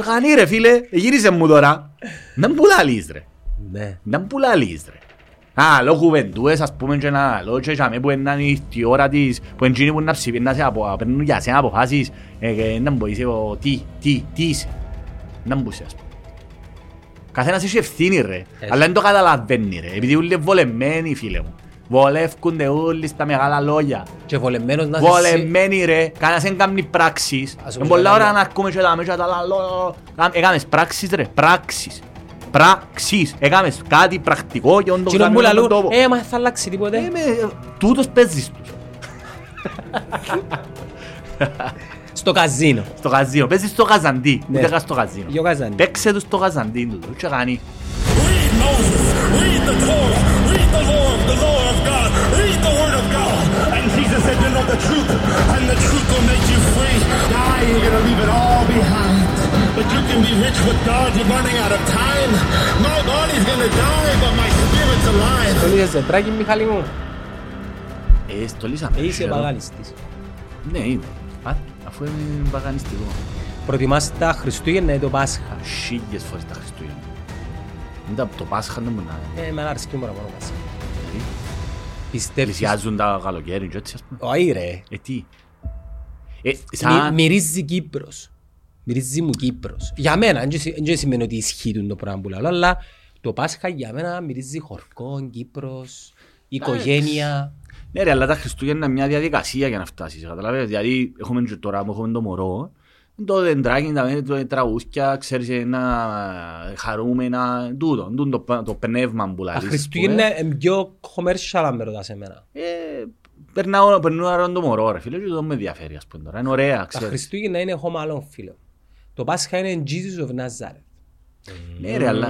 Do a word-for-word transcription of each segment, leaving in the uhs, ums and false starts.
Και χανεί ρε φίλε, γύρισε μου τώρα. Να μου πουλάλεις ρε. Να μου πουλάλεις ρε. Α, λόγω κουβεντούες ας πούμε και να λόγω και με που είναι η ώρα της που εντύνει που να παίρνουν για σένα αποφάσεις να μου πω είσαι ο τι, τι, τις. Να μου πούσε ας πούμε. Καθένας έχει ευθύνη ρε, αλλά δεν το καταλαβαίνει ρε, επειδή όλοι βολεμένοι φίλε μου. Βολεύκονται όλοι στα μεγάλα λόγια. Και βολεμένος να είσαι... Βολεμένοι ρε, κανένας δεν κάνει πράξεις. Με πολλά ώρα να ακούμε και τα μέσα τα λαλό. Έκαμες πράξεις ρε, πράξεις. Πράξεις, έκαμες κάτι πρακτικό και όντως κάνουμε τον τόπο. Ε, μα θα αλλάξει τίποτε. Ε, με... Τούτος παίζεις τους. Στο καζίνο. Στο καζίνο, παίζεις στο καζαντί, ούτε καν στο καζίνο. Παίξε τους στο καζαντί τους, ούτε κάνει. The law of God, read the word of God, and Jesus said you know the truth, and the truth will make you free. Now you're gonna leave it all behind, but you can be rich with God. You're running out of time. My body's gonna die, but my spirit's alive. Τολίζεσαι, τράγει Μιχάλη μου. Ε, τολίζαμε. Είσαι παγανιστής. Ναι, είμαι. Αφού είμαι παγανιστικό. Προτιμάς τα Χριστούγεννα ή το Πάσχα? Χίλιες φορές τα Χριστούγεννα. Το Πάσχα δεν μου να... Ε, με αρέσει και μόνο το Πάσχα. Πλησιάζουν τα καλοκαίρι και έτσι ας πούμε. Όχι ρε. Ε τι. Μυρίζει Κύπρος. Μυρίζει μου Κύπρος. Για μένα, δεν σημαίνει ότι ισχύει το πράγμα που λέω, αλλά το Πάσχα για μένα μυρίζει χορκό, Κύπρος, οικογένεια. Ναι ρε, αλλά τα Χριστούγεννα είναι μια διαδικασία για να φτάσεις, καταλαβαίνεις. Δηλαδή έχουμε και τώρα που έχουμε το μωρό, το δεντράκι, τα τραγούσκια, ξέρεις, ένα χαρούμενα, τούτο, τούτο το πνεύμα που λαλείς. Χριστούγεννα είναι πιο commercial αν με ρωτάς εμένα. Περνάω έναν το μωρό ρε φίλε και δεν με ενδιαφέρει ας πούμε τώρα, είναι ωραία, ξέρεις. Τα Χριστούγεννα είναι Home Alone φίλε. Το Πάσχα είναι Jesus of Nazareth. Ναι ρε, αλλά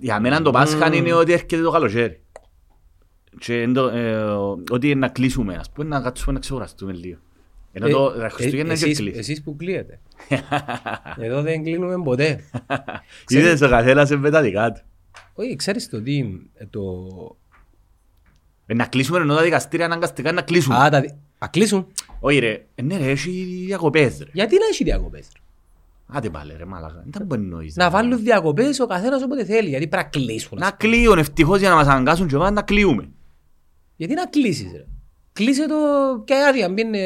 για μένα το Πάσχα είναι ότι έρχεται το καλοκαίρι. Και ότι να κλείσουμε ας πούμε, να κάτσουμε να ξεκουραστούμε λίγο. Ενώ το Χριστούγεννα και κλείς. Εσείς που κλείετε. Εδώ δεν κλείνουμε ποτέ. Είδες το καθένας εμπετατικά του. Όχι, ξέρεις το τι... Να κλείσουμε ενώ τα δικαστήρια αναγκαστικά να κλείσουν. Α, κλείσουν. Όχι ρε, ναι ρε, έχει διακοπές ρε. Γιατί να έχει διακοπές ρε. Άντε πάλι ρε μάλακα, δεν μπορεί να νοείς. Να βάλουν διακοπές ο καθένας όποτε θέλει, γιατί πρέπει να κλείσουν. Να κλείουν, ευτυχώς για να μας αναγκάσουν και εμάς να κλείουμε. Γιατί να κλείσεις ρε. Κλείσε το και άδεια, μπίνε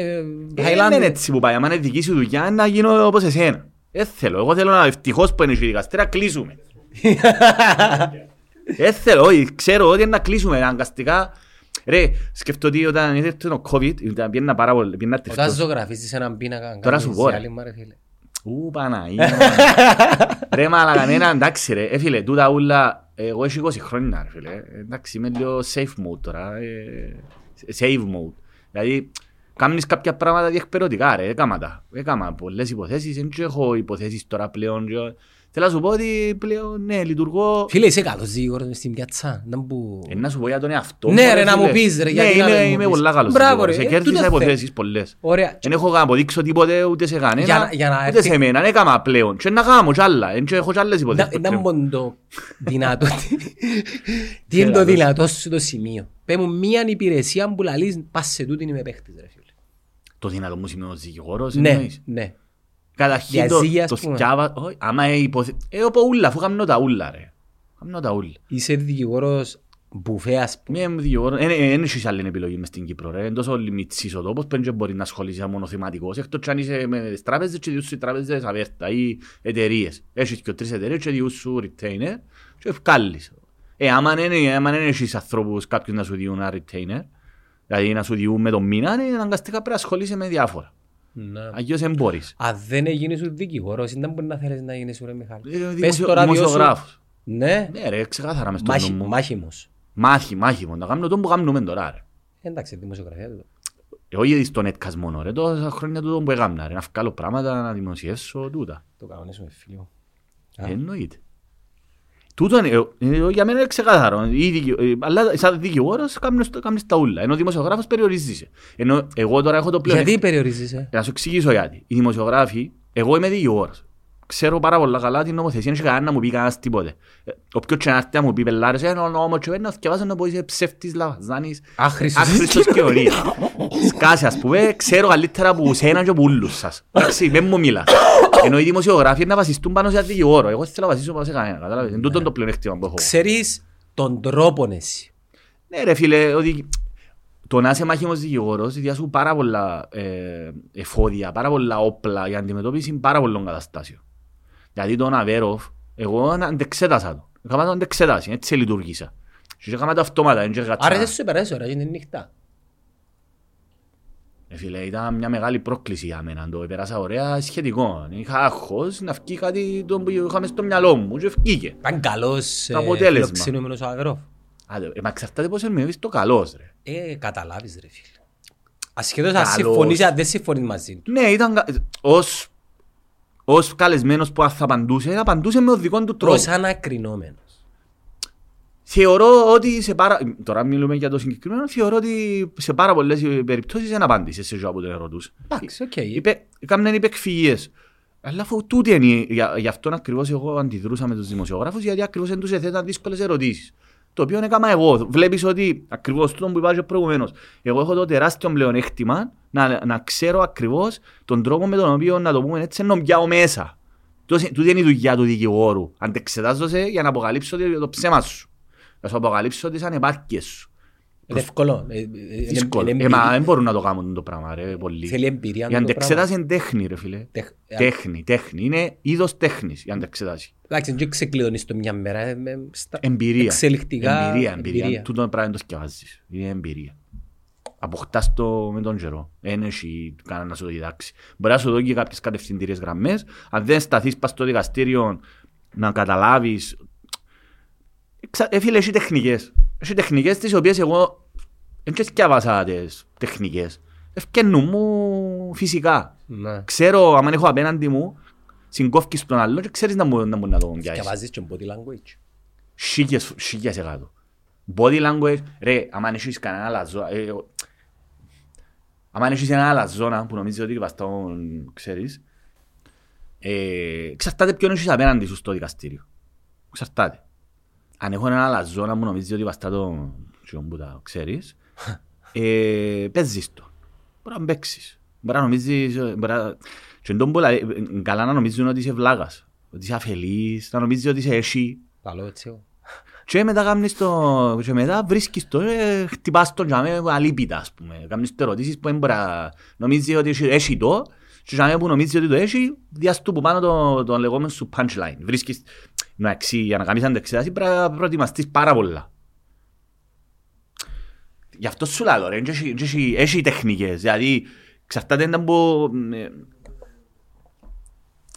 Χαϊλάνδη. Είναι έτσι που πάει, άμα είναι δική σου δουλειά να γίνω όπως εσένα. Δεν θέλω, εγώ θέλω να ευτυχώς που είναι η δικαστήρα, κλείσουμε. Δεν θέλω, ξέρω ότι είναι να κλείσουμε αναγκαστικά. Ρε, σκεφτώ ότι όταν ήρθε το COVID, πήγαινα πάρα πολύ, πήγαινα τριφτός. Όταν ζωγραφίσεις έναν πίνακα, τώρα σου πω ρε. Ου, Παναγία. Ρε μαλακα, εντάξει ρε, έφυλε, τούτα ούλα, εγώ έχω είκοσι χρόνια ρε φίλε, εντάξει είμαι λίγο safe mode τώρα. Save mode. Δηλαδή, κάνεις κάποια πράγματα διεκπαιρωτικά ρε, έκαμα τα. Έκαμα πολλές υποθέσεις, δεν έχω υποθέσεις τώρα πλέον. Θέλω να σου πω ότι πλέον, ναι, λειτουργώ... Φίλε, είσαι καλός ζήγορος μες στην πιατσά, να μπου... Ε, να σου πω για τον εαυτό μου. Ναι ρε, να μου πεις ρε, γιατί να μου πεις. Ναι, είμαι πολλά καλός ζήγορος, σε κέρδισα υποθέσεις πολλές. Δεν έχω να αποδείξω τίποτε ούτε σε κανένα, ούτε σε εμένα, δεν έκαμα πλέον. Και να κάνω κι άλλα, δεν έχω κι άλλες υποθέσεις. Να μπουν το δυνατό, τι είναι το δυνατό σου το σημείο. Πες μου μία υπηρεσία που λαλείς, πας σε τούτην είμαι παίχτης ρε φίλε. Το δυνατό μου σημείο ως δικηγόρος εννοείς. Ναι, ναι. Καταρχήν το σκιάβα, άμα υποθέτω, ε, όπου ούλα, αφού χαμνώ τα ούλα ρε. Χαμνώ τα ούλα. Είσαι δικηγόρος μπουφέ ας πούμε. Είμαι δικηγόρος, δεν έχεις άλλη επιλογή μες στην Κύπρο ρε. Είναι τόσο λιμιτσής ο τόπος, πέντε μπορείς να ασχολείσαι μονοθηματικός. Εκτός κι αν είσαι με τις τράπεζες και διούσου τράπεζες αβέρτα ή εταιρείες. Έχεις και τρεις εταιρείες και διούσου retainer και ευκάλλεις. Ε, άμα δεν έχεις ανθρώπους κάποιους να σου διούν ένα retainer, δηλαδή να σου διούν με τον μήνα, αναγκαστικά πρέπει να ασχολείσαι με διάφορα. Αγιώς δεν μπορείς. Αν δεν γίνεις ο δικηγόρος, δεν μπορεί να θέλεις να γίνεις ο ρε Μιχάλη. Πες το ραδιό σου. Ναι, ρε, ξεκάθαρα μες το νόμο. Μάχημος. Μάχη, μάχημος. Να κάνουμε τον που κάνουμε τώρα, ρε. Εντάξει, δημοσιογραφία του. Όχι στον έτκας μόνο, ρε. Τόσα χρόνια του τον που έκανα, ρε. Να βγάλω πράγματα, να δημοσιεύσω, τούτα. Το κανονίσουμε, φίλιο. Εννοείται. Τούτο είναι, για μένα είναι ξεκάθαρο, αλλά σαν δικηγόρος κάνεις τα ούλα, ενώ ο δημοσιογράφος περιορίζεσαι. Ενώ εγώ τώρα έχω το πλέον... Γιατί περιορίζεσαι? Να σου εξηγήσω γιατί. Οι δημοσιογράφοι, εγώ είμαι δικηγόρος. Ξέρω πάρα πολλά καλά την νομοθεσία, δεν έχει κανένα να μου πει κανένας τίποτε. Όποιος και να έρθει να μου πει πελάρες, είναι ο νόμος και πέρνας και βάζω να πω είσαι ψεύτης, λαβαζάνης, άχρηστος και ωρίας. Σκάσε ας πούμε, ξέρω καλύτερα από εσένα και από όλους σας. Εντάξει, δεν μου μιλάς. Ενώ οι δημοσιογράφοι είναι να βασιστούν πάνω σε δικηγόρο. Εγώ θέλω να βασίσω πάνω σε κανένα. Κατάλαβες. Είναι τούτο το πλεονέκτημα που έχω. Ξέρεις τον τρόπο εσύ. Ναι, ρε φίλε, ότι το να είσαι μάχημος δικηγόρος διάσου πάρα πολλά ε, εφόδια, πάρα πολλά όπλα για αντιμετώπιση πάρα πολλών καταστάσεων. Δηλαδή τον Αβέροφ, εγώ αντεξέτασα τον. Είχαμε τον αντεξέταση, έτσι λειτουργήσα. Και είχαμε τα αυτόματα, δεν είχαμε κατσάνα. Άρα δεν σου επεράσει ώρα, είναι νύχτα. Ε, φίλε, ήταν μια μεγάλη πρόκληση για μένα, το επεράσα ωραία σχετικό. Είχα άγχος να βγει κάτι που είχαμε στο μυαλό μου και βγήκε. Ήταν καλός φιλοξενούμενος ο Αβέροφ. Ε, μα εξαρτάται πώς ερμηνεύεις το καλός, ρε. Ε, καταλάβεις, ρε φίλε. Ασχεδώς αν συμφωνείς, αν δεν συμφωνείς μαζί του. Ναι, ήταν ως, ως καλεσμένος που θα απαντούσε, απαντούσε με ο δικό του τρόπο. Ως ανακρινόμενος. Θεωρώ ότι σε πάρα... Τώρα μιλούμε για το συγκεκριμένο, θεωρώ ότι σε πάρα πολλές περιπτώσεις δεν απάντησε σε ζω από τον ερωτούς. Εντάξει, οκ. Κάμναν υπεκφυγίες. Αλλά αφού τούτο είναι, γι' αυτόν ακριβώς εγώ αντιδρούσα με τους δημοσιογράφους, γιατί ακριβώς δεν τους έθεταν δύσκολες ερωτήσεις. Το οποίο έκανα εγώ. Βλέπεις ότι ακριβώς τούτο που είπα προηγουμένως. Εγώ έχω το τεράστιο πλεονέκτημα να, να ξέρω ακριβώς τον τρόπο με τον οποίο να το πούμε έτσι να πιάω μέσα. Τούτη είναι η δουλειά του δικηγόρου. Αντεξετάζεσαι για να αποκαλύψω το ψέμα σου. Να σου αποκαλύψω τις ανεπάρκειες σου. Είναι εύκολο. Δύσκολο. Δεν μπορούν να το κάνουν το πράγμα. Θέλει εμπειρία. Η αντεξετάση είναι τέχνη, ρε φίλε. Τέχνη, τέχνη. Είναι είδος τέχνης η αντεξετάση. Εντάξει, δεν ξεκλειδωνείς το μια μέρα. Εμπειρία. Εμπειρία, εμπειρία. Τούτο πράγμα είναι το σκευάζεις. Είναι εμπειρία. Αποκτάς το με τον καιρό. Δεν έχει κανένα να σου το διδάξει. Μπορεί να σου δώσει κάποιες κατευθυντήριες γραμμές. Αν δεν σταθείς πας στο δικαστήριο να καταλάβεις. Φίλε, έχει τεχνικές. Έχει τεχνικές τις οποίες εγώ δεν σκιάβασα τις τεχνικές. Ευκαινούν μου φυσικά. Ναι. Ξέρω, αν έχω απέναντι μου, συγκόφκεις τον άλλο και ξέρεις να μου να, να το πιάσεις. Σκιάβαζεις και body language. Σίγιες, σίγιες εκάτω. Body language, ρε, αν έχεις κανένα άλλα ζώνα, ε, αν έχεις ένα άλλα ζώνα που νομίζεις ότι βαστόν, ξέρεις, ε, εξαρτάται ποιον έχεις απέναντι σου στο δικαστήριο. Εξαρτάται. Αν έχω έναν άλλα ζώνα που νομίζεις ότι βαστά το τσιόμπουτα, ξέρεις, ε, παίζεις το. Μπορεί να παίξεις. Μπορεί να νομίζεις... Καλά να νομίζουν ότι είσαι βλάγας, ότι είσαι αφελής, να νομίζεις ότι είσαι εσύ. Καλό έτσι. Και μετά κάνεις το... Και μετά βρίσκεις το, χτυπάς το αλίπητα, ας πούμε. Κάνεις το ερωτήσεις που νομίζεις ότι είσαι εσύ το, και που νομίζεις ότι το έχει, διάστου που πάνω το, το λεγόμενο σου punchline. Βρίσκεις, να εξή, για να κάνεις αντεξετάσεις, πρέπει να προετοιμαστείς πάρα πολλά. Γι' αυτό σου λάλλω, ρε, έχει τεχνικές, δηλαδή, εξαρτάται να μπω... Ε,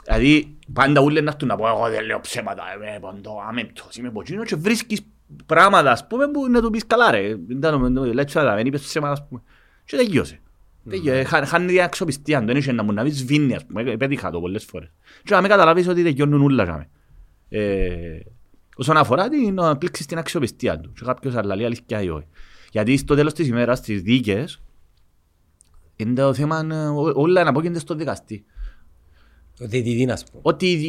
δηλαδή, πάντα ούλες να έρθουν να πω, εγώ δεν λέω ψέματα, είμαι ποντό, αμέπτος, είμαι ποτσίνο, και βρίσκεις πράγματα, ας πούμε, που να του πεις καλά, ρε. Δεν είπες ψέματα, ας πούμε, και τελειώσε. Χάνει την αξιοπιστία, δεν είχε να μου να πεις σβήνει, ας πούμε, πέτυχα το πολλές φορές. Και να μην καταλάβεις ότι τελειώνουν ούλα. Όσον αφορά να πλήξεις την αξιοπιστία του, και κάποιος αλλαλεί αλήθεια ή όχι. Γιατί στο τέλος της ημέρας, στις δίκες, είναι το θέμα όλα αναπόκεινται στο δικαστή. Ότι τι να σου πω.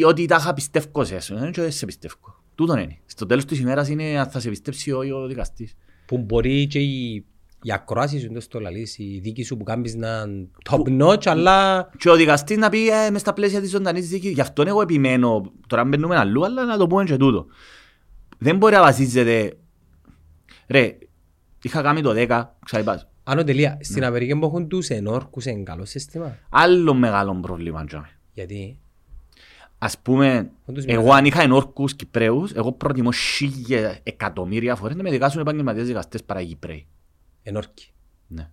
Ότι τα είχα πιστεύω σε εσένα, και δεν σε πιστεύω. Τούτον είναι. Στο τέλος της ημέρας είναι αν θα σε πιστέψει όχι ο δικαστής. Που μπορεί και η... Οι ακροάσεις σου, το λαλείς, η δίκη σου που κάνεις να top notch, αλλά... Και ο δικαστής να πει ε, μες στα πλαίσια της ζωντανής δίκης, γι' αυτόν εγώ επιμένω, τώρα μπαίνουμε αλλού, αλλά να το πούμε και τούτο. Δεν μπορεί να βασίζεται... Ρε, είχα κάνει το δέκα, ξαϊπάς. Άνω τελεία, στην Αμερική που έχουν τους ενόρκους εν καλό σύστημα. Άλλο μεγάλο πρόβλημα. Γιατί... Ας πούμε, εγώ αν είχα ενόρκους Κυπραίους, εγώ προτιμώ χίλια εκατομμύρια φορές να με δικάσουν επαγγελματίες δικαστές παρά Κυπραίοι. Ενόρκη. Ναι.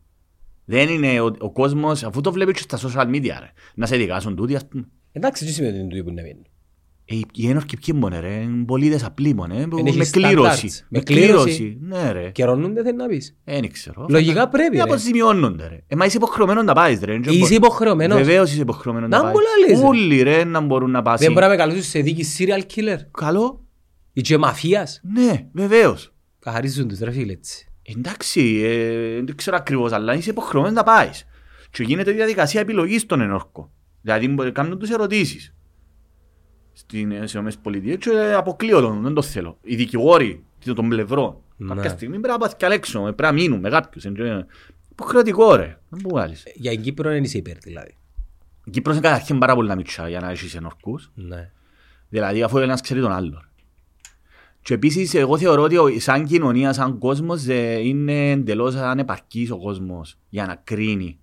Δεν είναι ο, ο κόσμος, αφού το βλέπεις στα social media, ρε, να σε δικάσουν τούτοι, ας πούμε. Εντάξει, τι σημαίνει ότι είναι τούτοι που είναι να βγαίνουν. Οι ενόρκοι ποιοι μόνοι, ρε, είναι πολίτες απλοί μόνοι, με κλήρωση. Με κλήρωση, ναι ρε. Καιρώνονται θέλει να πεις. Δεν ξέρω. Λογικά πρέπει, ρε. Αποζημιώνονται, ρε. Ε, μα είσαι υποχρεωμένος να πάεις, ρε. Είσαι υποχρεωμένος. Βεβαίως είσαι υποχρεωμένος να πάεις. Όλοι, ρε, να μπορούν να πάσουν. Δεν μπορεί να με καλούσουν σε δίκη serial killer. Καλό. Ή και μαφίας. Ναι, βεβαίως. Καθαρίζουν τους, ρε φίλε, έτσι. Εντάξει, ε, δεν ξέρω ακριβώς, αλλά είσαι υποχρεωμένος να πάεις. Και γίνεται διαδικασία επιλογής στον ενόρκο. Δηλαδή κάνουν τους ερωτήσεις. Στις ΗΠΑ και αποκλείω τον, δεν το θέλω. Οι δικηγόροι των πλευρών. Ναι. Κάποια στιγμή πρέπει να πάθει και αλέξω, πρέπει να μείνουν με κάποιους. Υποχρεωτικό, ρε. Για την Κύπρο δεν είσαι υπέρ, δηλαδή. Η Κύπρος είναι καταρχήν πάρα πολλά μίτσια για να έχεις ενορκούς. Ναι. Δηλαδή αφού ένας ξέρει τον άλλον. Και επίσης εγώ θεωρώ ότι σαν κοινωνία, σαν κόσμος είναι εντελώς ανεπαρκής ο κόσμος για να κρίνει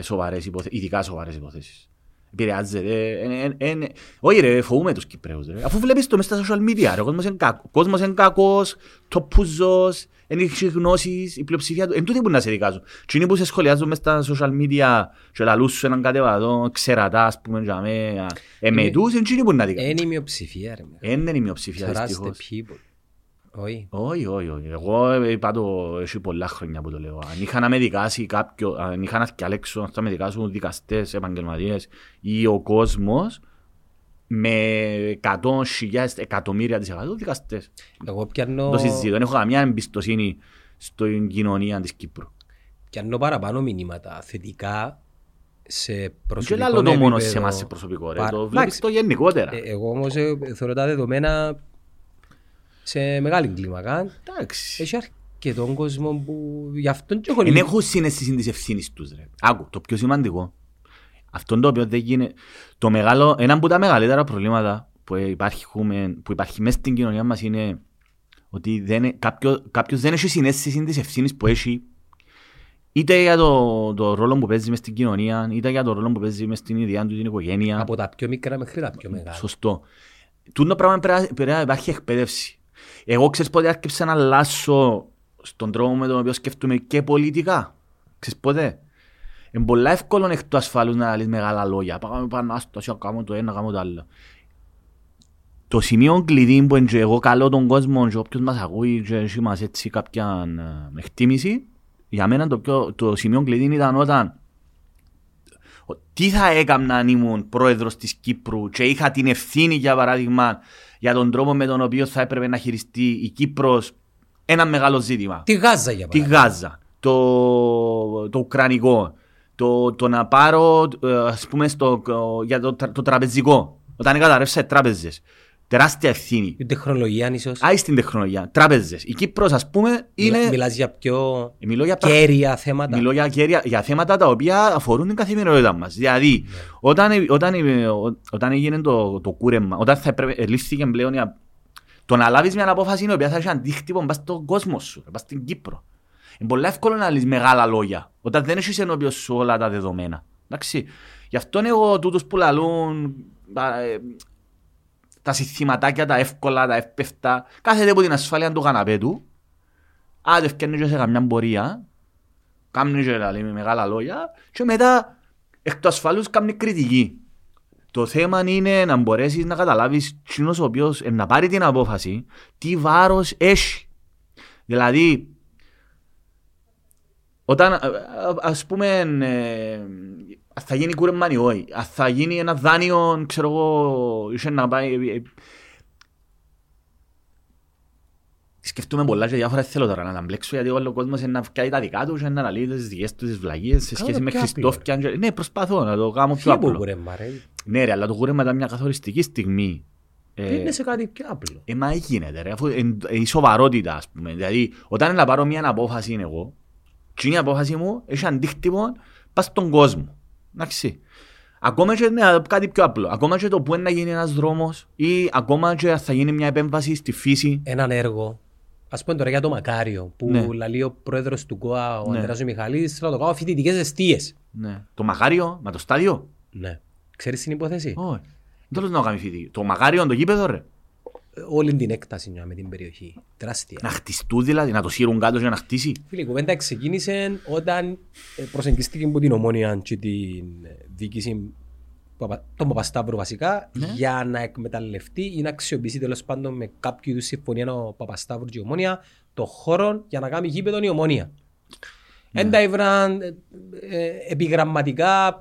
σοβαρές υποθέσεις, ειδικά σοβαρές υποθέσεις. Επηρεάζεται. Όχι ρε, φοβούμε τους Κυπρέους. Αφού βλέπεις το μέσα στα social media, ο κόσμος είναι κακός, τοπούζος, δεν έχει γνώσεις, η πλειοψηφία του. Εν τούτοι που να σε δικάζουν. Τι είναι που σε σχολιάζουν μέσα στα social media, και λαλούς έναν κατεβατό, ξερατά, ας πούμε, με τους, εν τούτοι που να δικάζουν. Είναι η μειοψηφία ρε. Είναι η μειοψηφία δυστυχώς. Όχι, όχι, όχι. Εγώ είπα το εσύ πολλά χρόνια που το λέω. Αν είχα να με δικάσει κάποιο, αν είχα να διαλέξω να με δικάσουν δικαστές, επαγγελματίες ή ο κόσμος, με εκατό χιλιάδες εκατομμύρια της εκατό δικαστές. Εγώ πιάνω... Το συζητώ. Δεν έχω καμιά εμπιστοσύνη στην κοινωνία της Κύπρου. Πιάνω παραπάνω μηνύματα θετικά σε προσωπικό επίπεδο. Και άλλο το μόνο σε εμάς σε προσωπικό. Ρε. Παρα... Το βλέπεις το γενικότερα. Ε, εγώ όμως θεωρώ τα δεδομένα... σε μεγάλη κλίμακα, έχει αρκετόν κόσμο που γι' αυτόν και χωρίς. Εν έχω συναίσθηση της ευθύνης τους. Ρε. Άκου, το πιο σημαντικό, αυτόν το οποίο δεν γίνεται, το μεγάλο, ένα από τα μεγαλύτερα προβλήματα που, που υπάρχει μέσα στην κοινωνία μας είναι ότι δεν, κάποιο, κάποιος δεν έχει συναίσθηση της ευθύνης που έχει είτε για το, το ρόλο που παίζει μες στην κοινωνία, είτε για το ρόλο που παίζει μες στην ιδέα του, την οικογένεια. Από τα πιο μικρά μέχρι τα πιο μεγάλα. Σωστό. Τούτο πράγμα πρέπει να υπάρχει εκπαίδευση. Εγώ ξέρεις πότε άρχισα να αλλάσω στον τρόπο με τον οποίο σκέφτομαι και πολιτικά. Ξέρεις πότε. Είναι πολύ εύκολο να έχεις του ασφαλούς να λες μεγάλα λόγια. Πάμε πάνω, άστο, ας κάνω το ένα, κάνω το άλλο. Το σημείο κλειδί που εγώ καλώ τον κόσμο και όποιος μας ακούει και εσύ μας έτσι κάποια εκτίμηση, για μένα το, πιο, το σημείο κλειδί ήταν όταν τι θα έκανα αν ήμουν πρόεδρος της Κύπρου και είχα την ευθύνη για παράδειγμα για τον τρόπο με τον οποίο θα έπρεπε να χειριστεί η Κύπρος ένα μεγάλο ζήτημα. Τη Γάζα για παράδειγμα. Τη Γάζα, το, το Ουκρανικό, το, το να πάρω ας πούμε στο, για το, το τραπεζικό, όταν καταρρεύσα τράπεζες. Τεράστια ευθύνη. Η τεχνολογία ίσως. Άι στην τεχνολογία. Τράπεζες. Η Κύπρος ας πούμε είναι... Μιλάς για πιο για κέρια θέματα. Μιλώ για κέρια, για θέματα τα οποία αφορούν την καθημερινότητα μας. Δηλαδή yeah. όταν, όταν, όταν έγινε το, το κούρεμα, όταν θα λήφθηκε πλέον το να λάβεις μια απόφαση η οποία θα έχει αντίκτυπο πας στον κόσμο σου, πας στην Κύπρο. Είναι πολύ εύκολο να λύσεις μεγάλα λόγια όταν δεν έχεις ενώπιος σου όλα τα δεδομένα. Εντάξει. Γι' αυτόν εγώ τούτους που λαλούν, τα συστηματάκια, τα εύκολα, τα εύπευτα, κάθεται από την ασφάλεια του καναπέ του, άντε ευκαιρνεί και σε καμιά πορεία, κάνει και λέει, με μεγάλα λόγια και μετά εκ του ασφαλούς κάνει κριτική. Το θέμα είναι να μπορέσεις να καταλάβεις κοινός ο οποίος να πάρει την απόφαση, τι βάρος έχει. Δηλαδή, όταν ας πούμε... Ε, αν θα γίνει κούρεμα ή όχι, αν θα γίνει ένα δάνειο, ξέρω εγώ, ίσως να πάει... Σκεφτούμε πολλά και διάφορα, θέλω τώρα να τα μπλέξω, γιατί όλο ο κόσμος είναι να βγάλει τα δικά του και να αναλύει τις δικές του τις βλαγίες σε σχέση με Χριστόφκια. Ναι, προσπαθώ να το κάνω πιο απλό. Ναι ρε, αλλά το κούρεμα ήταν μια καθοριστική στιγμή. Είναι σε κάτι πιο απλό. Ε, μα γίνεται ρε, αφού η σοβαρότητα ας πούμε. Δηλαδή, όταν να πάρω μια απόφαση είναι εγώ, και η απόφαση μου έχει αντίκτυπο πας στον κόσμο. Εντάξει. Ακόμα και ναι, κάτι πιο απλό. Ακόμα και το που είναι να γίνει ένας δρόμος ή ακόμα και θα γίνει μια επέμβαση στη φύση. Έναν έργο. Ας πούμε τώρα για το Μακάριο που ναι. Λαλεί ο πρόεδρος του ΚΟΑ, ο ναι. Ανδρέας ο Μιχάλης, να το κάνω φοιτητικές εστίες. Ναι. Το Μακάριο, μα το στάδιο. Ναι. Ξέρεις την υπόθεση. Όχι. Δεν θέλω να κάνω φοιτητή. Το Μακάριο, το γήπεδο, ρε. Όλη την έκταση με την περιοχή. Τεράστια. Να χτιστούν δηλαδή, να το σύρουν κάτω για να χτίσει. Φίλοι, η κουβέντα ξεκίνησε όταν προσεγγίστηκε από την Ομόνια και την διοίκηση τον Παπασταύρου βασικά ναι. Για να εκμεταλλευτεί ή να αξιοποιήσει τέλος πάντων με κάποιο είδους συμφωνία ο Παπασταύρου και η Ομόνια το χώρο για να κάνει γήπεδο η Ομόνια. Ναι. Εν τα έβραν επιγραμματικά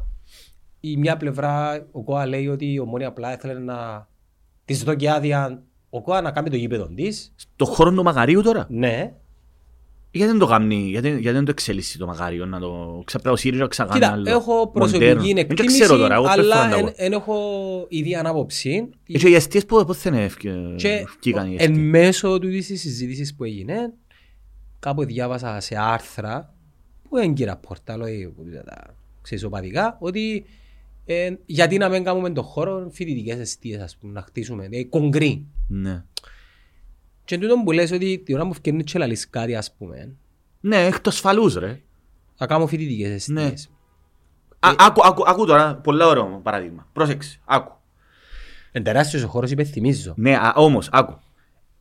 η μια πλευρά ο ΚΟΑ λέει ότι η Ομόνια απλά ήθελε να τη δώσει άδεια. Ο ΚΟΑ να κάνει το γήπεδο της. Στο χώρο του Μακαρίου τώρα. Ναι. Γιατί δεν το κάνει, γιατί, γιατί δεν το εξελίσσει το Μακάριο, να το ξαπλά ο Σύριο να ξανακάνει άλλο. Κοίτα, έχω προσωπική εκτίμηση, αλλά εν, εν έχω ίδια ανάποψη. Και οι αστείες πώς δεν ευκήκαν οι αστείες. Εν μέσω του της συζήτησης που έγινε, κάπου διάβασα σε άρθρα, που έγκυρα πορτάλ, όχι, ξέρεις, οπαδικά, ότι Ε, γιατί να μην κάνουμε τον χώρο φοιτητικές αιστείες, ας πούμε, να χτίσουμε, ε, κογκρί. Ναι. Και εν τούτον που λες ότι την ώρα μου φκένει και λαλείς κάτι, ας πούμε. Ναι, εκτός φαλούς ρε. Θα κάνω φοιτητικές αιστείες. Ναι. Ε, άκου, άκου, άκου τώρα, πολλά ωραία παράδειγμα. Πρόσεξε, άκου. Εν τεράστιος ο χώρος, υπενθυμίζω. Ναι, α, όμως, άκου.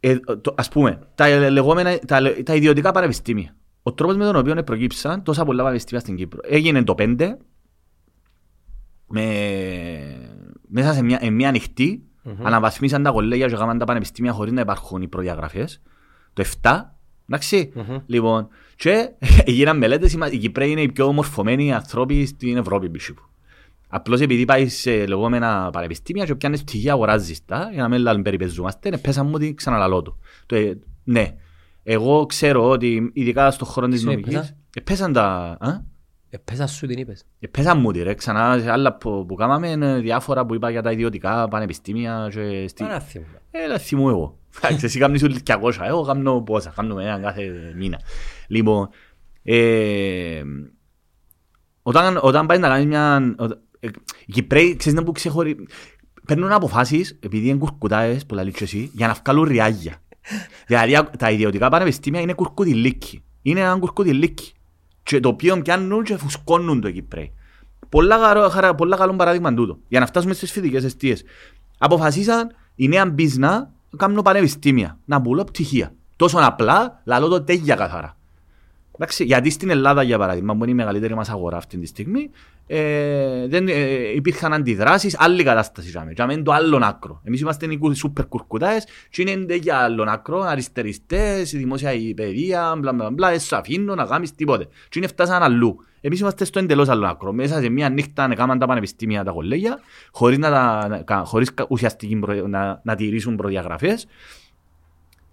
Ε, το, ας πούμε, τα, λεγόμενα, τα, τα ιδιωτικά πανεπιστήμια. Ο τρόπος με τον οποίο προκύψαν τόσα πολλά πανεπιστήμια στην Κύπρο. Έγινε το πέντε. Με... μέσα σε μια, μια ανοιχτή mm-hmm. αναβαθμίσαν τα κολέγια και γάμαν τα πανεπιστήμια χωρίς να υπάρχουν οι προδιαγραφές. Το εφτά, εντάξει, mm-hmm. λοιπόν, και γίναν μελέτες, οι Κυπραίοι είναι οι πιο μορφωμένοι ανθρώποι στην Ευρώπη. Απλώς επειδή πάει σε λεγόμενα πανεπιστήμια και πιάνες πτυχία αγοράζεις τα, για να μην περιπεζούμαστε, πέσαμε ότι ξαναλαλώ το. το ε, ναι, εγώ ξέρω ότι ειδικά στον χώρο της νομικής, πέσαν τα... Α? Επέσα σου την είπες. Επέσα μου τη ρε, ξανά σε άλλα που, που κάναμε, διάφορα που είπα για τα ιδιωτικά, πανεπιστήμια και... Στι... Άρα θυμώ. Έλα θυμώ εγώ. Εσύ κάνεις ούλες και αγώσα, εγώ κάνω πόσα, κάνουμε έναν κάθε μήνα. Λοιπόν, ε, όταν, όταν πάει να κάνεις μια... Οι Κυπραίοι, ξέρεις να που ξεχωρί... Παίρνουν αποφάσεις, επειδή είναι κουρκουτάες, που τα λίξω εσύ, για να βγάλουν ριάγια. Δηλαδή τα ιδιωτικά πανεπιστήμια είναι κουρκουτιλίκι. Είναι έναν κουρκουτιλίκι. Και το οποίο πιάνουν και φουσκώνουν το Κυπρέι. Πολλά καλό παράδειγμα τούτο. Για να φτάσουμε στις φοιτικές αιστείες. Αποφασίσαν η νέα μπίζνα να κάνουν πανεπιστήμια. Να πουλώ πτυχία. Τόσο απλά, λαλώ το τέγια καθαρά. Εντάξει, γιατί στην Ελλάδα, για παράδειγμα, που είναι η μεγαλύτερη μας αγορά αυτή τη στιγμή, ε, δεν, ε, υπήρχαν αντιδράσεις, άλλη κατάσταση. Είχαμε είναι το άλλον άκρο. Εμείς είμαστε οι σούπερ κουρκουτάες, και είναι για άλλον άκρο, αριστεριστές, η δημόσια η παιδεία, μπλα μπλα μπλα, έσου αφήνω να κάνεις τίποτε. Και είναι φτάσαν αλλού. Εμείς είμαστε στο εντελώς άλλον άκρο. Μέσα σε μια νύχτα να κάνουν τα πανεπιστήμια, τα κολέγια, χωρίς να, να, χωρίς ουσιαστική προ, να, να τηρήσουν προδιαγραφές.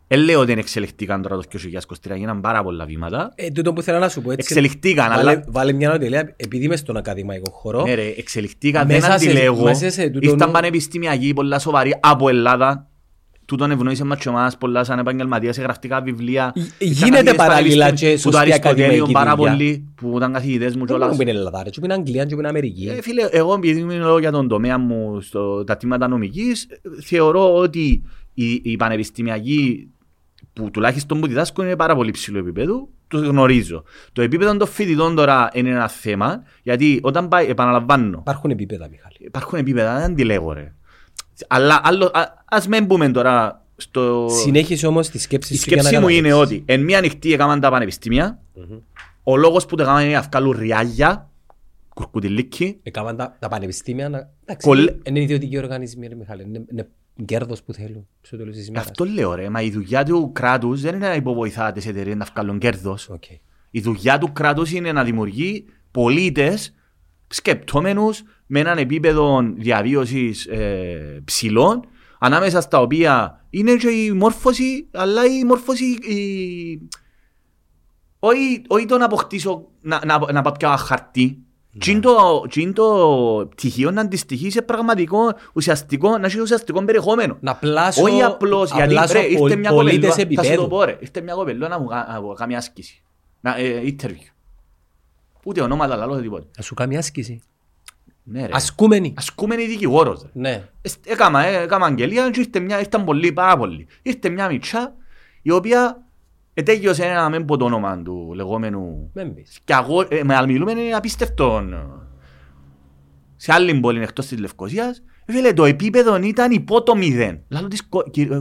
Ε, λέω ότι εξελιχτήκαν τώρα το δύο χιλιάδες είκοσι τρία, γίναν πάρα πολλά βήματα. Ε, τούτο που ήθελα να σου πω, έτσι. Εξελιχτήκαν, βάλε, αλλά. Βάλε μια νοτελεία, επειδή είμαι στον ακαδημαϊκό χώρο. Ναι, ρε, εξελιχτήκαν, δεν αντιλέγω. Ήρθαν πανεπιστημιακοί, πολλά σοβαροί από Ελλάδα. Τούτον ευνοήσε μας και εμάς, πολλά σαν επαγγελματίας, εγγραφτικά βιβλία. Γίνεται παράλληλα και σωστή ακαδημαϊκή δουλειά. Που ήταν καθηγητές μου και όλα. Πού είναι Ελλάδα, πού είναι Αγγλία, πού είναι Αμερική. Φίλε, εγώ επειδή μιλώ για τον τομέα μου στα τμήματα νομικής, θεωρώ ότι οι πανεπιστημιακοί που τουλάχιστον που διδάσκω είναι πάρα πολύ ψηλό επίπεδο, το γνωρίζω. Το επίπεδο των φοιτητών τώρα είναι ένα θέμα, γιατί όταν πάει, επαναλαμβάνω. Υπάρχουν επίπεδα, Μιχάλη. Υπάρχουν επίπεδα, δεν τη λέγω, ρε. Αλλά άλλο, α, ας μην μπούμε τώρα στο. Συνέχισε όμως τη σκέψη σου. Η σκέψη μου είναι ότι εν μία ανοιχτή έκαναν τα πανεπιστήμια, mm-hmm. ο λόγος που τα έκαναν είναι αυκάλου ριάγια, κουρκουτιλίκι. Έκαναν τα, τα πανεπιστήμια. Εντάξει, κολ... Είναι ιδιωτικοί οργανισμοί, ρε, Μιχάλη. Είναι, είναι... κέρδος που θέλουν. Αυτό λέω ρε, μα η δουλειά του κράτους δεν είναι να υποβοηθά τις εταιρείες να βγάλουν κέρδος. Okay. Η δουλειά του κράτους είναι να δημιουργεί πολίτες σκεπτόμενους με έναν επίπεδο διαβίωσης ε, ψηλών, ανάμεσα στα οποία είναι και η μόρφωση, αλλά η μόρφωση... Η... Όχι το να αποκτήσω, να, να, να πάω πια χαρτί. Τι είναι το πτυχίο να αντιστοιχεί σε πραγματικό, ουσιαστικό, να έχει ουσιαστικό περιεχόμενο. Να πλάσω, όχι απλώς, γιατί ήρθε μια κοπελό, θα σου το πω ρε, ήρθε μια κοπελό να μου κάνει άσκηση, interview. Ούτε ονόματα, λαλώ, τίποτα. Να σου κάνει άσκηση. Ναι, ασκούμενη. Ασκούμενη δικηγόρος. Ναι. Έκαμα αγγελία και ήρθαν πολλοί, πάρα πολλοί. Ήρθε μια μητσά, η οποία... Ετέγιωσε ένα μεν πω το όνομα του λεγόμενου και αγώ, ε, με μιλούμενο απίστευτον σε άλλη πόλη εκτός της Λευκωσίας. Φίλε, το επίπεδο ήταν υπό το μηδέν. Λάλο της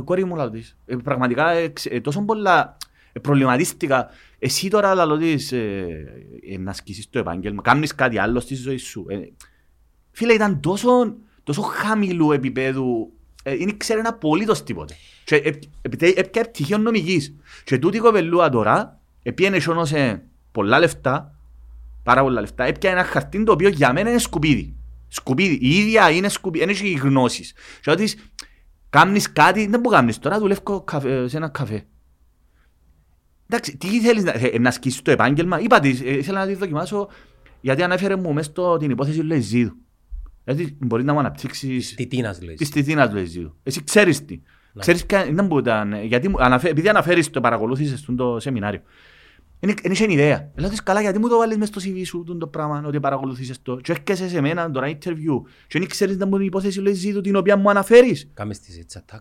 κόρη μου, λάλο της. Ε, πραγματικά ε, ε, τόσο πολλά ε, προβληματίστηκα. Εσύ τώρα λάλο της ε, ε, να ασκήσεις το επάγγελμα, κάνεις κάτι άλλο στη ζωή σου. Ε, φίλε, ήταν τόσο, τόσο χαμηλού επίπεδου. Είναι ξέρει ένα απολύτως τίποτε. Έπια πτυχίο νομικής. Και τούτη κοπελούα τώρα έπιανε σιώνωσε πολλά λεφτά, πάρα πολλά λεφτά, έπια ένα χαρτί το οποίο για μένα είναι σκουπίδι. Σκουπίδι. Η ίδια είναι σκουπίδι. Είναι και γνώσεις. Και όταν κάνεις κάτι, δεν που κάνεις τώρα, δουλεύω σε ένα καφέ. Εντάξει, τι θέλεις να, να ασκήσεις το επάγγελμα. Είπα της, ήθελα να τη δοκιμάσω, γιατί ανέφερε μου μέσα στην υπόθεση λέει Ζήδου. Δηλαδή μπορεί να μου αναπτύξεις της Τιτίνας Λεζίου. Εσύ ξέρεις τι. Ξέρεις ποια... Ήταν... Γιατί... Αναφε... Επειδή αναφέρεις το παρακολούθησες στο σεμινάριο. Δεν είσαι ιδέα. Λάθεις καλά, γιατί μου το βάλεις μες στο σι βι σου το πράγμα, ότι παρακολουθείς το. Και έρχεσαι σε μένα, τώρα interview. Και δεν ξέρεις να μου την υπόθεση, λέει, ζήτω την οποία μου αναφέρεις. Κάμε στις έτσι attack.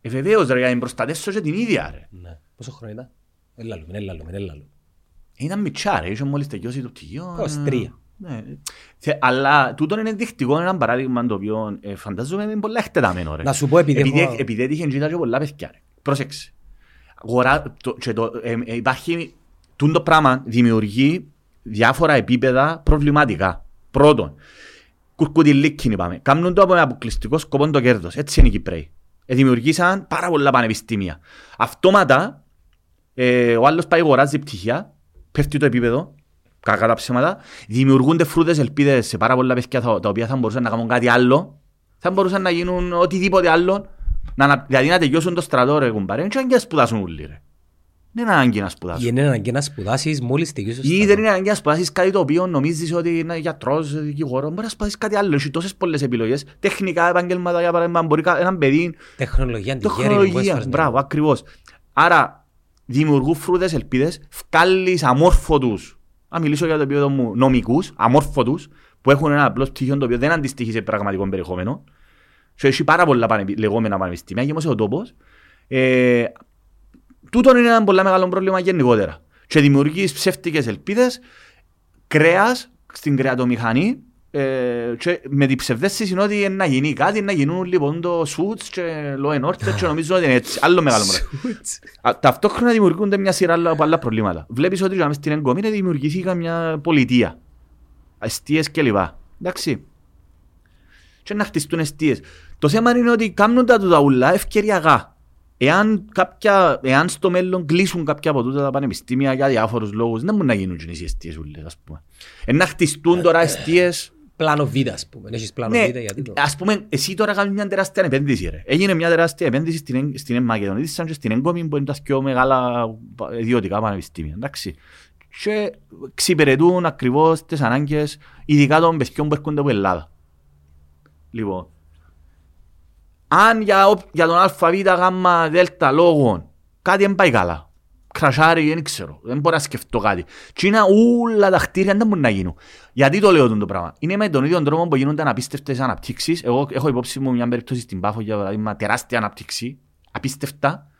Ε, βεβαίως, ρε, για να προστατεύσω και την ίδια, ρε. Ναι. Πόσο χρόνο ήταν? Ελάλουμε, ελάλουμε, ελάλουμε. Ήταν μητσά, ρε, ίσως μόλις τελειώσει το πτυχίο. είκοσι τρία. Ναι. Αλλά τούτο είναι ενδεικτικό, είναι ένα παράδειγμα το οποίο ε, φαντάζομαι είναι πολλά εκτεταμένο, ρε. Να σου πω επειδή... Επειδή έτυχε και πολλά παιδιά, ρε. Πρόσεξε. Υπάρχει, τούτο πράγμα δημιουργεί διάφορα επίπεδα προβληματικά. Πρώτον, κουρκουτιλίκινοι πάμε. Κάνουν το από ένα αποκλειστικό σκοπό το κέρδος. Έτσι είναι οι Κυπραίοι. Δημιουργήσαν πάρα πολλά πανεπιστήμια. Αυτόματα, ε, ο άλλος πάει αγοράζει πτυχία, πέφτει το επίπεδο, κακά τα ψέματα, δημιουργούνται φρούτες ελπίδες σε πάρα πολλά παιδιά τα οποία θα μπορούσαν να κάνουν κάτι άλλο, θα μπορούσαν να γίνουν οτιδήποτε άλλο. Να, δηλαδή να τελειώσουν το στρατό, ρε κουμπάρε, είναι ανάγκη να σπουδάσουν όλοι, ρε. Δεν είναι ανάγκη να σπουδάσουν. Είναι ανάγκη να σπουδάσεις μόλις τελειώσεις το στρατό. Ή δεν είναι ανάγκη να σπουδάσεις κάτι το οποίο νομίζεις ότι είναι γιατρός, δικηγόρο, μπορεί να σπουδάσεις κάτι άλλο. Έχει τόσες πολλές επιλογές, τεχνικά, επαγγελματά, για παράδειγμα, μπορεί έναν παιδί. Τεχνολογία, τεχνολογία, μπράβο, ακριβώς. Άρα δημιουργούν φρούτες ελπίδες, βγάλεις αμόρφωτους, να μιλήσω για το επίπεδο μου, νομικούς, αμόρφωτους, που έχουν ένα απλό πτυχίο το οποίο δεν αντιστοιχεί σε πραγματικό περιεχόμενο. Και έχει πάρα πολλά πανεπι... λεγόμενα πανεπιστήμια, γεμώσε ο τόπος. Ε, τούτον είναι ένα πολύ μεγάλο πρόβλημα γενικότερα. Και δημιουργείς ψεύτικες ελπίδες, κρέας στην κρεατομηχανή, ε, και με την ψευδέστηση είναι ότι να γίνει κάτι, να γίνουν λοιπόν το σουτς και λοενόρτες και νομίζω ότι είναι έτσι. Άλλο μεγάλο πρόβλημα. Ταυτόχρονα δημιουργούνται μια σειρά από άλλα προβλήματα. Βλέπεις ότι μες στην Εγκομίνη δημιουργηθήκα μια πολιτεία, αστείες κλπ. Εντάξει. Και να χτιστούν εστίες. Το θέμα είναι ότι κάνουν τα τούτα ευκαιριακά. Εάν, κάποια, εάν στο μέλλον κλείσουν κάποια από τούτα τα πανεπιστήμια για διάφορους λόγους, δεν μπορούν να γίνουν οι εστίες ούλες, ας πούμε. Ε, να χτιστούν τώρα εστίες... Πλάνο Β, ας πούμε. Έχεις πλάνο Β, γιατί το... Ας πούμε, εσύ τώρα κάνεις μια τεράστια επένδυση, ρε. Έγινε μια τεράστια επένδυση στην, στην Μακεδονία, σαν και στην Εγκόμη, που είναι τα πιο μεγάλα ιδιωτικά πανεπιστήμια, εντάξει. Και ξυπηρετούν ακριβώς τις ανάγκες, ειδικά των παιδιών που έρχονται από Ελλάδα. Λοιπόν, αν για, για τον αλφαβήτα γάμμα δέλτα λόγων κάτι δεν πάει καλά, κρασάρει, δεν ξέρω, δεν μπορώ να σκεφτώ κάτι. Και είναι όλα τα χτίρια δεν μπορούν να γίνουν. Γιατί το λέω το πράγμα. Είναι με τον ίδιο τρόπο που γίνονται απίστευτες αναπτύξεις. Εγώ έχω υπόψη μου μια περίπτωση στην Πάφο, για παράδειγμα, τεράστια αναπτύξη, απίστευτα.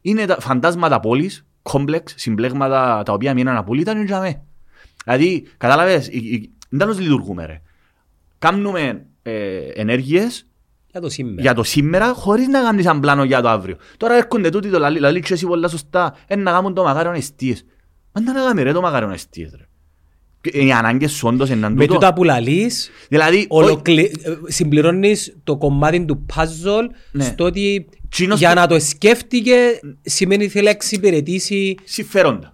Είναι τα φαντάσματα πόλης, κόμπλεξ, συμπλέγματα τα οποία μείναν απολύτα. Δηλαδή, κατάλαβες, δεν τους λειτουργούμε, ρε. Κάνουμε Ε, ενέργειες για το σήμερα, για το σήμερα χωρίς να κάνεις έναν πλάνο για το αύριο. Τώρα έρχονται τούτοι το λαλί, λαλί τσέσαι πολλά σωστά, εν να κάνουν το μακάριον εστίες. Αν να κάνουμε ρε το μακάριον εστίες, ρε. Οι ανάγκες όντως είναι τούτο. Με τούτα που λαλείς, δηλαδή, ολοκλη... συμπληρώνεις το κομμάτι του puzzle, ναι. Στο ότι Τσίνος για που... να το σκέφτηκε σημαίνει θέλει να εξυπηρετήσει συμφέροντα.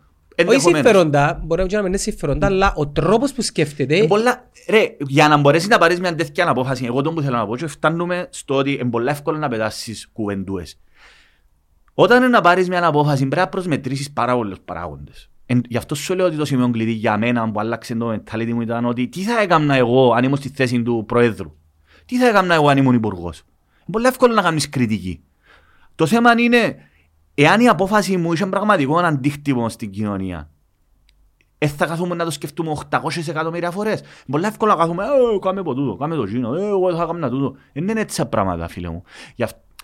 Όχι συμφέροντα, μπορεί να μην είναι συμφέροντα, αλλά ο τρόπος που σκέφτεται... Πολλά... Ρε, για να μπορέσεις να πάρεις μια τέτοια απόφαση, εγώ τον που θέλω να πω, και φτάνουμε στο ότι είναι πολύ εύκολο να πετάσεις κουβεντούες. Όταν να πάρεις μια απόφαση, πρέπει να προσμετρήσεις πάρα πολλούς παράγοντες. Ε, γι' αυτό σου λέω ότι το σημείο κλειδί για μένα που άλλαξε το mentality μου ήταν ότι τι θα έκανα εγώ αν ήμουν στη θέση του Προέδρου. Τι θα έκανα εγώ αν ήμουν υπουργός. Είναι πολύ εύκολο να κάνεις κριτική. Το θέμα είναι... Εάν η απόφαση μου είχε πραγματικό αντίκτυπο στην κοινωνία, ε, θα καθούμε να το σκεφτούμε οκτακόσιες εκατομμύρια φορές. Πολύ εύκολα καθούμε, ε, κάμε ποτούτο, κάμε το γίνο, ε, εγώ θα κάνω τούτο. Δεν είναι έτσι τα πράγματα, φίλε μου.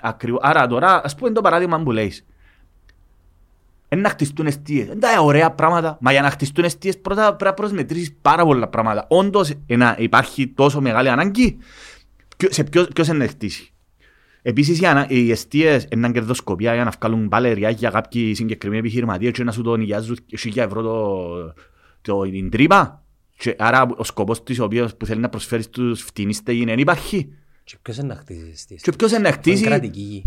Ακριβώς. Άρα τώρα, ας πούμε το παράδειγμα που λέεις. Είναι να χτιστούν εστίες. Δεν τα ωραία πράγματα, μα για να χτιστούν εστίες πρώτα πρέπει να προσμετρήσεις πάρα πολλά πράγματα. Όντως, ένα, υπάρχει τόσο μεγάλη ανάγκη, σε ποιος είναι να χτίσει. Επίσης, οι εστίες είναι έναν κερδοσκοπία για να βγάλουν παλαιριά για κάποιοι συγκεκριμένοι επιχειρηματίες και να σου το νοικιάζουν χίλια ευρώ την τρύπα. Άρα ο σκοπός της οποίας που θέλει να προσφέρει στους φτηνείς στέγη δεν υπάρχει. Και ποιος είναι να χτίσει εστίες. Και ποιος είναι να χτίσει. Είναι κρατική γη.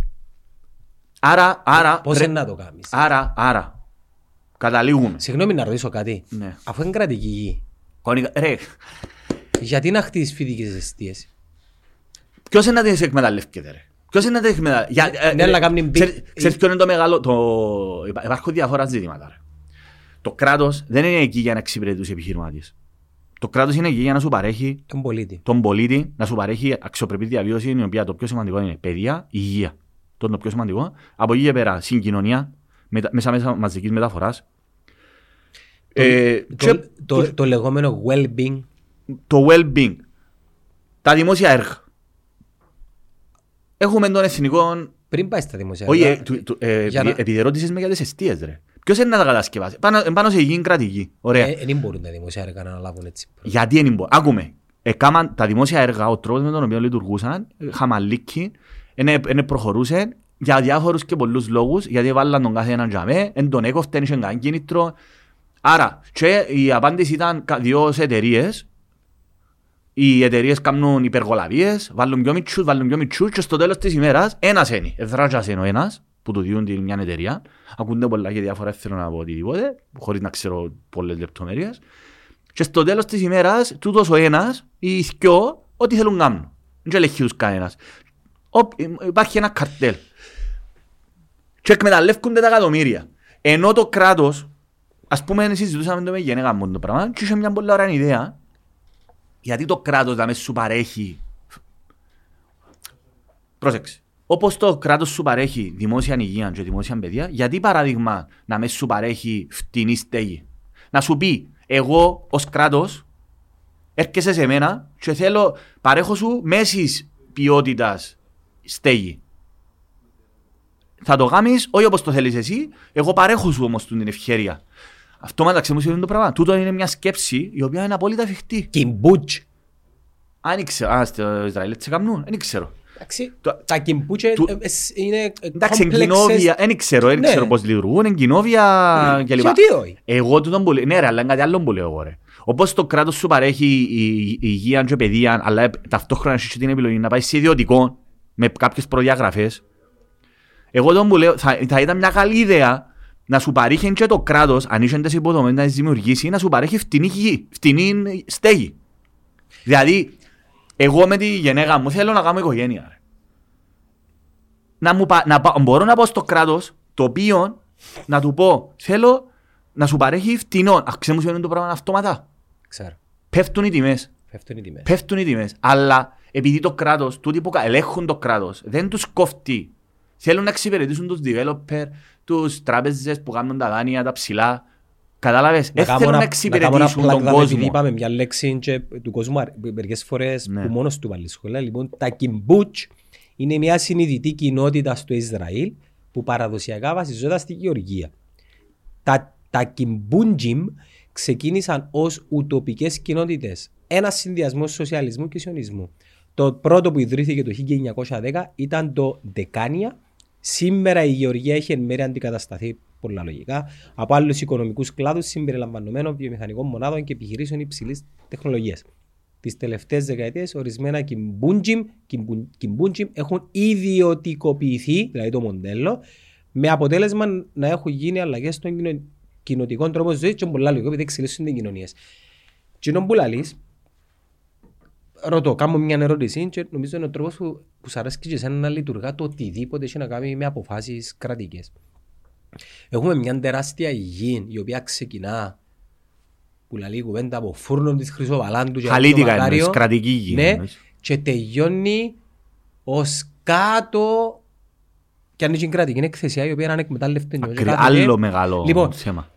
Άρα, άρα... Πώς είναι να το κάνεις. Άρα, άρα. Καταλήγουμε. Συγγνώμη να ρωτήσω κάτι. Αφού είναι κρατική γη. Ρε. Γιατί να χτίσεις φοιτικές εστίες. Ποιος είναι να τις εκμεταλλεύεται, ρε. Ποιος είναι να τρέχει μετά. Ξέρεις ποιο είναι το μεγάλο. Υπάρχουν διάφορα ζητήματα. Το κράτος δεν είναι εκεί για να εξυπηρετεί τους επιχειρηματίες. Το κράτος είναι εκεί για να σου παρέχει τον πολίτη. Τον πολίτη να σου παρέχει αξιοπρεπή διαβίωση, η οποία το πιο σημαντικό είναι παιδεία, υγεία. Το πιο σημαντικό. Από εκεί και πέρα, συγκοινωνία, μέσα μαζικής μεταφοράς. Ε, το, και, το, το, το, το λεγόμενο well-being. Το well-being. Τα δημόσια έργα. Έχουμε τον εθνικό. Πριν πάει στα δημόσια έργα. Όχι, επειδή ερώτησες με για τις αιστείες, ρε. Ποιος είναι να τα κατασκευάσει. Πάνω σε γη είναι κρατική. Ωραία. Ε, δεν μπορούν τα δημόσια έργα να αναλάβουν έτσι. Γιατί δεν μπορούν. Άκουμε. Εκάμαν τα δημόσια έργα, ο τρόπος με τον οποίο λειτουργούσαν, χαμαλίκι, δεν προχωρούσαν για διάφορους και πολλούς λόγους. Γιατί βάλαν τον κάθε έναν τζαμέ, εν τον έκοφτεν, είχε έναν κίνητρο. Άρα, και η απάντηση ήταν δύο εταιρείες. Οι εταιρείες κάνουν υπεργολαβίες, βάλουν πιο μητσούς, βάλουν πιο μητσούς και στο τέλος της ημέρας ένας είναι. Εδράζας είναι ο ένας που του διούν την μια εταιρεία. Ακούνται πολλά και διάφορα, θέλω να πω οτιδήποτε, χωρίς να ξέρω πολλές λεπτομέρειες. Και στο τέλος της ημέρας, τούτος ο ένας ή οι δυο, ό,τι θέλουν να κάνουν. Δεν ελεγχεί τους κανένας. Υπάρχει ένα καρτέλ. Και εκμεταλλεύκονται τα εκατομμύρια. Ενώ το κράτος, ας πούμε, συζητούσαμε το με γενέκα μόνο το πράγμα, και είχε μια πολύ ωραία ιδέα. Γιατί το κράτος να με σου παρέχει. Πρόσεξε. Όπως το κράτος σου παρέχει δημόσια υγεία και δημόσια παιδεία, γιατί παράδειγμα να με σου παρέχει φτηνή στέγη. Να σου πει, εγώ ως κράτος έρχεσαι σε μένα και θέλω, παρέχω σου μέσης ποιότητας στέγη. Θα το κάνεις όχι όπως το θέλεις εσύ, εγώ παρέχω σου όμως την ευχέρεια. Αυτό μεταξύ μου σημαίνει το πράγμα. Τούτο είναι μια σκέψη η οποία είναι απόλυτα φιχτή. Κιμπούτζ. Αν ξέρω. Α, στο Ισραήλ έτσι καμνούν. Δεν ξέρω. Τα κιμπούτζ είναι εντάξει, εγκοινόβια. Δεν ξέρω πώς λειτουργούν. Εγκοινόβια κλπ. Εγώ τούτον πολύ. Ναι, ρε, αλλά είναι κάτι άλλο που λέω εγώ. Όπως το κράτος σου παρέχει υγεία και παιδεία, αλλά ταυτόχρονα έχει την επιλογή να πάει σε ιδιωτικό με κάποιες προδιαγραφές. Εγώ τον που λέω θα ήταν μια καλή ιδέα. Να σου παρέχει και το κράτος, αν είσαι τις υποδομές να τις δημιουργήσει, να σου παρέχει φτηνή γη, φτηνή στέγη. Δηλαδή, εγώ με τη γενέκα μου θέλω να κάνω οικογένεια. Να, μου, να μπορώ να πω στο κράτος, το οποίο να του πω, θέλω να σου παρέχει φτηνό. Αξέ μου σημαίνει το πράγμα αυτόματα. Ξέρω. Πέφτουν οι τιμές. Πέφτουν οι τιμές. Πέφτουν οι τιμές. Αλλά επειδή το κράτος, τούτοι που ελέγχουν το κράτος, δεν τους κόφτει. Θέλουν να εξυπηρετήσουν τους developer, τους τράπεζες που κάνουν τα δάνεια, τα ψηλά. Κατάλαβες, δεν θέλουν να εξυπηρετήσουν τον κόσμο. Είπαμε μια λέξη του κόσμου μερικές φορές που μόνος του βάλει σχολεία. Λοιπόν, τα κιμπούτζ είναι μια συνειδητή κοινότητα στο Ισραήλ που παραδοσιακά βασιζόταν στη Γεωργία. Τα, τα κιμπούτζιμ ξεκίνησαν ως ουτοπικές κοινότητες. Ένας συνδυασμός σοσιαλισμού και σιωνισμού. Το πρώτο που ιδρύθηκε το χίλια εννιακόσια δέκα ήταν το Δεκάνια. Σήμερα η Γεωργία έχει εν μέρει αντικατασταθεί πολλά λογικά από άλλους οικονομικούς κλάδους συμπεριλαμβανομένων βιομηχανικών μονάδων και επιχειρήσεων υψηλής τεχνολογίας. Τις τελευταίες δεκαετίες, ορισμένα κιμπούτζιμ, κιμπού, κιμπούτζιμ έχουν ιδιωτικοποιηθεί, δηλαδή το μοντέλο, με αποτέλεσμα να έχουν γίνει αλλαγές στον κοινοτικό τρόπο ζωής και πολλά λογικά επειδή εξελίσσονται οι κοινωνίες. Τι νομπουλαλείς. Ρωτώ, κάνω μια ερώτηση και νομίζω είναι ο τρόπος που, που σ' αρέσει και εσένα να λειτουργά το οτιδήποτε έχει να κάνει με αποφάσεις κρατικές. Έχουμε μια τεράστια υγεία η οποία ξεκινά που λέει κουβέντα από φούρνο της Χρυσοβαλάντου. Χαλίτικα εννοείς, κρατική υγεία. Ναι, εννοείς. Και τελειώνει ως κάτω και αν είναι κρατική είναι εκθεσιά η οποία είναι εκμετάλλευτε. Άλλο μεγάλο λοιπόν, θέμα.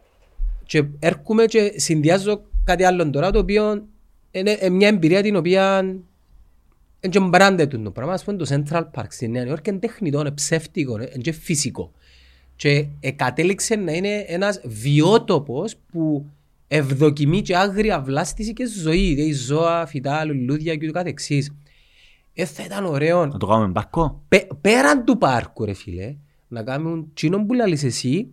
Και έρχομαι και συνδυάζω κάτι άλλο τώρα το οποίο είναι μια εμπειρία την οποία δεν μπραντετούν το πράγμα. Ας πούμε το Central Park στη Νέα Υόρκη είναι τεχνητό, είναι ψεύτικο, είναι φυσικό. Και κατέληξε να είναι ένας βιότοπος που ευδοκιμεί και άγρια βλάστηση και ζωή. Δηλαδή ζώα, φυτά, λουλούδια και ούτω καθεξής. Ε, θα ήταν ωραίο. Να το κάνουμε πάρκο. Πε, πέραν του πάρκου ρε φίλε, να κάνουν τσίνον που λαλείς εσύ,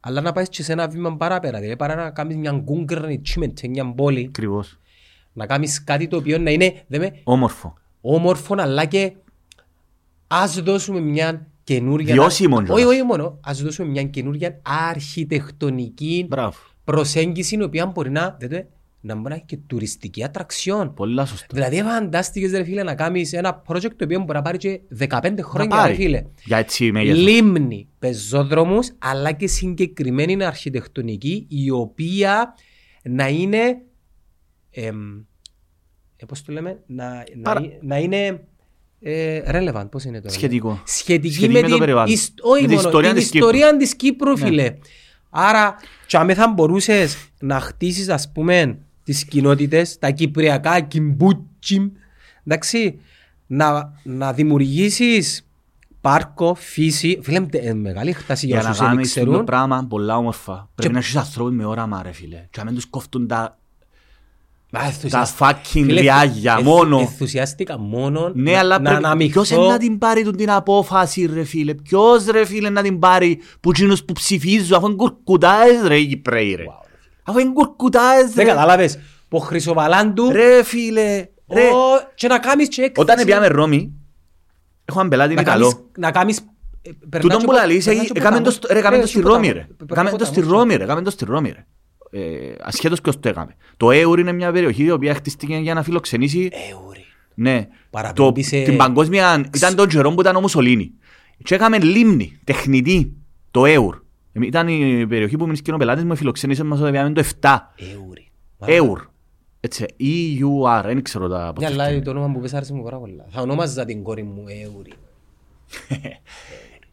αλλά να πάεις και σε ένα βήμα παραπέρα. Δηλαδή παρά να κάνεις μια γκούγκρνη τσίμεντ, μια πόλη. Ακριβώς. Να κάνεις κάτι το οποίο να είναι με, όμορφο. Όμορφο, αλλά και ας δώσουμε μια καινούργια. Βιώσιμο. Όχι, όχι μόνο. Ας δώσουμε μια καινούργια αρχιτεκτονική Μπράβο. Προσέγγιση, η οποία μπορεί να, δείτε, να μπορεί να έχει και τουριστική ατραξιόν. Πολλά σωστά. Δηλαδή, φαντάστηκες, ρε φίλε, να κάνεις ένα project το οποίο μπορεί να πάρει και δεκαπέντε χρόνια, ρε φίλε. Για έτσι μέγεθος. Λίμνη, πεζόδρομους, αλλά και συγκεκριμένη αρχιτεκτονική, η οποία να είναι. Ε, πώς το λέμε, να, Παρα... να, να είναι ε, relevant, πώς είναι τώρα. Σχετικό. Σχετική, Σχετική με, με την, το περιβάλλον. Ισ... με την, μόνο, ιστορία, την της ιστορία της Κύπρου, φίλε. Ναι. Άρα, και αν θα μπορούσες να χτίσεις, ας πούμε, τις κοινότητες, τα κυπριακά κιμπούτσιμ, εντάξει, να, να δημιουργήσεις πάρκο, φύση. Φίλε, ε, μεγάλη χτάση για, για όσους δεν ξέρουν. Είναι πράγμα πολλά όμορφα. Πρέπει και... να έχεις ανθρώποι με όραμα, ρε φίλε. Και να μην τους κόφτουν τα... τα fucking διάγια μόνο. Ενθουσιάστηκα μόνο. Ναι, αλλά ποιος είναι να την πάρει την απόφαση, ρε φίλε. Ποιος, ρε φίλε, να την πάρει που τσίνους που ψηφίζουν, αφού είναι κουρκουτάες, ρε Κυπρέοι, ρε. Αφού είναι κουρκουτάες, ρε. Δεν καταλάβες, που χρυσοβαλάντου. Ρε φίλε, ρε. Και να κάνεις και έκθεση. Όταν πιάμε Ρώμη, έχω έναν πελάτη, είναι καλό. Να κάνεις... Τούτον που λαλείς, έκαμε το στη Ρώμη, ρε. Έκαμε το στη Ρώμη, ρε. Ε, ασχέτως ποιος το έκαμε. Το Έουρι είναι μια περιοχή η οποία χτίστηκε για να φιλοξενήσει. Έουρι. Ναι. Το, την παγκόσμια. Ξ... Ήταν τον Τζερόν που ήταν ο Μουσολίνι. Και έκαμε λίμνη, τεχνητή, το Έουρ. Ήταν η περιοχή που μείνει σκηνοπελάτης μου, φιλοξενήσε μας το εβδομήντα επτά. Έουρι. Έουρ. Έτσι. E U R. Δεν ξέρω τα πώς. Ναι, αλλά το όνομα που πες άρεσε μου πάρα πολλά. Θα ονόμαζα την κόρη μου Έουρι.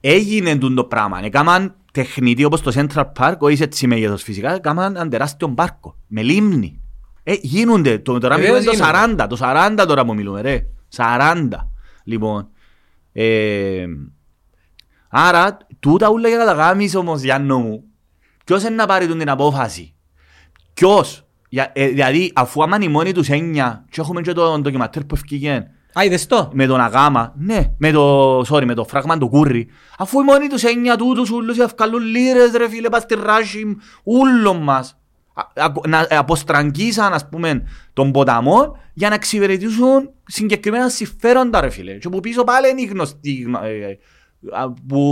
Έγινε το πράγμα. Έκαναν τεχνητή όπως το Central Park, όχι σε έτσι μέγεθος φυσικά, έκαναν έναν τεράστιο πάρκο με λίμνη. Ε, γίνονται. Το, τώρα μιλούμε το σαράντα. Το σαράντα τώρα που μιλούμε, ρε. σαράντα. Λοιπόν. Ε, άρα, τούτα ούλα για καταγάμεις όμως, Γιάννο μου. Ποιος είναι να πάρει την απόφαση. Ποιος. Ε, δηλαδή, αφού άμαν οι μόνοι τους έννοια, και έχουμε και το ντοκιματέρ που ευκήγεν, με τον Αγάμα, ναι, με το, sorry, με το φράγμα του Κούρι. Αφού οι μόνοι τους έννοια τούτους ούλους ευκαλούν λίρες, ρε φίλε, πας στη Ράσιμ, ούλων μας. Α, να αποστραγγίσαν, ας πούμε, τον ποταμό για να εξυπηρετήσουν συγκεκριμένα συμφέροντα, ρε φίλε. Και που πίσω πάλι είναι οι γνωστοί, που,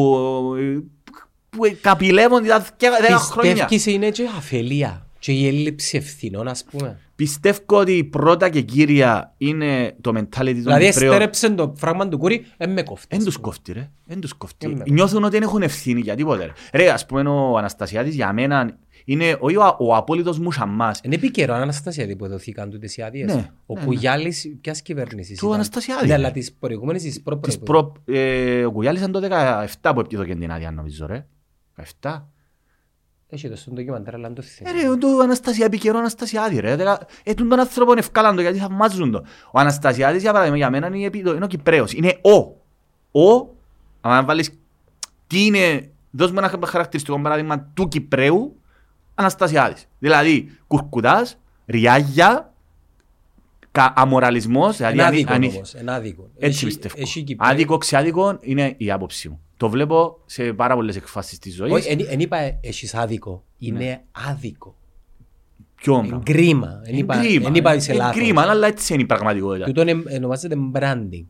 που καπηλεύονται τα δέκα χρόνια. Πιστεύεις είναι και αφελία και η έλλειψη ευθυνών, ας πούμε. Πιστεύω ότι πρώτα και κύρια είναι το mentality των Κυπρέων. Δηλαδή εστέρεψαν το φράγμα του Κούρι, εν με κόφτει. Εν τους κόφτει, ρε. Εν τους κόφτει. Νιώθουν ότι δεν έχουν ευθύνη για τίποτα, ρε. Ρε, ας πούμε, ο Αναστασιάδης για μένα είναι ο, ο, ο απόλυτος μου σαμμάς. Είναι επίκαιρο, αν Αναστασιάδη που δοθήκαν τούτες οι άδειες. Ναι, ο ναι, Κουγιάλης, ναι. Ποιας κυβέρνησης του ήταν. Του Αναστασιάδη. Ναι, αλλά της προηγούμενης, της προ... Της προ... Ε, ο Κουγιάλης ήταν το δεκαεπτά που επιδόθηκε την άδεια, νομίζω, ρε. δεκαεπτά. Έχει το στον ντοκιμαντέρ, αλλά αν το θυμίζει. Ρε, το Αναστασία, επικαιρό Αναστασιάδη, ρε. Ε, τον άνθρωπο είναι ευκάλαν το, γιατί θαυμάζουν το. Ο Αναστασιάδης, για παράδειγμα, για μένα είναι ο Κυπρέος. Είναι ο. Ο, αν βάλεις, τι είναι, δώσ' μου ένα χαρακτηριστικό παράδειγμα του Κυπρέου, Αναστασιάδης. Δηλαδή, κουρκουτάς, ριάγια, αμοραλισμός. Ένα άδικο όμως, ένα άδικο. Έτσι πιστεύω. Άδικο, ξεάδικο είναι η άποψή μου. Το βλέπω σε πάρα πολλές εκφάσεις της ζωής. Όχι, εν είπα έχεις άδικο. Είναι άδικο. Ποιο είναι. Κρίμα. Εν είπα είσαι λάθος. Κρίμα, αλλά έτσι είναι η πραγματικότητα. Τούτον ονομάζεται branding.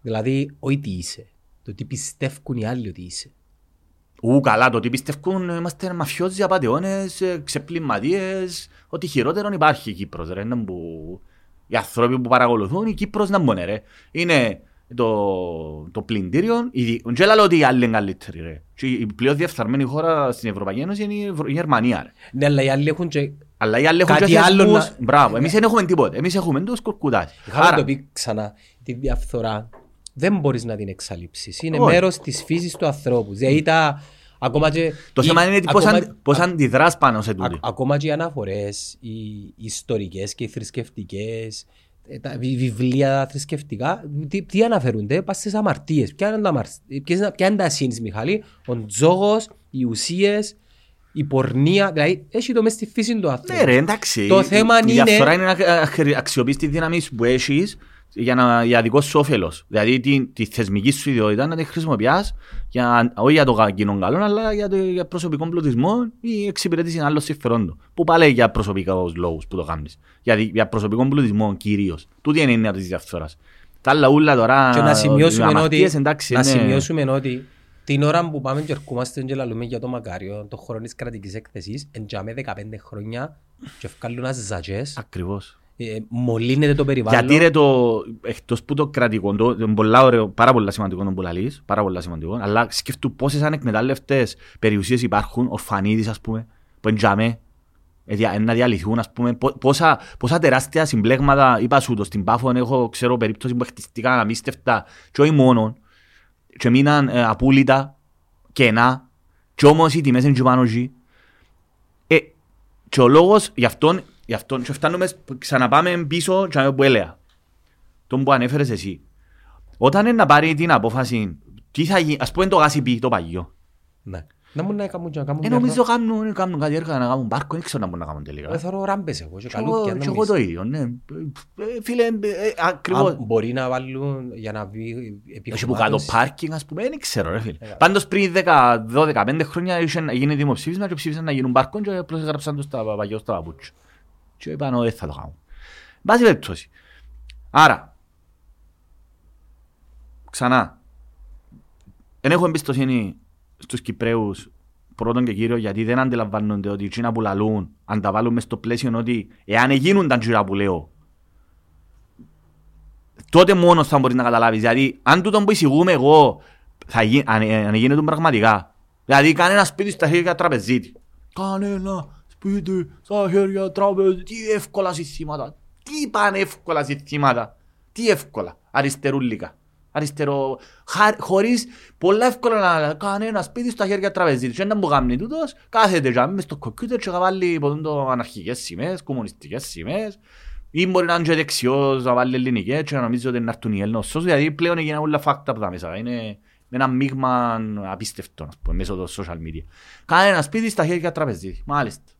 Δηλαδή, όχι τι είσαι. Το τι πιστεύουν οι άλλοι ότι είσαι. Ού, καλά, το τι πιστεύουν είμαστε μαφιόζοι, απατεώνες, ξεπλυμματίες. Ότι χειρότερον υπάρχει η Κύπρος. Οι άνθρωποι που παρακολουθούν, η Κύπρος να μπουν. Είναι... Το, το πλυντήριο, και λέω ότι οι άλλοι είναι καλύτεροι, ρε. Και η πλέον διεφθαρμένη χώρα στην Ευρωπαϊκή Ένωση είναι η Γερμανία, ρε. Ναι, αλλά οι άλλοι έχουν και... Αλλά οι άλλοι έχουν κάτι και θεσμούς. Να... Μπράβο, εμείς δεν έχουμε τίποτα. Εμείς έχουμε τους κορκουτάς. Είχαμε άρα... το πει ξανά, τη διαφθορά δεν μπορείς να την εξαλείψεις. Είναι oh. μέρος της φύσης του ανθρώπου. Δηλαδή τα... Ακόμα και... Το θέμα είναι πώς, ακόμα... αν... πώς αντιδράς πάνω σε τούτο. Ακόμα και οι αναφορές, οι ιστορικές και οι θρησκευτικές. Τα βιβλία θρησκευτικά, τι, τι αναφέρονται, πας στις αμαρτίες. Ποια είναι, αμαρ... είναι τα σύνης, Μιχάλη, ο τζόγος, οι ουσίες, η πορνεία. Δηλαδή, έχει το μέσα στη φύση του ανθρώπου. Ναι, ρε, εντάξει. Το θέμα η, είναι. Η διαφορά είναι να αξιοποιείς τη δύναμη που έχεις για, να, για δικό σου όφελος. Δηλαδή, τη, τη θεσμική σου ιδιότητα να τη χρησιμοποιάς όχι για το κοινό καλό, αλλά για, το, για προσωπικό πλουτισμό ή εξυπηρέτηση άλλων συμφερόντων. Που πάλι για προσωπικούς λόγους που το κάνεις. Για, για προσωπικό πλουτισμό κυρίως. Τούτη είναι η έννοια της διαφθοράς. Τα άλλα ούλα τώρα. Και να σημειώσουμε, αμαρτίες, εντάξει, να σημειώσουμε ότι την ώρα που πάμε και ερχόμαστε και λαλούμε για το Μακάριο, το χρόνο της κρατικής έκθεσης, εντιαμέ δεκαπέντε χρόνια και βγάλουν ζατζές. Ακριβώς. Ε, μολύνεται το περιβάλλον. Γιατί ρε το, εκτός που το κρατικό, το, το πολλά ωραίο, πάρα πολλά σημαντικό τον Πολαλής, πάρα πολλά σημαντικό, αλλά σκεφτού πόσες ανεκμετάλλευτες περιουσίες υπάρχουν, ορφανίδης ας πούμε, που εντιαμέ, να διαλυθούν ας πούμε, πόσα, πόσα τεράστια συμπλέγματα, είπα σου το, στην Πάφο έχω ξέρω περίπτωση που χτιστήκαν αμίστευτα και όχι μόνον, και μείναν ε, απούλητα, κενά, Κι όμως οι τιμές είναι και πάνω εκεί. Ε, και ο λόγος γι' αυτόν, γι' αυτόν και φτάνουμε, ξαναπάμε πίσω και να πω έλεγα. Τον που ανέφερες εσύ. Όταν είναι να πάρει την απόφαση, τι θα γίνει, ας πούμε το γάσιπι, το παγιό. Ναι. Να μου να κάνουν και να κάνουν... Ε, νομίζω να κάνουν κάτι έργα, να κάνουν πάρκο, δεν ξέρω να μπορούν να κάνουν τελικά. Θέλω ράμπες εγώ και καλούκια. Και εγώ το ίδιο, ναι. Φίλε, ακριβώς... Μπορεί να βάλουν για να βγει επιχωμάτες. Όχι που κάτω πάρκινγκ, ας πούμε, δεν ξέρω ρε φίλε. Πάντως πριν δέκα, δώδεκα, πέντε χρόνια γίνει δημοψήφισμα και ψήφισαν να γίνουν πάρκο και προσέγραψαν τους τα παγιώς στα παπούτσια. Και είπαν, δεν θα το κάνουν. Βάση περίπτωση. Άρα, ξανά, δεν έχω εμπιστοσύνη στους Κυπραίους πρώτον και κύριο γιατί δεν αντιλαμβάνονται ότι εκείνα που λαλούν αν τα βάλουν μες στο πλαίσιο ότι εάν γίνονταν γύρω που λέω τότε μόνος θα μπορείς να καταλάβεις δηλαδή αν τούτον που εισηγούμε εγώ θα γι... αν, αν γίνεται πραγματικά δηλαδή κανένα σπίτι στα χέρια τραπεζίτη κανένα σπίτι στα χέρια τραπεζίτη τι εύκολα συστήματα τι πανεύκολα συστήματα τι εύκολα αριστερούλικα αριστερό, χωρίς πολλά εύκολα να κάνει ένα σπίτι στα χέρια τραπεζίτης. Και να μου κάνει τούτος, κάθεται και μες στο κομπιούτερ και βάλει αναρχικές σημαίες, κομμουνιστικές σημαίες ή μπορεί να είναι και δεξιός, να βάλει ελληνικές και να νομίζω ότι είναι να έρθουν οι Έλληνες σώσους, γιατί πλέον έγιναν όλα φάκτα από τα μέσα. Είναι ένα μείγμα απίστευτο, ας πούμε, μέσω των social media. Κάνει ένα σπίτι στα χέρια τραπεζίτης, μάλιστα.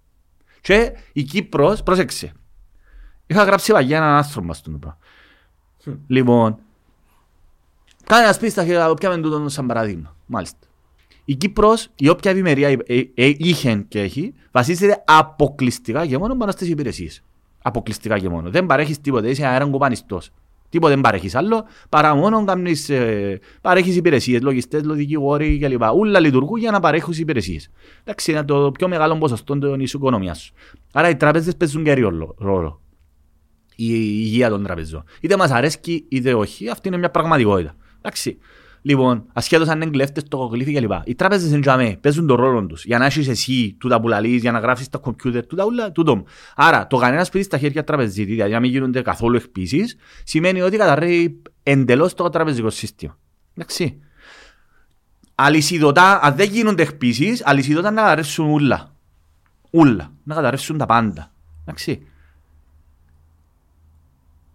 Και η Κύπρος, πρόσεξε, είχα γράψει παγιά έναν άνθρωπο μας τον πράγμα. Λοιπόν, κάνε ένα σπίτι στα χέρια, όποια με τούτον σαν παραδείγμα. Μάλιστα. Η Κύπρος, η όποια ευημερία ε, ε, ε, είχε και έχει, βασίζεται αποκλειστικά και μόνο πάνω στις υπηρεσίες. Αποκλειστικά και μόνο. Δεν παρέχεις τίποτα, είσαι αεραγκοπανιστός. Τίποτα δεν παρέχεις άλλο, παρά μόνο κάνεις, ε, παρέχεις υπηρεσίες, λογιστές, δικηγόροι κλπ. Όλα λειτουργούν για να παρέχουν υπηρεσίες. Εντάξει, είναι το πιο μεγάλο ποσοστό της οικονομίας σου. Άρα οι τράπεζες παίζουν κέριο ρόλο. Η υγεία των τραπεζών. Είτε μας αρέσει είτε όχι, αυτή είναι μια πραγματικότητα. Εντάξει. Λοιπόν, ασχέτως αν είναι κλέφτες, τοκογλύφοι κλπ. Οι τράπεζες εν τζαμέ παίζουν τον ρόλο τους για να έχεις εσύ τούτα που λαλείς, για να γράψεις τα κομπιούτερ, τούτα ούλα, τούτο. Άρα, το κανένα σπίτι στα χέρια τραπεζίτη, δηλαδή να μην γίνονται καθόλου εκπίσεις, σημαίνει ότι καταρρέει εντελώς το τραπεζικό σύστημα. Εντάξει. Αλυσιδωτά, αν δεν γίνονται εκπίσεις, αλυσιδωτά να καταρρεύσουν ούλα. Ούλα. Να καταρρεύσουν τα πάντα. Εντάξει.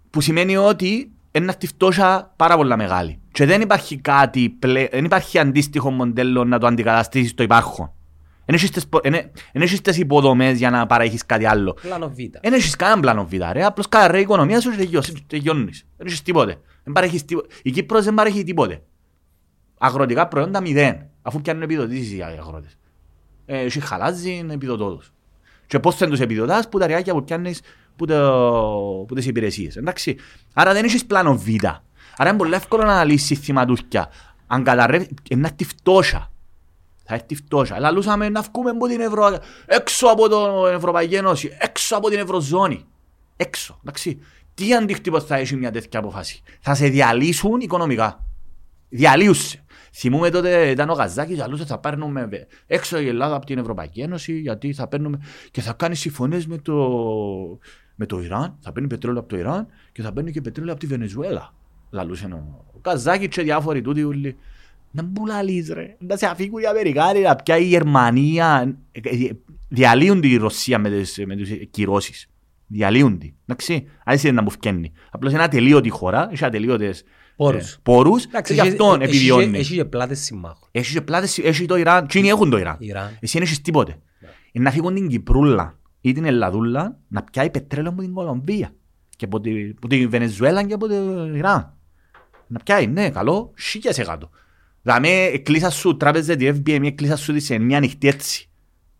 Που σημαίνει ότι είναι αυτή φτώχεια πάρα πολλά μεγάλη. Και δεν υπάρχει κάτι, πλε... δεν υπάρχει αντίστοιχο μοντέλο να το αντικαταστήσεις στο υπάρχον. Εν έχεις τις υποδομές για να παραέχεις κάτι άλλο. Πλάνο Β. Εν έχεις κανέναν πλάνο Β. Απλώς κάθε ρε οικονομία σου τελειώνεις. Δεν έχεις τίποτε. Η Κύπρος δεν παρέχει τίποτε. Αγροτικά προϊόντα μηδέν. Αφού πιάνουν επιδοτήσεις οι αγρότες. Έχεις χαλάζει, είναι επιδοτόδος. Και πώς θα τους επιδοτάς που τα ριάκια που πιάνεις που, το, που τις υπηρεσίες. Εντάξει. Άρα δεν έχεις πλάνο Β. Άρα είναι πολύ εύκολο να λύσεις θυματούχια. Αν καταρρεύει, είναι αυτή φτώχεια. Θα έρθει φτώχεια. Λαλούσαμε να βγούμε από την Ευρω... έξω από την Ευρωπαϊκή Ένωση, έξω από την Ευρωζώνη. Έξω. Εντάξει. Τι αντίκτυπος θα έχει μια τέτοια αποφάση. Θα σε διαλύσουν οικονομικά. Διαλύουσε. Θυμούμε τότε ήταν ο Καζάκης, αλλούς θα παίρνουμε έξω η Ελλάδα από την Ευρωπαϊκή Ένωση γιατί θα παίρνουμε και θα κάνει συμφωνίες με το... με το Ιράν, θα παίρνει πετρέλαιο από το Ιράν και θα παίρνει και πετρέλαιο από τη Βενεζουέλα. Λαλούσε ο Καζάκης και διάφοροι τούτοι όλοι. Να μπουλαλείς ρε, να σε αφήκουν οι Αμερικάνοι, να πια η Γερμανία. Διαλύονται η Ρωσία με τις, με τις κυρώσεις. Διαλύονται. Εντάξει, αν είναι να μου φκένει. Απλώς είναι ατελείωτη χώρα, έχει ατελείωτες πόρους και γι' αυτόν επιβιώνει. Έχει και πλάτες συμμάχων. Έχει και πλάτες, έχει το Ιράν, τσίνοι έχουν το Ιράν. Εσύ έχεις τίποτε. Να φύγουν την Κυπρούλα ή την Ελλαδούλα να πιάει πετρέλαιο από την Κολομβία και από τη, από τη Βενεζουέλα και από το Ιράν. Να πιάει, ναι, καλό, σίγια σε κάτω. Δηλαδή, εκλείσα σου, τράπεζα τη εφ μπι εμ, εκλείσα σου σε μια νυχτή έτσι.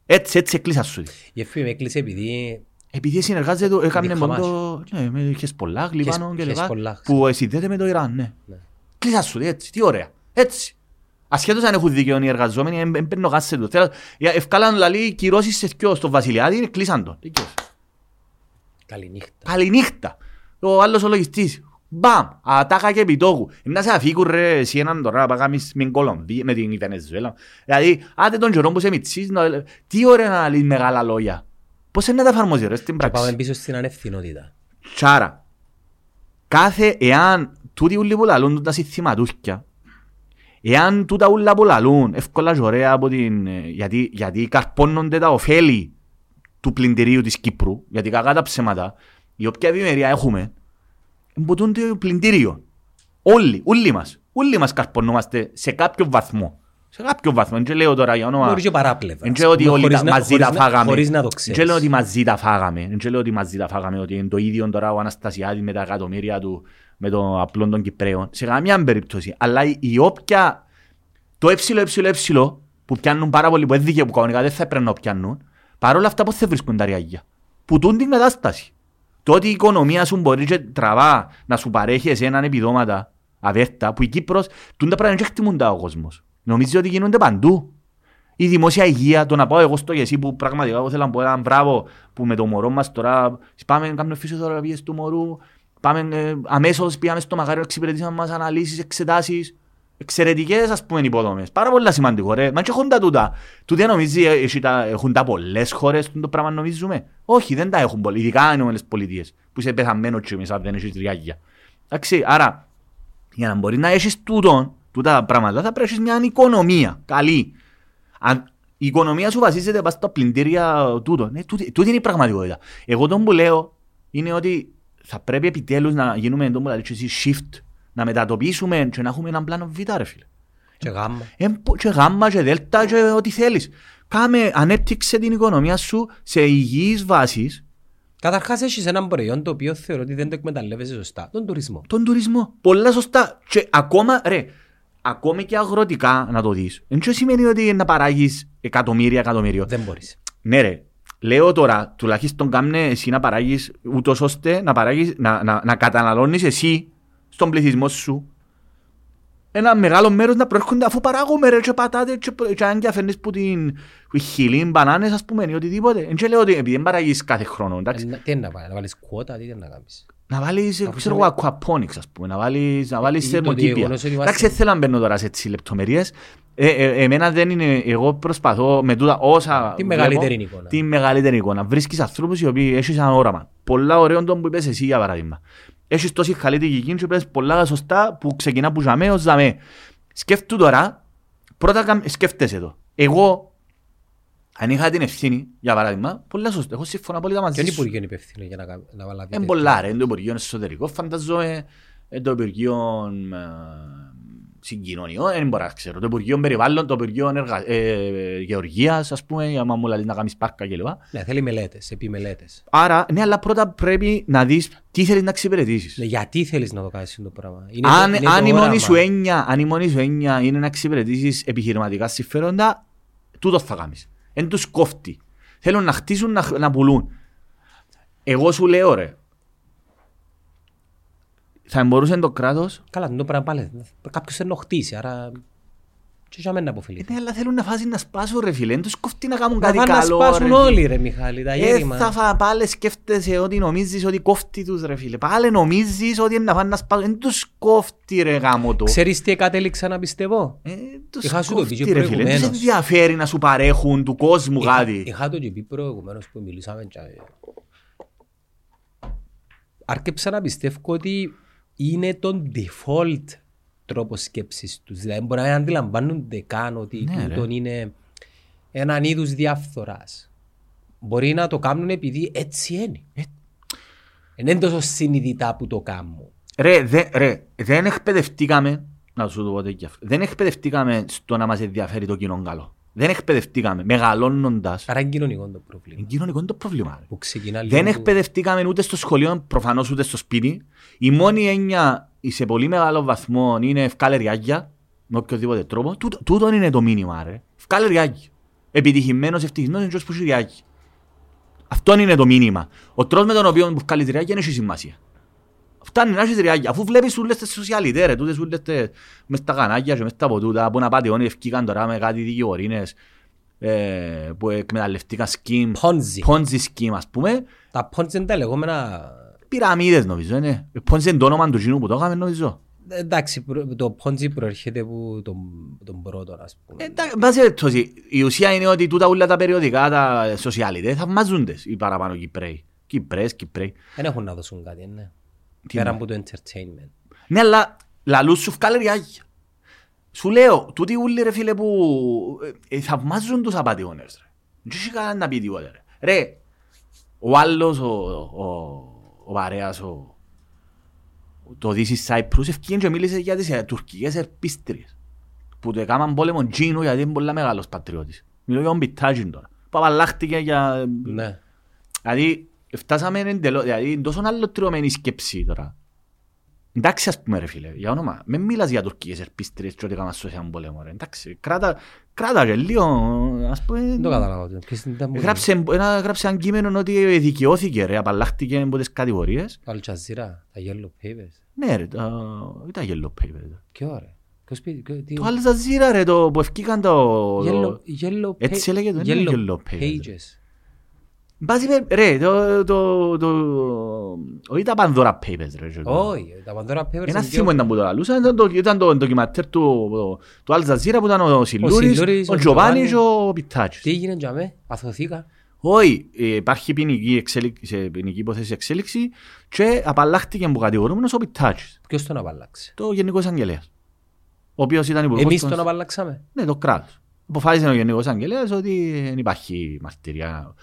Έτσι, έτσι εκλείσα σου. Η εφ μπι εμ εκλείσε επειδή... Επειδή συνεργάζεται, έκανε μόνο... Ναι, με Χεσπολάχ, Λιβάνο και λοιπά, που συνδέεται με το Ιράν, ναι. Εκλείσα σου, έτσι, τι ωραία, έτσι. Ασχέτως αν έχουν δικαιώνει οι εργαζόμενοι, δεν παίρνω γάση του. Ευκάλαν λαλή κυρώσεις σε δυο στον Βασιλιάδη, κλείσαν τον. Καληνύχτα. Καληνύχτα. Ο άλλος ο λογιστής. Μπαμ, ατάκα και επιτόκου. Να σε αφήκουν ρε εσύ έναν τώρα να πάγαμεις με την Κολομβία, με την Βενεζουέλα. Δηλαδή, άντε τον καιρό που σε μητσείς, τι ωραία να λύσεις μεγάλα λόγια. Πώς είναι να τα εφαρμόζει ρε στην πράξη. Και πάμε πίσω στην ανευθυνότητα. Άρα, κάθε εάν τούτοι ούλοι που λαλούν τα συστηματούχια Εάν τούτα ούλα που λαλούν, εύκολα και ωραία από την... γιατί, γιατί καρπώνονται τα ωφέλη του πλυντηρίου της Κύπρου, γιατί κακά τα ψέματα, η οποία ευημερία έχουμε, εμποτούν το πλυντήριο. Όλοι, όλοι μας, όλοι μας καρπωνόμαστε σε κάποιο βαθμό. Σε κάποιο βαθμό, δεν λέω τώρα για όνομα... Μπορεί και παράπλευρα. Δεν λέω ότι όλοι μαζί τα φάγαμε. Δεν λέω ότι μαζί τα φάγαμε. Δεν λέω ότι μαζί τα φάγαμε, ότι είναι το ίδιο τώρα ο Αναστασιάδης με τα εκατομμύρια του, με τον απλό των Κυπραίων. Σε καμία περίπτωση. Αλλά η όποια... Το έψιλο, έψιλο, έψιλο, που πιάνουν πάρα πολύ, που είναι δίκαιο που κανονικά δεν θα έπρεπε να πιάνουν, παρόλα αυτά πώς θα βρίσκουν τα ριάγια. Που τούν την κατάσταση. Το ότι η οικονομία σου μπορεί και τραβά να σου παρέχει εσέναν επιδόματα αβέρτα, που η Κύπρος τούν τα πράγματα και χτιμούν τα ο κόσμος. Νομίζω ότι γίνονται παντού. Η δημόσια υγεία, το να πάω εγώ στο γεσί που πραγματικά εγώ θέλω να πω έναν μπράβο που με το μωρό μας τώρα πάμε να κάνουμε φυσιοθεραπείες του μωρού, πάμε, ε, αμέσως πήγαμε στο μαγάριο, εξυπηρετήσαμε μας αναλύσεις, εξετάσεις, εξαιρετικές ας πούμε υποδομές. Πάρα πολλά σημαντικό ρε, μα και έχουν τα τούτα. Τούτε νομίζει έχουν τα πολλές χώρες το πράγμα νομίζουμε. Όχι, δεν τα έχουν πολλές, ειδικά οι νομές πολιτείες που είσαι πεθαμένος και μέσα δεν έχεις τριάκια. Άρα, για να μπορεί να έχεις τούτον, τούτα πράγματα θα πρέπει μια οικονομία καλή. Αν η οικονομία σου βασίζεται πάνω στα πλυντήρια τούτο, ναι, τούτη, τούτη είναι η πραγματικότητα. Εγώ τον που λέω είναι ότι θα πρέπει επιτέλους να γίνουμε τον που λέει, shift, να μετατοπίσουμε και να έχουμε έναν πλάνο β' ρε φίλε. Και γάμμα. Ε, και γάμμα και δέλτα και ό,τι θέλεις. Κάμε, ανέπτυξε την οικονομία σου σε υγιείς βάσεις. Καταρχάς έχεις έναν προϊόν το οποίο θεωρώ ότι δεν το εκμεταλλεύεσαι σωστά. Τον τουρισμό. Τον τουρισμό. Πολλά σωστά. Και ακόμα, ρε, ακόμη και αγροτικά να το δεις. Εν και σημαίνει ότι να παράγεις εκατομμύρια εκατομμύριο. Δεν μπορείς. Ναι ρε, λέω τώρα, τουλάχιστον κάμνε εσύ να παράγεις ούτως ώστε να, παράγεις, να, να, να καταναλώνεις εσύ στον πληθυσμό σου ένα μεγάλο μέρος να προέρχονται αφού παράγουμε ρε και πατάτες και, και αν και αφαιρνείς που την χιλή, μπανάνες ας πούμε ή οτιδήποτε. Εν και λέω ότι επειδή παράγεις κάθε χρόνο, εντάξει. Τι είναι να βάλεις, να βάλεις κουότα, τι είναι να κάνεις. Να βάλεις, ξέρω εγώ, ακουαπώνιξ, ας πούμε, να βάλεις, να βάλεις θερμοκήπια. Εντάξει, θέλω να μπαίνω τώρα σε τις λεπτομερίες. Ε, ε, εμένα δεν είναι, εγώ προσπαθώ με τούτα όσα... Την μεγαλύτερη εικόνα. Την μεγαλύτερη εικόνα. Βρίσκεις ανθρώπους οι οποίοι έχεις ένα όραμα. Πολλά ωραίων των που είπες εσύ, για παράδειγμα. Έχεις τόση χαλίτικη κίνηση που είπες πολλά σωστά που ξεκινά που ζαμέ ως ζαμέ. Σκέφτου τώρα, πρώτα σκέφτεσαι το. Εγώ, αν είχα την ευθύνη, για παράδειγμα, πολλά σωστά. Εγώ συμφωνώ πολύ τα μαζί σου. Και αν υπουργείο είναι υπεύθυνο για να, να βάλαβει. Εν πολλά ρε, εν το υπουργείο εσωτερικό φανταζόμαι, εν το υπουργείο συγκοινωνιών, εν μπορώ να ξέρω. Το υπουργείο περιβάλλον, το υπουργείο εργα... ε, γεωργίας, ας πούμε, για μου λέει να κάνεις πάρκα κλπ. Ναι, θέλει μελέτες, επιμελέτες. Άρα, ναι, αλλά πρώτα πρέπει να δεις τι θέλεις να εξυπηρετήσεις. Ναι, γιατί θέλεις να το κάνεις αυτό το πράγμα. Είναι αν, το, είναι αν, το η μόνη σου έννοια, αν η μόνη σου έννοια είναι να εξυπηρετήσεις επιχειρηματικά συμφέροντα, τούτο θα κάνεις. Εν τους κόφτει. Θέλουν να χτίσουν, να, να πουλούν. Εγώ σου λέω ρε. Θα μπορούσε το κράτος. Καλά, δεν το πράγμα πάλι. Κάποιος θέλει να χτίσει, άρα... Και για μένα να αποφελείται. Ναι, αλλά θέλουν να φάσουν να σπάσουν ρε φίλε. Εν τους κόφτει να κάνουν κάτι καλό. Να σπάσουν όλοι ρε Μιχάλη, τα γέρημα. Ε, θα φα, πάλι σκέφτεσαι ότι νομίζεις ότι κόφτει τους ρε φίλε. Πάλι νομίζεις ότι να φάνε να σπάσουν. Εν τους κόφτει ρε γάμο το. Ξέρεις τι εκατέληξα να πιστεύω. Ε, τους κόφτει ρε φίλε. Δεν σε ενδιαφέρει να σου παρέχουν του κόσμου κάτι. Είχα το και πει προηγουμένως που μιλούσαμε. Άρκεψα να πιστεύω ότι είναι τον default τρόπο σκέψης τους. Δηλαδή μπορεί να αντιλαμβάνονται καν ότι ναι, τούτον είναι έναν είδους διαφθοράς. Μπορεί να το κάνουν επειδή έτσι είναι. Ε... Είναι τόσο συνειδητά που το κάνουν. Ρε, δε, ρε δεν εκπαιδευτήκαμε, να σου το πω και αυτό, δεν εκπαιδευτήκαμε στο να μας ενδιαφέρει το κοινό καλό. Δεν εκπαιδευτήκαμε μεγαλώνοντας. Άρα είναι κοινωνικό το πρόβλημα. Είναι κοινωνικό το πρόβλημα. Δεν του... εκπαιδευτήκαμε ούτε στο σχολείο, προφανώς ούτε στο σπίτι. Η μόνη έννοια σε πολύ μεγάλο βαθμό είναι βγάλε ριάγια, με οποιοδήποτε τρόπο. Τούτο, τούτο είναι το μήνυμα. Ρε. Βγάλε ριάγια. Επιτυχημένος, ευτυχισμένος είναι ο που έχει ριάγια. Αυτό είναι το μήνυμα. Ο τρόπος με τον οποίο βγάλεις ριάγια δεν έχει σημασία. Φτάνει να έχεις ριάγια. Αφού βλέπεις όλες τις σοσιαλιτές, τούτες όλες τις μες τα κανάκια και μες τα ποτούτα που να πάτε όνοι ευκήκαν τώρα με κάτι δικηγορίνες ε, που εκμεταλλευτήκαν σκήμ, πόντζι σκήμ ας πούμε. Τα πόντζι είναι τα λεγόμενα... Πυραμίδες νομίζω, ναι. Πόντζι είναι το όνομα του κοινού που το έκαμε νομίζω. Εντάξει, το πόντζι προέρχεται από τον, τον πρώτο ας πούμε. Εντάξει, βάζει έτσι, η ουσία είναι ότι τούτα όλα τα περιοδικά, τα σοσιαλιτές θαυμάζονται οι παραπάνω Κυπραίοι. Κυπρές, Κυπραίοι. Δεν έχουν να δώσουν κάτι, ναι. Πέρα από το entertainment. Ναι, αλλά λαλούς σου βγάλε ριάγια. Σου λέω, τούτοι ούλοι ρε φίλε που ε, θαυμάζουν τους απατεώνες ρε. Δεν είχε κανένα να πει τίποτα ρε. Ρε, ο άλλος, ο, ο, ο παρέας, ο, το Δύσης Σάιπρους ευκήγεν και μίλησε για τις τουρκικές ερπίστριες που το έκαναν πόλεμον Τζίνου γιατί είναι πολύ μεγάλος πατριώτης. Μιλώ για τον Μπιττάζιν τώρα. Παπαλλάχτηκε για... Ναι. Δηλαδή, φτάσαμε εντελώς, δηλαδή είναι τόσο αλλοτριωμένη σκέψη τώρα. Εντάξει ας πούμε ρε φίλε, για όνομα, με μιλάς για τουρκίες ερπίστριες και ότι έκαναν σωσιαν πόλεμο ρε. Εντάξει, κράτα, κράτα και λίγο, ας πούμε... Δεν το καταλάβω. Γράψε, γράψε ένα κείμενο ότι δικαιώθηκε ρε, απαλλάχτηκε από τις κατηγορίες. Τα Αλτζαζίρα, τα Yellow Papers. Ναι ρε, τα Yellow Papers. Ποιο ρε. Το Αλτζαζίρα ρε, το που ευκήκαν το... Έτσι έλεγε το, είναι Yellow Pages. Μπάζει ρε, το, το, το... όχι τα Pandora Papers ρε. Όχι, τα Pandora Papers... Ένα θύμο ήταν που το λαλούσαν, ήταν το ντοκιματέρ του Αλτζαζίρα που ήταν ο Σιλούρης, ο Τζοβάνι και ο Πιτάτσιος. Τι έγινε για μέ, αθωθήκα. Όχι, υπάρχει ποινική υπόθεση εξέλιξη και απαλλάχτηκε από κατηγορούμενος ο Πιτάτσιος. Ποιος τον απαλλάξε? Το Γενικός Αγγελέας. Ο οποίος ήταν υπουργός... Εμείς τον απαλλάξαμε. Ναι, το κράτος. Αποφάσισε ο Γενικός Αγγελέας ότι δεν υπάρχει μαρτυρία.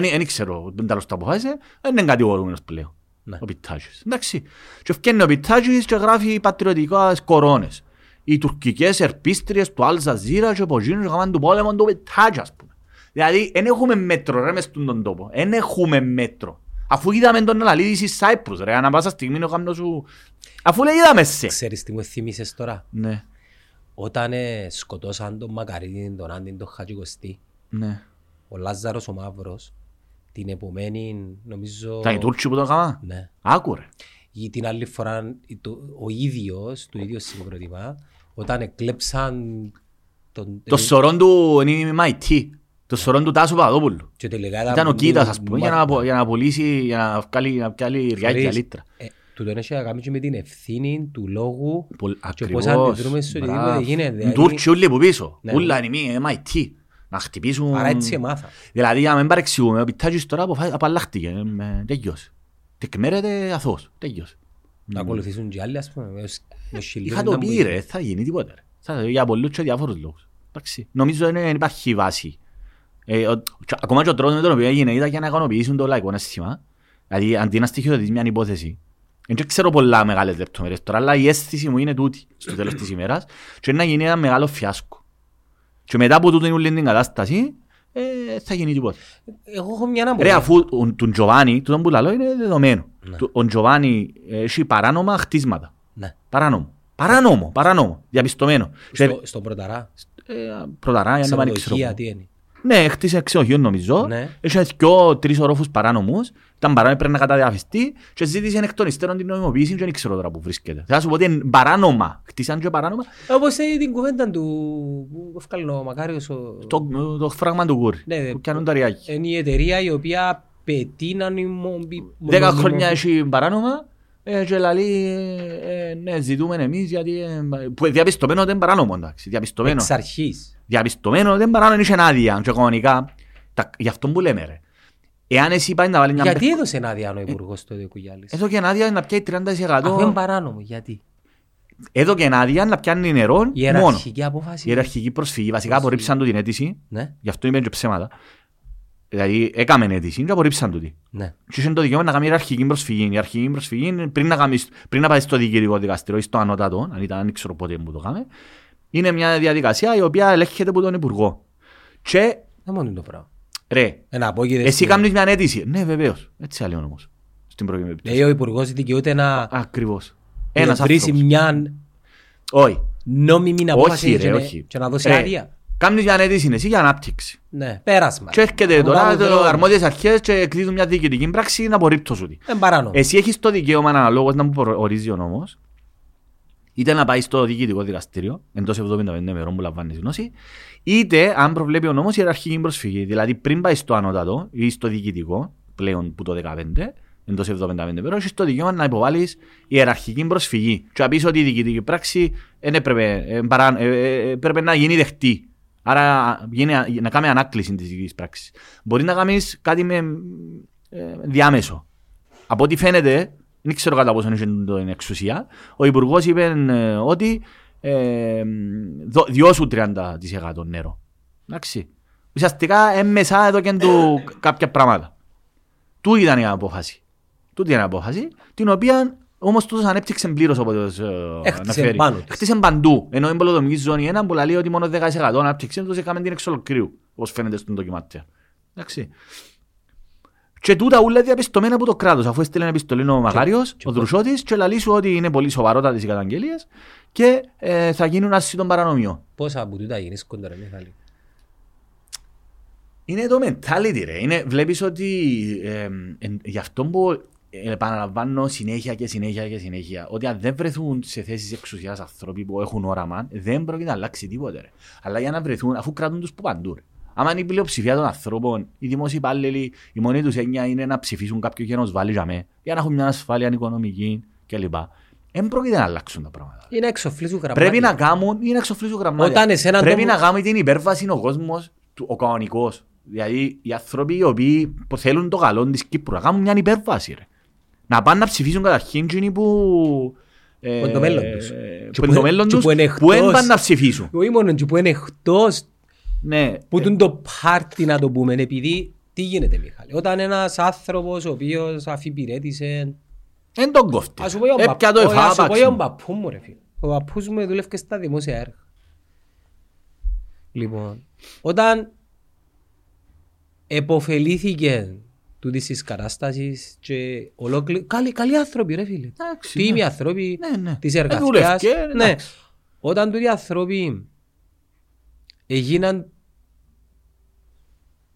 Δεν ξέρω, δεν τέλος το αποφάσισε, δεν είναι κατηγορούμενος πλέον. Ο Πιτάτσιος. Εντάξει. Και φτιάχνει ο Πιτάτσιος και γράφει πατριωτικές κορώνες. Οι τουρκικές ερπίστριες του Αλτζαζίρα και από εκείνους γάμαν του πόλεμου του Πιτάτσιου, ας πούμε. Δηλαδή, δεν έχουμε μέτρο ρε μες στον τόπο. Δεν έχουμε μέτρο. Αφού είδαμε τον Αλαλίδη στη Σάιπρους ρε, ανά πάσα στιγμή ο γάμνος σου... Αφού λέει είδαμε σε. Ξέρεις τι μου θυμίσες τώρα. Ναι. Όταν ε, σκοτώσαν τον Μακαρίδη, τον Άντι, τον Χατζικοστή, ναι. Ο Λάζαρος ο Μαύρος, την επομένη νομίζω... Τα οι Τούρκοι που τον έκαναν. Ναι. Άκουρε. Ή την άλλη φορά το, ο ίδιος, το ίδιο συγκροτήμα, όταν εκλέψαν... Τον... Το σωρό του εν εμ άι τι, το σωρό του Τάσου Παπαδόπουλου. Ήταν ο Κίτας ας πούμε για να, για να πουλήσει, για να βγάλει ριάκια λίτρα. Ε, Του τον έχει να κάνει και με την ευθύνη του λόγου και πώς αντιδρούμε σε οτιδήποτε γίνεται. Οι Τούρκοι όλοι που πίσω, όλα είναι μία εμ άι τι, να χτυπήσουν... Άρα έτσι εμάθα. Δηλαδή, αν μην παρεξηγούμε, ο Πιτάτσιος τώρα απαλλάχτηκε, τελειώσε. Τεκμέρεται αθώος, τελειώσε. Να ακολουθήσουν και άλλοι, ας πούμε. Είχα το πει ρε, θα γίνει τίποτα. Για πολλούς και διάφορους λόγους. Νομίζω ότι δεν υπάρχει βάση. Ακόμα και ο τρόπος με τον οποίο έγινε ήταν για να ικανοποιήσουν το λαϊκό αίσθημα. Δηλαδή, αντί να στοιχειοδοτείς μια υπόθεση. Δεν ξέρω πολλά μεγάλες λεπτομέρειες τώρα, αλλά η αίσθηση μου είναι τούτη στο τέλος της ημέρας και να γίνει ένα μεγάλο φιάσκο. Και μετά από τούτο είναι την κατάσταση, ε, θα γίνει τίποτα. Εγώ έχω μια αναπολία. Ρε αφού ο, τον Τζοβάνι, τούτο που λαλώ είναι δεδομένο. Ναι. Ο Τζοβάνι έχει παράνομα χτίσματα. Ναι. Παράνομο. Παράνομο, παράνομο, διαπιστωμένο. Στο, στο Πρωταρά. Ε, Πρωταρά, για να πάνε ξεροπώ. Ναι, χτίσε ξενοδοχείο νομίζω, ναι. Είχε δυο-τρεις ορόφους παράνομους, ήταν παράνομοι πρέπει να καταδιαφιστεί και ζήτησε εκ των υστέρων την νομιμοποίηση και δεν ξέρω τώρα που βρίσκεται. Θα σου πω ότι είναι παράνομα, χτίσαν και παράνομα. Όπως την κουβέντα του, που έφκαλε ο Μακάριος... Το φράγμα του Γκούρ, που πιάνουν τα ριάκια. Είναι η εταιρεία η οποία πετεί να νομιμοποιήσει... Δέκα χρόνια έχει παράνομα και λέει ναι, ζητούμε εμείς γιατί... Διαπιστωμένο ότι είναι παράνομο, εντάξει, διαπιστωμένο. Εξ αρχής. Διαπιστωμένο δεν παράνομο είχε άδεια και οικονομικά. Γι' αυτό που λέμε ρε. Εάν εσύ πάει να βάλει μια... Γιατί έδωσε άδεια ο υπουργός τότε ο Κουγιάλης. Έδωσε άδεια να πιάει τριάντα τοις εκατό. Αυτό είναι παράνομο. Γιατί. Έδωσε άδεια να πιάνει νερό μόνο. Ιεραρχική απόφαση. Ιεραρχική προσφυγή. Βασικά απορρίψαν του την αίτηση. Ναι. Γι' αυτό είπαν και ψέματα. Δηλαδή έκαμεν αίτηση και απορρίψαν του την. Ναι. Και είχε το δικαίωμα να κάνει ιεραρχική προσφυγή. Η ιεραρχική προσφυγή πριν να πάει στο διοικητικό δικαστήριο ή στο ανώτατο, αν ήταν, ξέρω πότε που το κάμε. Είναι μια διαδικασία η οποία ελέγχεται από τον Υπουργό. Και... Δεν μόνο είναι το πράγμα. Ρε, εσύ κάνεις μια αίτηση. Ναι, βεβαίως. Έτσι αλλιώς όμως. Στην προηγούμενη περίπτωση. Λέει ο Υπουργός δικαιούται να... Ακριβώς. Ένας άνθρωπος. Μια... Όχι. Νόμιμη απόφαση και, και, και να δώσει άδεια. Κάνεις μια αίτηση εσύ για ανάπτυξη. Ναι, πέρασμα. Και έρχεται τώρα οι αρμόδιες αρχές και εκδίδουν μια διοικητική πράξη να απορρίπτωσουν τη. Είναι παράνομο. Εσύ έχεις το δικαίωμα αναλόγως να μου ορίζει ο νόμος. Είτε να πάει στο διοικητικό δικαστήριο, εντός εβδομήντα πέντε ημερών που λαμβάνει γνώση, είτε αν προβλέπει ο νόμος η ιεραρχική προσφυγή. Δηλαδή πριν πάει στο ανώτατο ή στο διοικητικό, πλέον που το δεκαπέντε, εντός εβδομήντα πέντε ημερών, έχεις το δικαίωμα να υποβάλεις η ιεραρχική προσφυγή. Και να πεις ότι η διοικητική πράξη πρέπει να γίνει δεχτή. Άρα να κάνει ανάκληση της διοικητικής πράξης. Μπορεί να κάνεις κάτι με διάμεσο. Από ό,τι φαίνεται. Δεν ξέρω κατά πόσο είναι την εξουσία. Ο Υπουργός είπε ότι ε, διώσου τριάντα τοις εκατό νερό. Εντάξει. Ουσιαστικά έμμεσα εδώ και του κάποια πράγματα. Του ήταν η απόφαση. Του ήταν η απόφαση, την οποία όμως τους ανέπτυξε πλήρως όπως αναφέρει. Έχτισε παντού. Ενώ η πολεοδομική ζώνη ένα που λέει ότι μόνο δέκα τοις εκατό ανάπτυξε, τους έκαμε την εξολοκρίου, όπως φαίνεται στον ντοκιμαντέρ. Εντάξει. Και τούτα ούλα διαπιστωμένα από το κράτος, αφού έστειλε ένα επιστολή ο Μακάριος, ο Δρουσότης, και λαλεί σου ότι είναι πολύ σοβαρότατες οι καταγγελίες και ε, θα γίνουν ασύντον παρανομιό. Πόσα από τούτα γίνεις κοντά ρε Μιχάλη? Είναι το mentality ρε. Είναι, βλέπεις ότι ε, ε, γι' αυτό που επαναλαμβάνω συνέχεια και συνέχεια και συνέχεια, ότι αν δεν βρεθούν σε θέσεις εξουσίας άνθρωποι που έχουν όραμα, δεν πρόκειται να αλλάξει τίποτε ρε. Αλλά για να βρεθούν, αφού κράτουν τους που παντού ρε. Άμα είναι η πλειοψηφία των ανθρώπων, οι δημόσιοι υπάλληλοι, η μόνη τους έννοια είναι να ψηφίσουν κάποιον και να τους βάλει για μέ, για να έχουν μια ασφάλεια οικονομική κλπ. Δεν πρόκειται να αλλάξουν τα πράγματα. Είναι εξοφλήσου γραμμάτια. Πρέπει να κάνουν, είναι εξοφλήσου γραμμάτια. Πρέπει τόμο... να κάνουν την υπέρβαση ο κόσμος, ο κανονικός. Δηλαδή οι άνθρωποι οι οποίοι θέλουν το καλό της Κύπρου, να κάνουν μια υπέρβαση. Ρε. Να πάνε να ψηφίσουν καταρχήν εκείνοι που... Ε, το μέλλον τους. Που έμπαν να ψηφίσουν. Ναι, που τον το πάρτι να το πούμε, επειδή τι γίνεται Μιχάλη, όταν ένας άνθρωπος ο οποίος αφιπηρέτησε εν τον κόφτη, ας σου πω ο παππού μου ρε φίλε, ο παππούς μου δουλεύει και στα δημόσια έργα. Λοιπόν, όταν επωφελήθηκε του της κατάστασης και ολόκληρη, καλοί άνθρωποι ρε φίλε, τίμοι άνθρωποι της εργασίας, όταν τούτοι άνθρωποι έγιναν,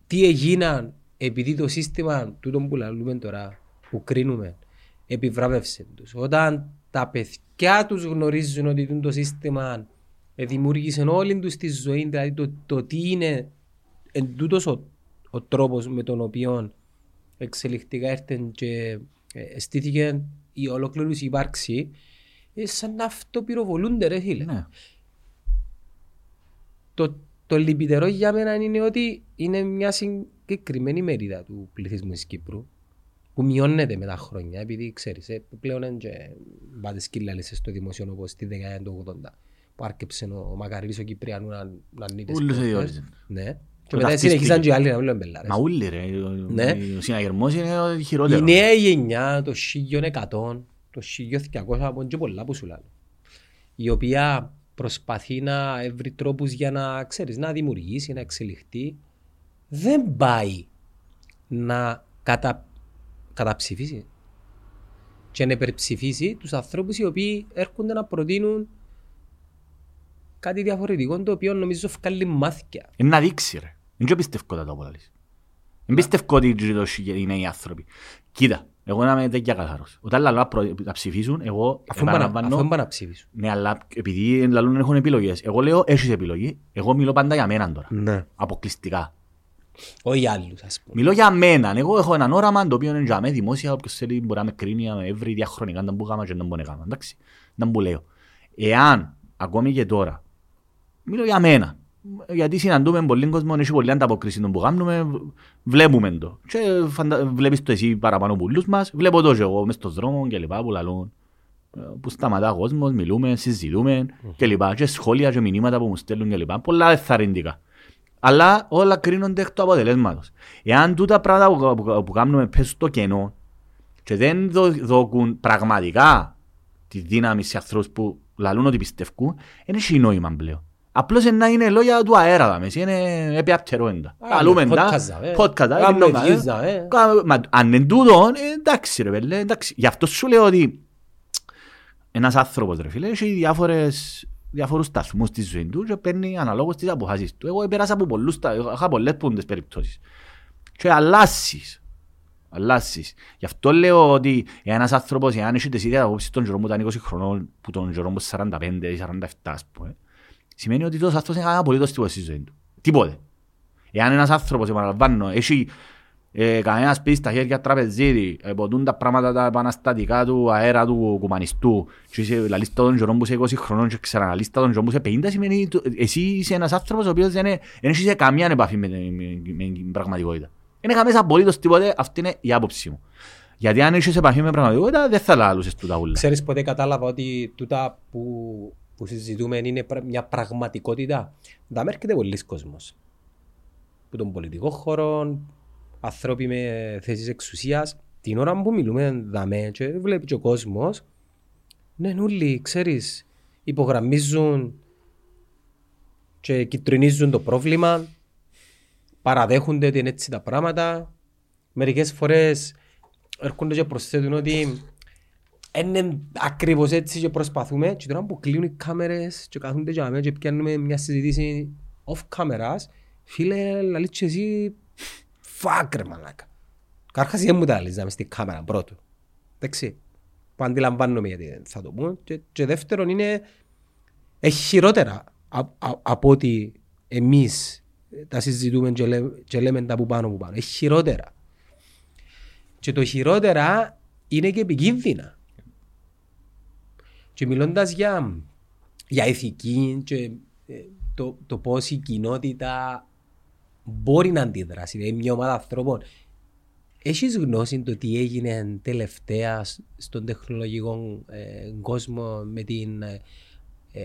τι έγιναν επειδή το σύστημα τούτο που λαλούμε τώρα, που κρίνουμε, επιβράβευσε τους. Όταν τα παιδιά τους γνωρίζουν ότι το σύστημα δημιούργησε όλη τους τη ζωή, δηλαδή το, το τι είναι εν τούτος ο, ο τρόπος με τον οποίο εξελιχτικά έρθεν και στήθηκε η ολόκληρη υπάρξη, σαν να αυτοπυροβολούνται ρε φίλε. Ναι. Το, το λυπητερό για μένα είναι ότι είναι μια συγκεκριμένη μερίδα του πληθυσμού της Κύπρου που μειώνεται με τα χρόνια, επειδή ξέρεις, ε, πλέον πάτε σκύλαλες στο δημοσιόν όπως τη δεκαετία του ογδόντα που άρκεψε ο Μακαρίβης ο Κυπριανού να, να νίτες. Ούλους διόριζε. Ναι. Και μετά συνεχίζαν και οι άλλοι να μιλούν μπελάρες. Μα ούλοι ρε, ναι. Ο συναγερμός είναι ο χειρότερο. Η νέα γενιά, το χίλια εκατό, το χίλια διακόσια, και πολλά που σου λένε, η οποία προσπαθεί να βρει τρόπους για να, ξέρεις, να δημιουργήσει, να εξελιχθεί, δεν πάει να κατα... καταψηφίσει και να υπερψηφίσει τους ανθρώπους οι οποίοι έρχονται να προτείνουν κάτι διαφορετικό, το οποίο νομίζω βγάλει μάθηκια. Είναι να δείξει ρε, δεν πιστεύω τα τόπολα λες. Δεν πιστεύω ότι είναι οι άνθρωποι. Κοίτα. Εγώ να είμαι τέτοια καθαρός. Όταν λαλούν να ψηφίσουν, εγώ επαναλαμβάνω... Αφού να ψηφίσουν. Ναι, αλλά επειδή λαλούν έχουν επιλογές. Εγώ λέω, έχεις επιλογή. Εγώ μιλώ πάντα για μένα τώρα. Ναι. Αποκλειστικά. Όχι για άλλους, ας πούμε. Μιλώ για μένα. Εγώ έχω έναν όραμα, το οποίο είναι για μένα δημόσια. Όποιος θέλει μπορεί να με κρίνει, με εύρει διαχρονικά. Δεν μπορώ να μπορώ να κάνω, εντάξει. Δεν μπορώ να λέω. Εάν, ακόμη και τώρα, μιλώ για μένα. Γιατί συναντούμε πολλοί κόσμοι, έχει πολλή ανταποκρίση των που κάνουμε, βλέπουμε το. Και φαντα... βλέπεις το εσύ παραπάνω πουλούς μας, βλέπω το και εγώ μες στον δρόμο και λοιπά που λαλούν. Που σταματά ο κόσμος, μιλούμε, συζητούμε και λοιπά. Και σχόλια και μηνύματα που μου στέλνουν και λοιπά. Πολλά εθαρρυντικά. Αλλά όλα κρίνονται εκ του αποτελέσματος. Εάν τούτα πράγματα που, που κάνουμε πέσουν στο κενό και δεν δώκουν πραγματικά τη δύναμη σε ανθρώπους που λαλούν ότι πιστεύουν, δεν έχει νόημα πλέον. Απλώς να είναι λόγια του αέρα, είναι επιαπτερόντα. Καλούμε τα, πότκατα, αν είναι τούτο, εντάξει ρε πέλε, εντάξει. Γι' αυτό σου λέω ότι ένας άνθρωπος ρε φίλε έχει διάφορους σταθμούς στη ζωή του και παίρνει αναλόγως τις αποφάσεις του. Εγώ πέρασα από πολλούς, είχα πολλές πούντες περιπτώσεις. Και αλλάσεις. Αλλάσεις. Γι' αυτό λέω ότι ένας άνθρωπος, εάν έχει τις ίδιες απόψεις των γερών είκοσι χρονών που των γερών σαράντα πέντε σαράντα επτά ας πούμε, σημαίνει ότι τόσο άνθρωπος είναι κανένα απολύτως τίποτα στη ζωή του. Τίποτε. Εάν ένας άνθρωπος, επαναλαμβάνω, έχει ε, κανένα σπίτι στα χέρια τραπεζίδι, ποτούν τα πράγματα τα επαναστατικά του αέρα του κουμανιστού και είσαι la lista των γερών που είσαι είκοσι χρονών και ξανά la lista των γερών που είσαι πενήντα, σημαίνει ότι εσύ είσαι ένας άνθρωπος ο οποίος δεν έχει καμία επαφή με, με, με την πραγματικότητα. Είναι κανένας απολύτως τίποτε, αυτή είναι η άποψή μου. Γιατί αν είσαι σε επαφή με πραγματικότητα δεν θα λαλούσες τούτα ούλα. Ξέρεις ποτέ κατάλαβα ότι τούτα που που συζητούμε είναι μια πραγματικότητα. Δεν έρχεται πολλοί κόσμος. Που των πολιτικών χωρών, άνθρωποι με θέσεις εξουσίας. Την ώρα που μιλούμε, δαμέ, και βλέπει και ο κόσμος, ναι, όλοι, ξέρεις, υπογραμμίζουν και κυτρινίζουν το πρόβλημα, παραδέχονται ότι είναι έτσι τα πράγματα. Μερικές φορές έρχονται και προσθέτουν ότι είναι ακριβώς έτσι και προσπαθούμε. Και τώρα που κλείνουν οι κάμερες και κάθονται για μένα και πιάνουμε μια συζήτηση off-cameras, φίλε, λαλείς και εσύ, fuck ρε μαλάκα. Καρχάς δεν μου τα λες να είμαι στην κάμερα πρώτο. Εντάξει, που αντιλαμβάνομαι γιατί θα το πω. Και, και δεύτερον είναι χειρότερα από ότι εμείς τα συζητούμε και, λέ, και λέμε τα που πάνω που πάνω. Χειρότερα. Και το χειρότερα είναι και επικίνδυνα. Και μιλώντας για, για ηθική και το, το πώς η κοινότητα μπορεί να αντιδράσει, δηλαδή μια ομάδα ανθρώπων. Έχεις γνώση το τι έγινε τελευταία στον τεχνολογικό ε, κόσμο με την ε,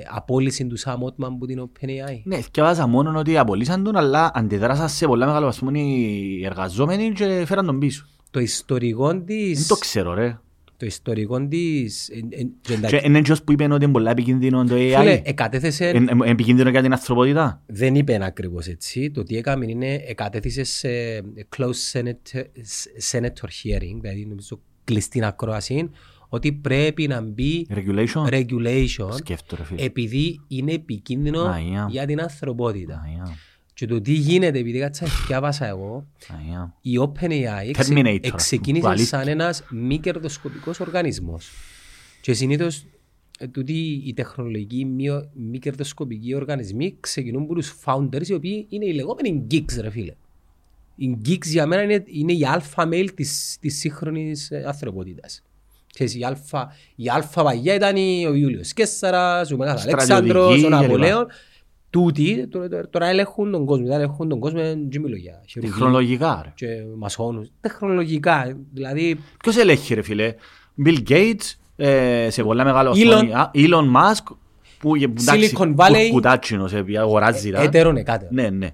απόλυση του Σαμ Ότμαν από την OpenAI? Ναι, θυκευάζα μόνο ότι απολύσαν τον, αλλά αντιδράσαν σε πολλά μεγάλο βαθμό οι εργαζόμενοι και φέραν τον πίσω. Το ιστορικό της... Δεν το ξέρω ρε. Το ιστορικό της... Είναι έτσι που είπαν ότι είναι πολλά επικίνδυνο το έι άι. Φίλε, εκατέθεσε... Είναι επικίνδυνο για την ανθρωπότητα. Δεν είπαν ακριβώς έτσι. Το τι έκαμε είναι εκατέθησε σε closed senator hearing, δηλαδή νομίζω κλειστή ακρόαση, ότι πρέπει να μπει regulation, regulation σκέφτω, επειδή είναι επικίνδυνο ah, yeah. για την ανθρωπότητα. Ah, yeah. Και το τι γίνεται, επειδή κάτσα διάβασα εγώ, yeah. η OpenAI εξε, ξεκίνησε Ballistic. σαν ένας μη κερδοσκοπικός οργανισμός. Και συνήθως τούτοι οι τεχνολογικοί μη κερδοσκοπικοί οργανισμοί ξεκινούν από τους founders, οι οποίοι είναι οι λεγόμενοι geeks, ρε φίλε. Οι geeks για μένα είναι, είναι η alpha male της, της σύγχρονης ανθρωπότητας. Η αλφα, η αλφα παγιά ήταν ο Ιούλιος Κέσσαρας, ο Μεγάλος Αλέξανδρος, ο Ναπολέων. Τούτοι τώρα ελέγχουν τον κόσμο, ελέγχουν τον κόσμο γυμιλογιά. Τεχνολογικά ρε. Μασόνους, τεχνολογικά δηλαδή. Ποιος ελέγχει ρε φίλε, Bill Gates, ε, σε πολλά μεγάλα οθόνη, Elon Musk, που Silicon Valley, κουτάτσινος, αγοράζει. Έτερον εκάτερο. Ναι, ναι.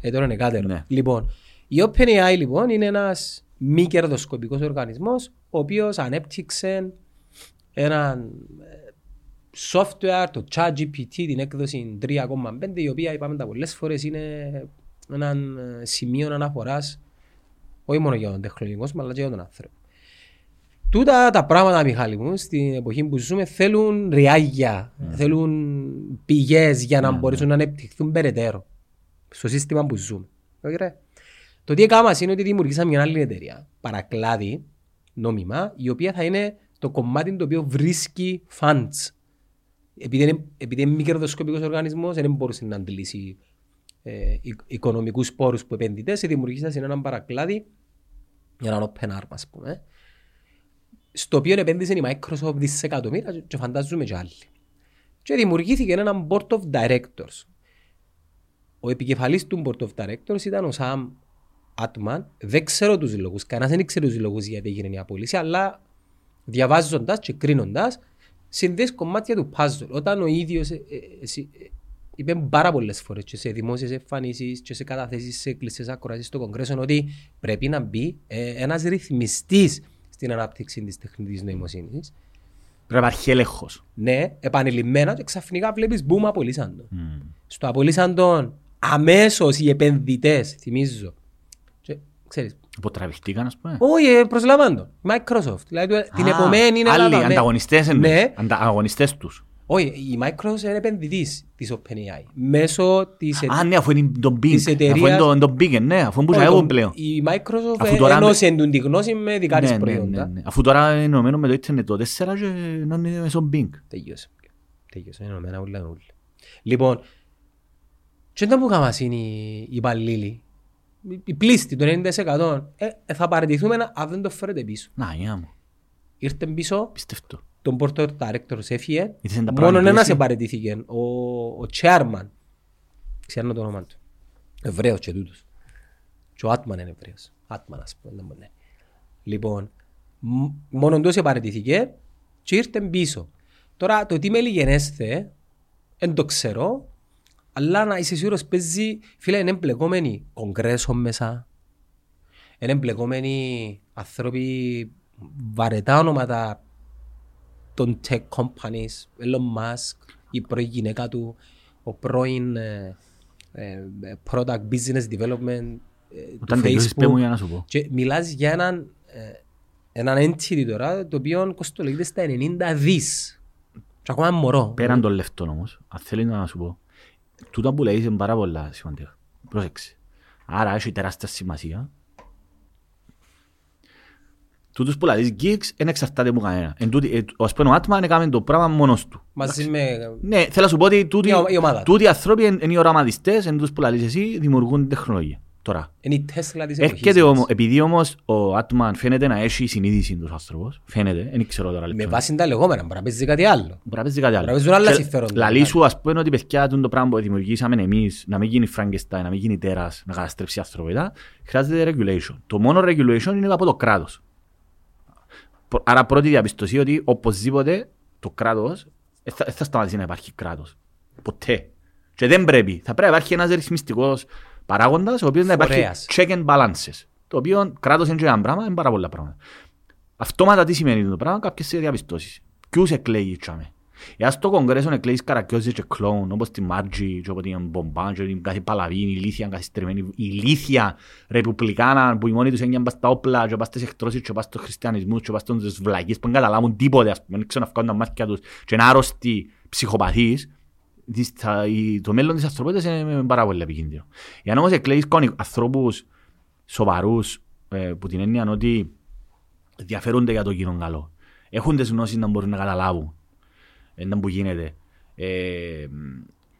Έτερον εκάτερο. Ναι. Λοιπόν, η OpenAI λοιπόν είναι ένας μη κερδοσκοπικός οργανισμός, ο οποίος ανέπτυξε ένα software, το ChatGPT, την έκδοση τρία κόμμα πέντε, η οποία είπαμε τα πολλές φορές είναι ένα σημείο αναφοράς όχι μόνο για τον τεχνολογικό αλλά και για τον άνθρωπο. Τούτα τα πράγματα, Μιχάλη μου, στην εποχή που ζούμε θέλουν ριάγια, yeah. θέλουν πηγές για να yeah. μπορέσουν να ανεπτυχθούν περαιτέρω στο σύστημα που ζούμε. Okay. Το τι έκανας είναι ότι δημιουργήσαμε μια άλλη εταιρεία, παρακλάδι, νόμιμα, η οποία θα είναι το κομμάτι το οποίο βρίσκει funds. Επειδή είναι, επειδή είναι μη κερδοσκοπικός οργανισμός, δεν μπορούσε να αντιλήσει ε, οικονομικούς πόρους που επενδυτές, δημιουργήσαν σε έναν παρακλάδι, έναν open arm, ας πούμε, στο οποίο επένδυσε η Microsoft δισεκατομμύρια και φαντάζομαι και άλλοι. Και δημιουργήθηκε έναν board of directors. Ο επικεφαλής του board of directors ήταν ο Σαμ Άτμαν. Δεν ξέρω τους λόγους, κανένας δεν ήξερε τους λόγους γιατί έγινε η απολύση, αλλά διαβάζοντας και κρίνοντας, συνδέεις κομμάτια του puzzle. Όταν ο ίδιος ε, ε, ε, είπε πάρα πολλές φορές και σε δημόσιες εμφανίσεις και σε καταθέσεις, σε κλειστές ακροάσεις στο Κογκρέσο, ότι πρέπει να μπει ε, ένας ρυθμιστής στην ανάπτυξη της τεχνητής νοημοσύνης. Πρέπει να υπάρχει έλεγχος. Ναι, επανειλημμένα και ξαφνικά βλέπεις μπούμ, απολύσαν τον. Mm. Στο απολύσαν τον αμέσως οι επενδυτές, θυμίζω. Και, ξέρεις, υποτραβηχτήκαν, ας πούμε. Όχι, προσλαμβάνουν τον. Microsoft. Δηλαδή ah, την επομένη είναι άλλοι, Ελλάδα, ανταγωνιστές, ναι. Ναι. Ανταγωνιστές τους. Όχι, η Microsoft είναι επενδυτής της OpenAI. Μέσω της ah, ε... ναι, αφού είναι τον Bing. Εταιρείας... Αφού είναι τον Bing, ναι. Αφού μπορούσα εγώ πλέον. Η Microsoft τώρα... ενώσε τη γνώση με δικά της ναι, προϊόντα. Ναι, ναι, ναι. Αφού τώρα είναι ενωμένο με το Internet το τέσσερα και είναι μέσω Bing. Τελείωσε. Τελείωσε. Είναι ενωμένα όλα όλα. Λοιπόν, και όταν που κάμας είναι οι υπαλλήλοι, η πλήστη των ενενήντα τοις εκατό ε, θα παραιτηθούμε αν δεν το φέρετε πίσω. Να, για μου. Ήρθε πίσω, πιστεύω. Τον board of directors έφυγε, μόνο ένας παραιτηθήκε, ο, ο chairman, ξέρω το όνομα του, Εβραίος και τούτος. Και ο Άτμαν είναι Εβραίος, Άτμαν ας πούμε, δεν μπορεί. Λοιπόν, μόνο τόσο παραιτηθήκε και ήρθε πίσω. Τώρα το τι με λιγενέστε δεν το ξέρω, αλλά να είσαι σίγουρος παίζει, φίλε, είναι εμπλεκόμενοι κογκρέσο μέσα, είναι εμπλεκόμενοι άνθρωποι βαρετά ονόματα των tech companies, Elon Musk, η πρώην γυναίκα του, ο πρώην ε, ε, product business development ε, του Facebook. Και μιλάς για έναν ε, έναν entity τώρα, το οποίο κοστολογείται στα ενενήντα δισεκατομμύρια. Και ακόμα μωρό. Πέραν των λεφτών όμως, αν θέλει να σου πω, τούτα που λέει είναι πάρα πολλά σημαντικά. Πρόσεξε. Άρα έχει τεράστια σημασία. Τούτους που λέει gigs δεν εξαρτάται από κανένα. Ας πούμε ο Άτμαν έκαμε το πράγμα μόνος του. Μαζί με... Ναι, θέλω να σου πω ότι τούτοι οι ανθρώποι είναι οι οραματιστές, είναι τούτους που λέει εσύ, δημιουργούν τεχνολογία. Τώρα. Είναι η Τέσλα της εποχής μας. Όμως, επειδή όμως ο Άτμαν φαίνεται να έχει συνείδηση τους άνθρωπος, φαίνεται, δεν ξέρω τώρα. Με βάση τα λεγόμενα, μπορεί να παίζει κάτι άλλο. Μπορεί να παίζει κάτι άλλο. Μπορεί να παίζει συμφέροντα. Λαλή σου, ας πούμε, ότι παιδιά το πράγμα που δημιουργήσαμε εμείς, να μην γίνει Frankenstein, να μην γίνει τέρας, να καταστρέψει η ανθρωπότητα, χρειάζεται regulation. Το μόνο regulation είναι από το κράτος. Άρα, πρώτη διαπιστωσία ότι οπωσδήποτε το κράτος δεν θα σταματήσει να υπάρχει κράτος. Ποτέ. Και δεν πρέπει. Θα πρέπει να υπάρχει ένας ρυθμιστικός παράγοντας, ο οποίος να υπάρχει check and balances. Το οποίο κράτος είναι ένα πράγμα, είναι πάρα πολλά πράγματα. Αυτόματα τι σημαίνει το πράγμα, κάποιες διαπιστώσεις. Ποιους εκλέγει, τσάμε. Εάν στο Κογκρέσο εκλέγεις καρακιόζες και κλόουν, όπως τη Μάρτζη, όπως την Μπομπάν, κάθε Παλαβίν, η Λίθια, κάθε στριμμένη, η Λίθια Ρεπουμπλικάνα που οι μόνοι τους έγιναν πας στα όπλα, και πας στις εκτρώσεις, και πας στους χριστιανισμούς, και πας στους βλαγείς που δεν καταλάβουν τίποτε, ας πούμε, δεν ξέρω να βγάλουν τα μάτια τους και είναι άρρωστοι ψυχοπαθείς. Το μέλλον της ανθρωπότητας είναι πάρα πολύ επικίνδυνο. Εάν όμως εκλέγεις ανθρώπους σοβαρούς που την έννοια ότι ενδιαφέρονται για το κοινό καλό, έχουν τις γνώσεις να μπορούν να καταλάβουν, δεν που γίνεται, ε,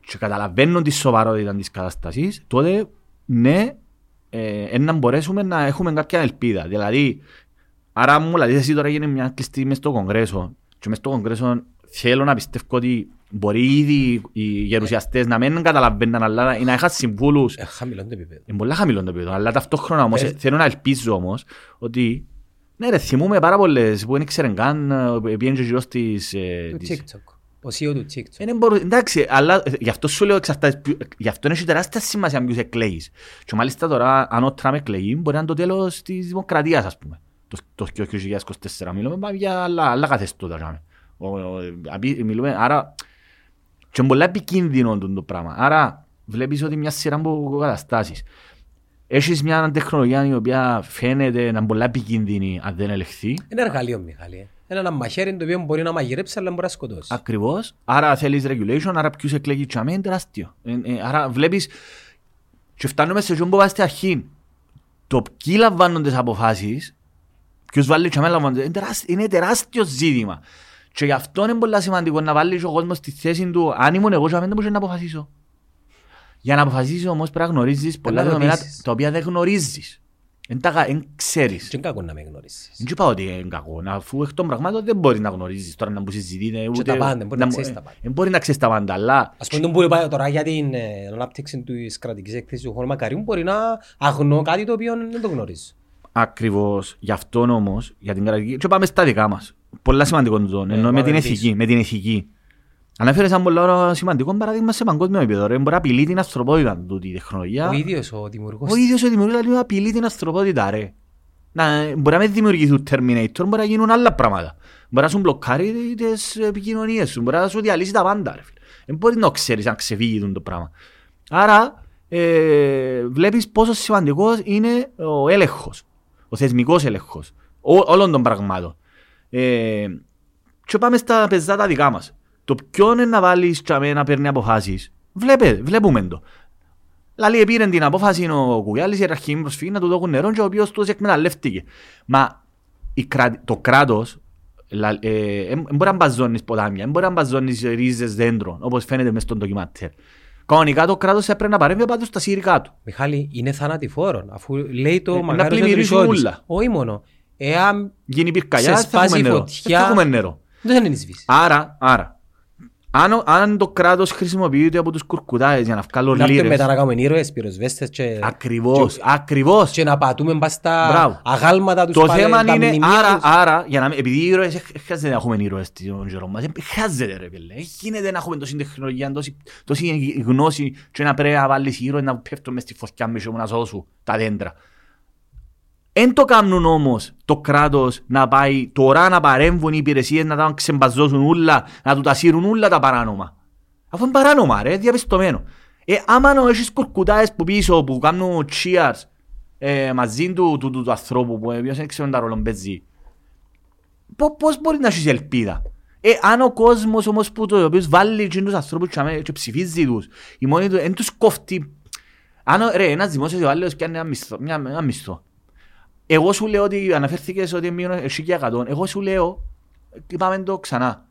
και καταλαβαίνουν τη σοβαρότητα της κατάστασης, τότε ναι, ε, να μπορέσουμε να έχουμε κάποια ελπίδα. Δηλαδή, άρα μου δηλαδή εσύ τώρα γίνει μια κλειστή μες στο Κογκρέσο και μες στο Κογκρέσο θέλω να πιστεύω ότι μπορεί ήδη οι γερουσιαστές να μην καταλαβαίνουν, αλλά να είχαν συμβούλους. Είναι χαμηλό το επίπεδο. Είναι πολλά χαμηλό το επίπεδο, αλλά ταυτόχρονα όμως ε... θέλω να ελπίζω όμως ότι ναι ρε, θυμούμε πάρα πολλές που δεν ξέρουν καν, πήγαινε γύρω στις... Του TikTok, ο σι ι ο του TikTok. Εντάξει, αλλά γι' αυτό σου λέω εξαρτάται, γι' αυτό έχει τεράστια σημασία αν ποιος εκλέγεις. Και μάλιστα τώρα, αν ο Τραμπ εκλέγει, μπορεί να είναι το τέλος της δημοκρατίας, ας πούμε. Το δύο χιλιάδες είκοσι τέσσερα μιλούμε για άλλα καθεστώτα. Άρα, και είναι πολύ επικίνδυνο το πράγμα. Άρα, βλέπεις ότι μια σειρά από καταστάσεις. Έχεις μια τεχνολογία η οποία φαίνεται να είναι πολλά επικίνδυνη αν δεν ελεγχθεί. Είναι εργαλείο, Μιχάλη. Είναι ένα μαχαίρι το οποίο μπορεί να μαγειρέψει αλλά μπορεί να σκοτώσει. Ακριβώς. Άρα θέλεις regulation, άρα ποιους εκλέγεις τσάμε είναι τεράστιο. Ε, ε, άρα βλέπεις και φτάνουμε σε ζουν που βάζει στην αρχή. Το ποιοι λαμβάνουν τις αποφάσεις, ποιους βάλει τσάμε λαμβάνονται. Είναι, τεράστι, είναι τεράστιο ζήτημα. Και γι' αυτό είναι πολύ σημαντικό να βάλεις ο κόσμος στη θέση του. Αν ήμουν εγώ τσάμε δεν μπορούσα να αποφασίσω. Για να αποφασίσεις όμως πρέπει να γνωρίζεις πολλά δεδομένα τα οποία δεν γνωρίζεις. Δεν ξέρεις. Και είναι κακό να με γνωρίζεις. Δεν είπα ότι είναι κακό. Αφού εκ των πραγμάτων δεν μπορείς να γνωρίζεις. Τώρα να μου συζητείτε. Και τα πάντα. Μπορεί να ξέρεις τα πάντα. Μπορεί να ξέρεις τα πάντα. Ας πούμε που είπα τώρα για την ανάπτυξη της κρατικής έκθεσης του χώρου Μακαριού μπορεί να αγνώ κάτι το οποίο δεν το γνωρίζω. Ακριβώς. Γι' αυτόν όμως, για την κρατική. Και πάμε στα δικά μας. Πολλά σημαντικό εννοώ με την ηθική. Αναφέρει σαν πολύ σημαντικό παράδειγμα σε παγκόσμιο επίπεδο. Μπορεί να απειλεί την ανθρωπότητα τούτη η τεχνολογία. Ο ίδιος ο δημιουργός. Ο ίδιος ο δημιουργός λέει, απειλεί την ανθρωπότητα, ρε. Να, μπορεί να μην δημιουργηθούν Terminator, μπορεί να γίνουν άλλα πράγματα. Μπορεί να σου μπλοκάρει τις επικοινωνίες σου, μπορεί να σου διαλύσει τα πάντα, ρε. Δεν μπορεί να ξέρεις αν ξεφύγει το πράγμα. Άρα, ε, βλέπεις πόσο σημαντικός είναι ο έλεγχος, ο θεσμικός έλεγχος όλων των πραγμάτων. Ε, και πάμε στα πεζά τα δικά μας. Το ποιον είναι να βάλεις τσάμε να παίρνει αποφάσεις. Βλέπετε, βλέπουμε το. Δηλαδή πήρε την απόφαση ο Κουγιάλης, η ιεραρχική προσφυγή να του δώκουν νερό και ο οποίος τους εκμεταλλεύτηκε. Μα κρα... το κράτος δεν ε, ε, μπορεί να μπαζώνεις ποτάμια, δεν μπορεί να μπαζώνεις ρίζες δέντρων, όπως φαίνεται μέσα στον ντοκιμαντέρ. Κανονικά το κράτος έπρεπε να παρέμβει πάντως στα σύρικά του. Μιχάλη, είναι θανατηφόρο, αφού λέει το ε, μακάριος ο Τρισόδης. Όχι μόνο. Εάν γίνει πυρκαγιά, θα έχουμε νερό. Άρα, άρα. Αν, αν το κράτος χρησιμοποιείται από τους κουρκουτάες για να βγάλω λίρες. Να έρθουν μετά να κάνουν ήρωες, πυροσβέστες και... Ακριβώς, και... ακριβώς. Και να πατούμε μπας τα αγάλματα τους. Το παρε... θέμα είναι, μνημεία, άρα, τους... άρα, για να... επειδή οι ήρωες, χάζεται να έχουμε ήρωες στον γερό μας. Χάζεται ρε πέλε, γίνεται να έχουμε τόση τεχνολογία, τόση, τόση γνώση και να πρέπει να βάλεις ήρωες να πέφτουν μες στη φωτιά μέσα να σώσουν τα δέντρα. Εν το κάνουν όμως το κράτος να πάει τώρα να παρέμβουν οι υπηρεσίες, να τα ξεμπαζώσουν ούλα, να του τα σύρουν ούλα τα παράνομα. Αφού είναι παράνομα ρε, διαπιστωμένο. Ε, άμα να έχεις κουρκουτάες που πίσω που κάνουν cheers ε, μαζί του, του, του, του ανθρώπου που έπιασε να ξέρουν τα ρολομπέζι. Πώς μπορεί να έχεις ελπίδα. Ε, αν ο κόσμος όμως που το οποίος βάλει τους ανθρώπους και ψηφίζει τους, η μόνη του, εν τους κόφτει. Αν ρε, ένας δημόσιος βάλει ένα μισθό. Εγώ σου λέω ότι αναφέρθηκες ότι μείωνε χίλια εκατό. Εγώ σου λέω, είπαμε το ξανά.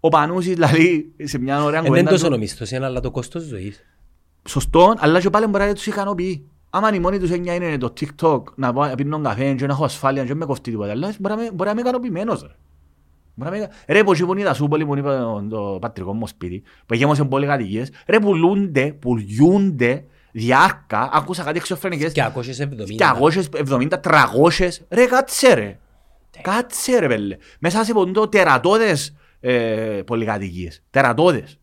Ο Πανούσης δηλαδή σε μια ωραία κουβέντα... Δεν τόσο νομίστος είναι, αλλά το κόστος ζωής. Σωστό, αλλά και πάλι μπορεί να τους είχαν πει. Άμα οι μόνοι τους έννοια είναι το TikTok, να πίνουν καφέ, να έχω ασφάλεια, να με κοφτεί τίποτα. Αλλά μπορεί να είμαι ικανοποιημένος. Ρε πως είπαν τα σούπολη που είπα το πατρικό μου σπίτι, που γέμωσαν πολλές κατοικίες, ρε πουλούνται, πουλιούνται, διάρκα, άκουσα κάτι εξωφρενικές διακόσιες εβδομήντα, τριακόσιες. Ρε κάτσε ρε. Κάτσε ρε πέλε. Μέσα σε ποντώ τερατώδες ε, πολυκατοικίες. Τερατώδες.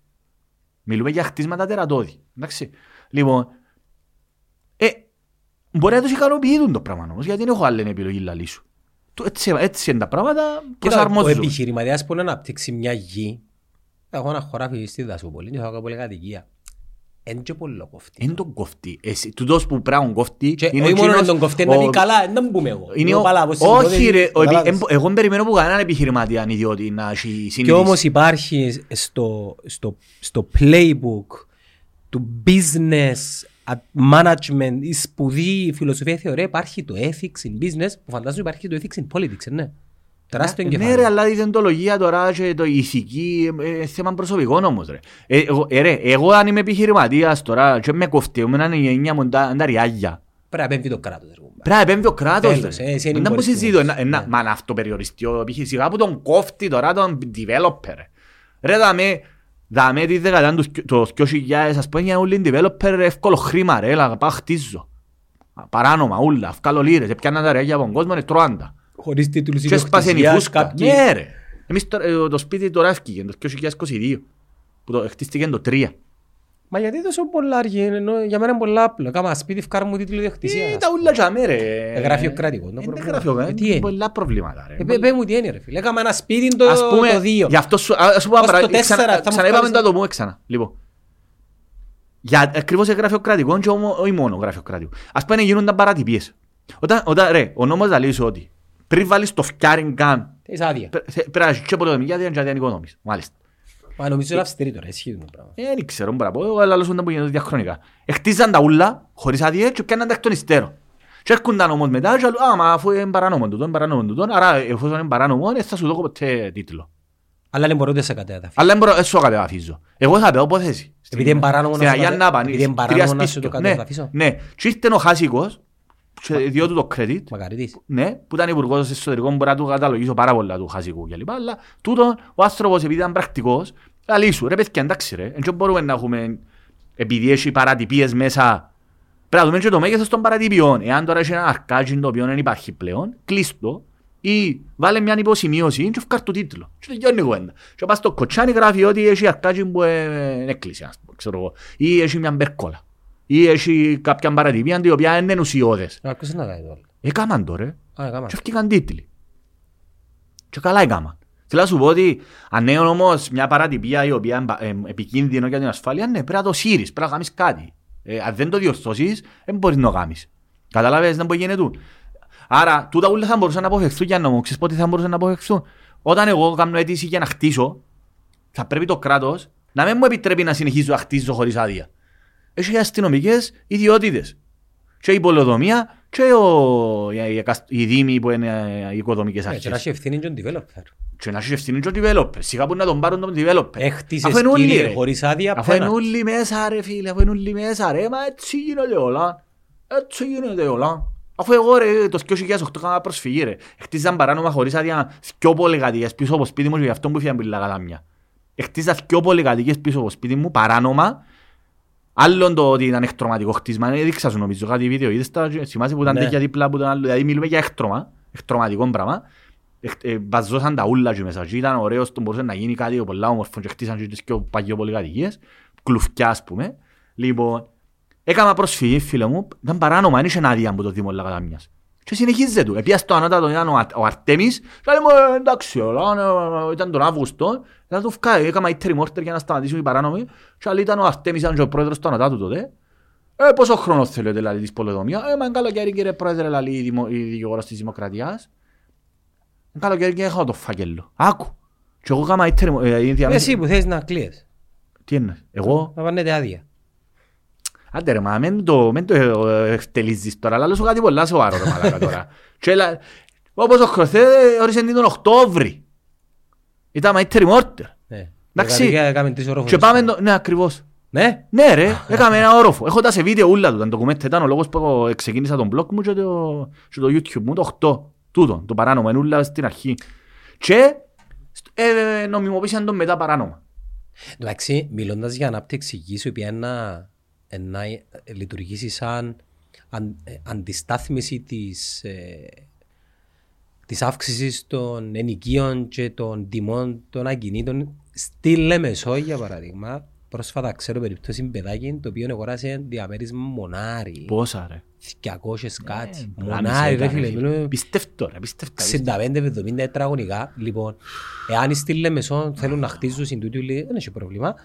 Μιλούμε για χτίσματα τερατώδη. Εντάξει. Λοιπόν, ε, μπορεί να τους ικανοποιούν το πράγμα όμως, γιατί δεν έχω άλλη επιλογή λαλή σου. Έτσι, έτσι είναι τα πράγματα, προσαρμόζουν. Ο επιχειρηματίας που να αναπτύξει μια γη, θα έχω ένα χωράφι στη Δασούπολη, θα έχω πολυκατοικία. Εν και πολλοί κοφτή. Εν τον κοφτή. Τούτος που πράγουν κοφτή... Όχι μόνο εν τον κοφτή, να πει καλά, να μην πούμε εγώ. Όχι ρε, εγώ δεν περιμένω που κανέναν επιχειρηματία ιδιώτη να έχει συνειδήσει. Και όμως υπάρχει στο playbook του business management, η σπουδή φιλοσοφία θεωρία, υπάρχει το ethics in business, που φαντάζομαι υπάρχει το ethics in politics, ναι. Ναι ρε, αλλά η δεντολογία τώρα και το ηθική ε, θέμα προσωπικό όμως ρε. Ε, εγώ, ε, ρε, εγώ αν είμαι επιχειρηματίας τώρα και με κοφτεύουμε να είναι εννιά μονταριάγια. Πρέπει να επέμβει το κράτος. Πρέπει να επέμβει το κράτος. Να μου συζητώ, μα αν αυτοπεριοριστεί ο επιχειρηματίας από τον κόφτη τώρα τον developer. Ρε δαμε τη δεκατά του δυο χιλιάδες ας πούμε για όλοι είναι developer εύκολο χρήμα ρε, έλα πάω χτίζω. Παράνομα όλα, βγάλω λίρες, πιάναν τα ρεαγιά από τον κόσμο, είναι τρώαντα. Χωρίς τίτλους ιδιοκτησίας κάποιοι. Ναι ρε. Εμείς το, το σπίτι τώρα έφυγε το δύο χιλιάδες είκοσι δύο που το χτίστηκε το τρία. Μα γιατί τόσο πολλά αργή, ενώ για μένα είναι πολλά απλά. Κάμα σπίτι φκάρ μου τίτλου ιδιοκτησίας. Τα ούλα για μέρα. Γραφειοκρατικό. Είναι γραφειοκρατικό. Τι είναι. Πολλά προβλήματα ρε. Πες μου τι είναι ρε φίλε. Έκαμε ένα σπίτι το δύο. Γι' αυτό σου ξαναείπαμε το ατομό ξανά. Λοιπόν. Ακριβώς είναι γραφειοκρατικό και όχι μόνο γραφειοκρατικό. Ας πούμε γίνονταν παρατυπίες. Ο νόμος λέει ότι πριν βάλεις το φτιάριν καν, πρέπει να έχεις και πολυοδομία για να την οικονομήσεις. Μάλιστα. Μα νομίζω είναι αυστηρή τώρα, ισχύει το πράγμα. Δεν ξέρω, μπραπώ, αλλά άλλος όταν που γίνονται διαχρονικά. Εκτίζαν τα ούλα, χωρίς άδεια και πιάναν τα εκ των υστέρων. Και έρχονταν όμως μετά και α, μα αφού είναι παράνομο τούτο, είναι παράνομο τούτο, άρα εφόσον είναι παράνομο, θα σου δω ποτέ τίτλο. Αλλά δεν μπορώ να σε κατεδαφίζω. Αλλά δεν σου κατεδαφίζω. Εγώ θα πέω ποθέση. Επειδή είναι παράνομο να σου το κατεδαφίσω. Ναι, και ήρθε ο Χάσικος. Διότι το credit, ναι, που ήταν υπουργός εσωτερικών, μπορεί να του καταλογίσω πάρα πολλά του Χασικού κλπ. Αλλά τούτο ο άνθρωπος επειδή ήταν πρακτικός, λέει σου ρε παιδιά εντάξει ρε, δεν μπορούμε να έχουμε, επειδή έχει παρατυπίες μέσα, πρέπει να δούμε και το μέγεθος των παρατυπιών. Εάν τώρα έχει ένα αρκάκι το οποίο δεν υπάρχει πλέον, κλείστο ή βάλε μια υποσημείωση και βγάλει το τίτλο. Και το γιώνει κουβέντα. Και πας στο κοτσάνι γράφει ότι έχει αρκάκι που έκλεισε, ξέρω εγώ, ή έχει μια μπερκόλα. Ή έχει κάποια παρατυπία, η οποία είναι ουσιώδες. Άκουσε να κάνει τώρα. Έκαναν το ρε. Και έφτιαξαν τίτλοι. Και καλά έκαναν. Θέλω να σου πω ότι αν είναι όμως μια παρατυπία η οποία είναι επικίνδυνο για την ασφάλεια, ναι, πρέπει να το σύρεις, πρέπει να κάνεις κάτι. Ε, αν δεν το διορθώσεις, δεν μπορείς να το κάνεις. Καταλάβες, δεν μπορεί να γίνεται. Άρα, τούτα όλα θα μπορούσαν να αποφευθούν για νόμο. Ξέρεις πότε θα μπορούσαν να αποφευθούν. Όταν εγώ κάνω αίτηση για να χτίσω, θα πρέπει το κράτος να μην μου επιτρέπει να συνεχίσω να χτίζω χωρίς άδεια. Έχει αστυνομικές ιδιότητες. Και η πολεοδομία και ο... οι δήμοι που είναι οι οικοδομικές αρχές. Και να έχει ευθύνη και ο developer. Και να έχει ευθύνη και ο developer. Σιγά που να τον πάρουν τον developer. Έχτισες κύριε χωρίς άδεια πέναν. Αφού είναι όλοι μέσα ρε φίλε, αφού είναι όλοι μέσα ρε. Μα έτσι γίνονται όλα. Έτσι γίνονται όλα. Αφού εγώ ρε το δύο χιλιάδες οκτώ έκανα προσφυγή ρε. Έχτιζαν παράνομα χωρίς άδεια δυο πολυκατοικίες πίσω από σπίτι μου και γι' αυτό που έφυγαν πριν λαγαλάμια. Χτίζα πιο πολλές κατοικίες πίσω από το σπίτι μου, παράνομα. Άλλον το ότι ήταν εκτροματικό χτίσμα, έδειξα σου νομίζω κάτι βίντεο, είδες τα σημάδια που ήταν τέτοια δίπλα από τον άλλο. Δηλαδή μιλούμε για εκτρώμα, εκτρωματικό πράγμα. Βαζώσαν τα ούλα και μέσα, ήταν ωραίος, μπορούσε να γίνει κάτι πολλά όμορφο και χτίσαν και τις πιο παγιόπολοι κατοικίες, κλουφκιά ας πούμε. Λοιπόν, έκανα προσφυγή φίλε μου, ήταν παράνομα, δεν είχε άδεια από το Δήμο Λακαταμίας. Και συνεχίζεται του. Επίσης το ανώτατο ήταν ο Αρτέμις και λέμε εντάξει, ήταν τον Αύγουστο. Ήταν το φκάδι, έκανα η τριμόρτερ για να σταματήσουν οι παράνομοι. Και άλλοι ήταν ο Αρτέμις, ήταν και ο πρόεδρος του ανώτατου τότε. Ε, πόσο χρόνο θέλετε λαλή της πολεοδομίας. Ε, μα είναι καλοκαίρι κύριε πρόεδρε λαλή η δικηγόρος της Δημοκρατίας. Είναι καλοκαίρι και έχω το φάκελο. Άκου. Και εγώ έκανα η τριμόρτερ. Εσύ που θες να κλείες. Τι είναι, εγώ. Να πανέτε άδεια. Άντε ρε, μα μην το ευτελίζεις τώρα, αλλά σου κάτι πολλά σοβαρό το μαλάκα τώρα. Όπως ο Χρωστέ, όρισε τον Οκτώβρη. Ήταν μαϊτέρι μόρτερ. Εντάξει, και πάμε, ναι ακριβώς. Ναι, ναι ρε, έκαμε ένα όροφο. Έχω τα σε βίντεο ούλα του, τα ντοκουμέντα ήταν ο λόγος που ξεκίνησα τον blog μου και το YouTube μου, το οκτώ, τούτο, το παράνομο, είναι ούλα στην αρχή. Και νομιμοποίησαν τον μετά παράνομα. Εντάξει, μιλώντας για ανάπτυξη γης, οποία είναι ένα... να λειτουργήσει σαν αν, ε, αντιστάθμιση της, ε, της αύξησης των ενοικίων και των τιμών των ακινήτων στη Λεμεσό, για παράδειγμα. Πρόσφατα ξέρω περίπτωση παιδάκι το οποίο αγοράζει διαμέρισμα μονάρι. Πόσα ρε. διακόσια κάτι. Ε, μονάρι ρε φίλε. Πιστεύω ρε. εξήντα πέντε με εβδομήντα τετραγωνικά. Λοιπόν, εάν στη Λεμεσό θέλουν να χτίζουν συντούτιου, δεν έχει πρόβλημα.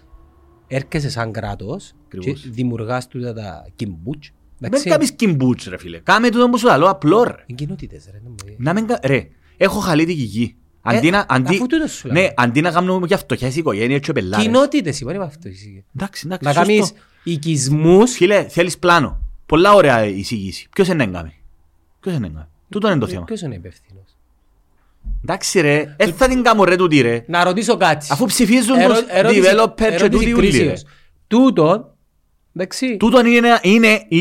Έρχεσαι σαν κράτος και δημιουργάς τούτα τα κιμπούτς. Δεν κάνεις κιμπούτς ρε φίλε. Κάμε τούτο που σου λέω απλό ρε. Εγκοινότητες ρε. Να μην κα... Ρε, έχω χαλίτικη γη. Αντί να... Αφού τούτο σου λέω. Ναι, αντί να κάνουμε για φτωχές οικογένειες και πελάτες. Κοινότητες είπα, είναι αυτό. Εντάξει, εντάξει. Να κάνεις οικισμούς. Φίλε, θέλεις πλάνο. Πολλά ωραία εισηγήση. Ποιος είναι να κάνει. Τούτο είναι το θέμα. Ποιος είναι υπεύθυνος. Εντάξει ρε, δεν θα την κάνω ρε τούτη ρε. Να ρωτήσω κάτι. Αφού ψηφίζουν τους developer και τούτη ούλοι. Τούτο, εντάξει.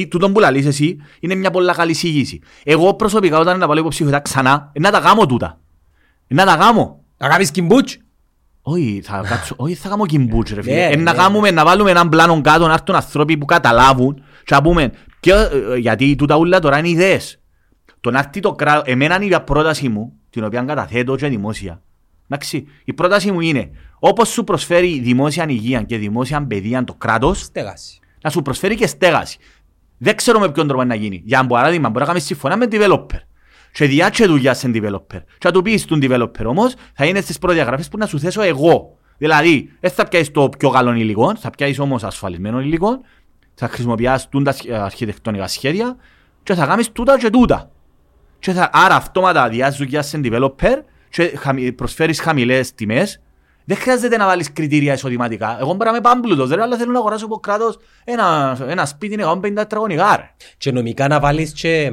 Τούτον που λαλείς εσύ είναι μια πολλά καλή εισήγηση. Εγώ προσωπικά όταν να βάλω υποψηφιότητα ξανά, να τα κάνω τούτα. Να τα κάνω. Να κάνεις κιμπούτς. Όχι, θα κάνω κιμπούτς ρε φίλε. Να βάλουμε έναν πλάνο κάτω, να έρθουν άνθρωποι που καταλάβουν. Γιατί τούτα ούλα τώρα είναι ιδέες. Τον άρτη το κράτος, εμένα είναι η πρόταση μου, την οποία καταθέτω και δημόσια. Εντάξει, η πρόταση μου είναι, όπως σου προσφέρει δημόσια υγεία και δημόσια παιδεία το κράτος, στέγαση. Να σου προσφέρει και στέγαση. Δεν ξέρω με ποιον τρόπο να γίνει. Για παράδειγμα, μπορεί να κάνεις συμφωνία με developer. Και διάτσε δουλειά σε developer. Και να του πεις τον developer όμως, θα είναι στις προδιαγραφές που να σου θέσω εγώ. Δηλαδή, δεν θα πιάσεις το πιο καλό υλικό, θα πιάσεις όμως ασφαλισμένο υλικό, θα χρησιμοποιήσεις τα αρχιτεκτονικά σχέδια και θα κάνεις τούτα και τούτα. Και θα, άρα αυτόματα διάζουν για σαν developer και χαμη, προσφέρεις χαμηλές τιμές. Δεν χρειάζεται να βάλεις κριτήρια εισοδηματικά. Εγώ μπορώ να είμαι πάμπλουτος, δηλαδή, αλλά θέλω να αγοράσω από κράτος ένα, ένα σπίτι να κάνω πενήντα τετραγωνικά. Και νομικά να βάλεις και...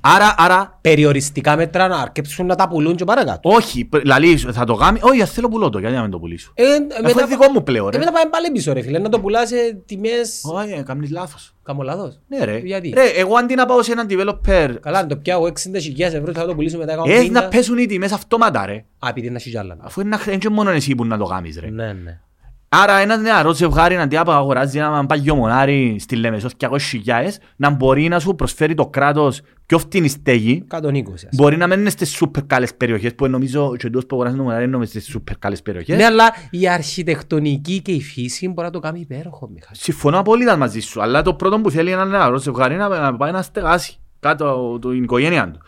Άρα, άρα... περιοριστικά μέτρα να αρκέψουν να τα πουλούν και παρακάτω. Όχι, δηλαδή θα το κάνει. Όχι, ας θέλω πουλώ το, γιατί να μην το πουλήσω. Ε, μετά, αυτό είναι δικό μου πλέον. Ε, μετά πάμε πάλι πίσω ρε φίλε, να το πουλάς σε τιμές... Όχι, κάνεις λάθος. Κάμω λάθος. Ναι ρε. Γιατί. Ρε, εγώ αντί να πάω σε έναν developer... Καλά, αν το πιάω εξήντα χιλιάδες ευρώ θα το πουλήσω μετά κάνω πενήντα. Ε, να πέσουν οι τιμές αυτόματα ρε. Α, επειδή είναι ασυγιάλα. Αφού είναι μόνο εσύ που να το κάνεις ρε. Ναι, ναι. Άρα ένας νεαρός ζευγάρι αντί να αγοράζει έναν παγιό μονάρι στη Λεμεσό διακόσιες χιλιάδες να μπορεί να σου προσφέρει το κράτος πιο φτηνή στέγη. εκατόν είκοσι. Μπορεί να μένουν στις σούπερ καλές περιοχές που νομίζω και εντός που αγοράζουν το μονάρι είναι στις σούπερ καλές περιοχές. Ναι, αλλά η αρχιτεκτονική και η φύση μπορεί να το κάνει υπέροχο, Μιχάλη. Συμφωνώ απόλυτα μαζί σου, αλλά το πρώτο που θέλει ένας νεαρός ζευγάρι είναι να πάει να στεγάσει κάτω την οικογένειά του.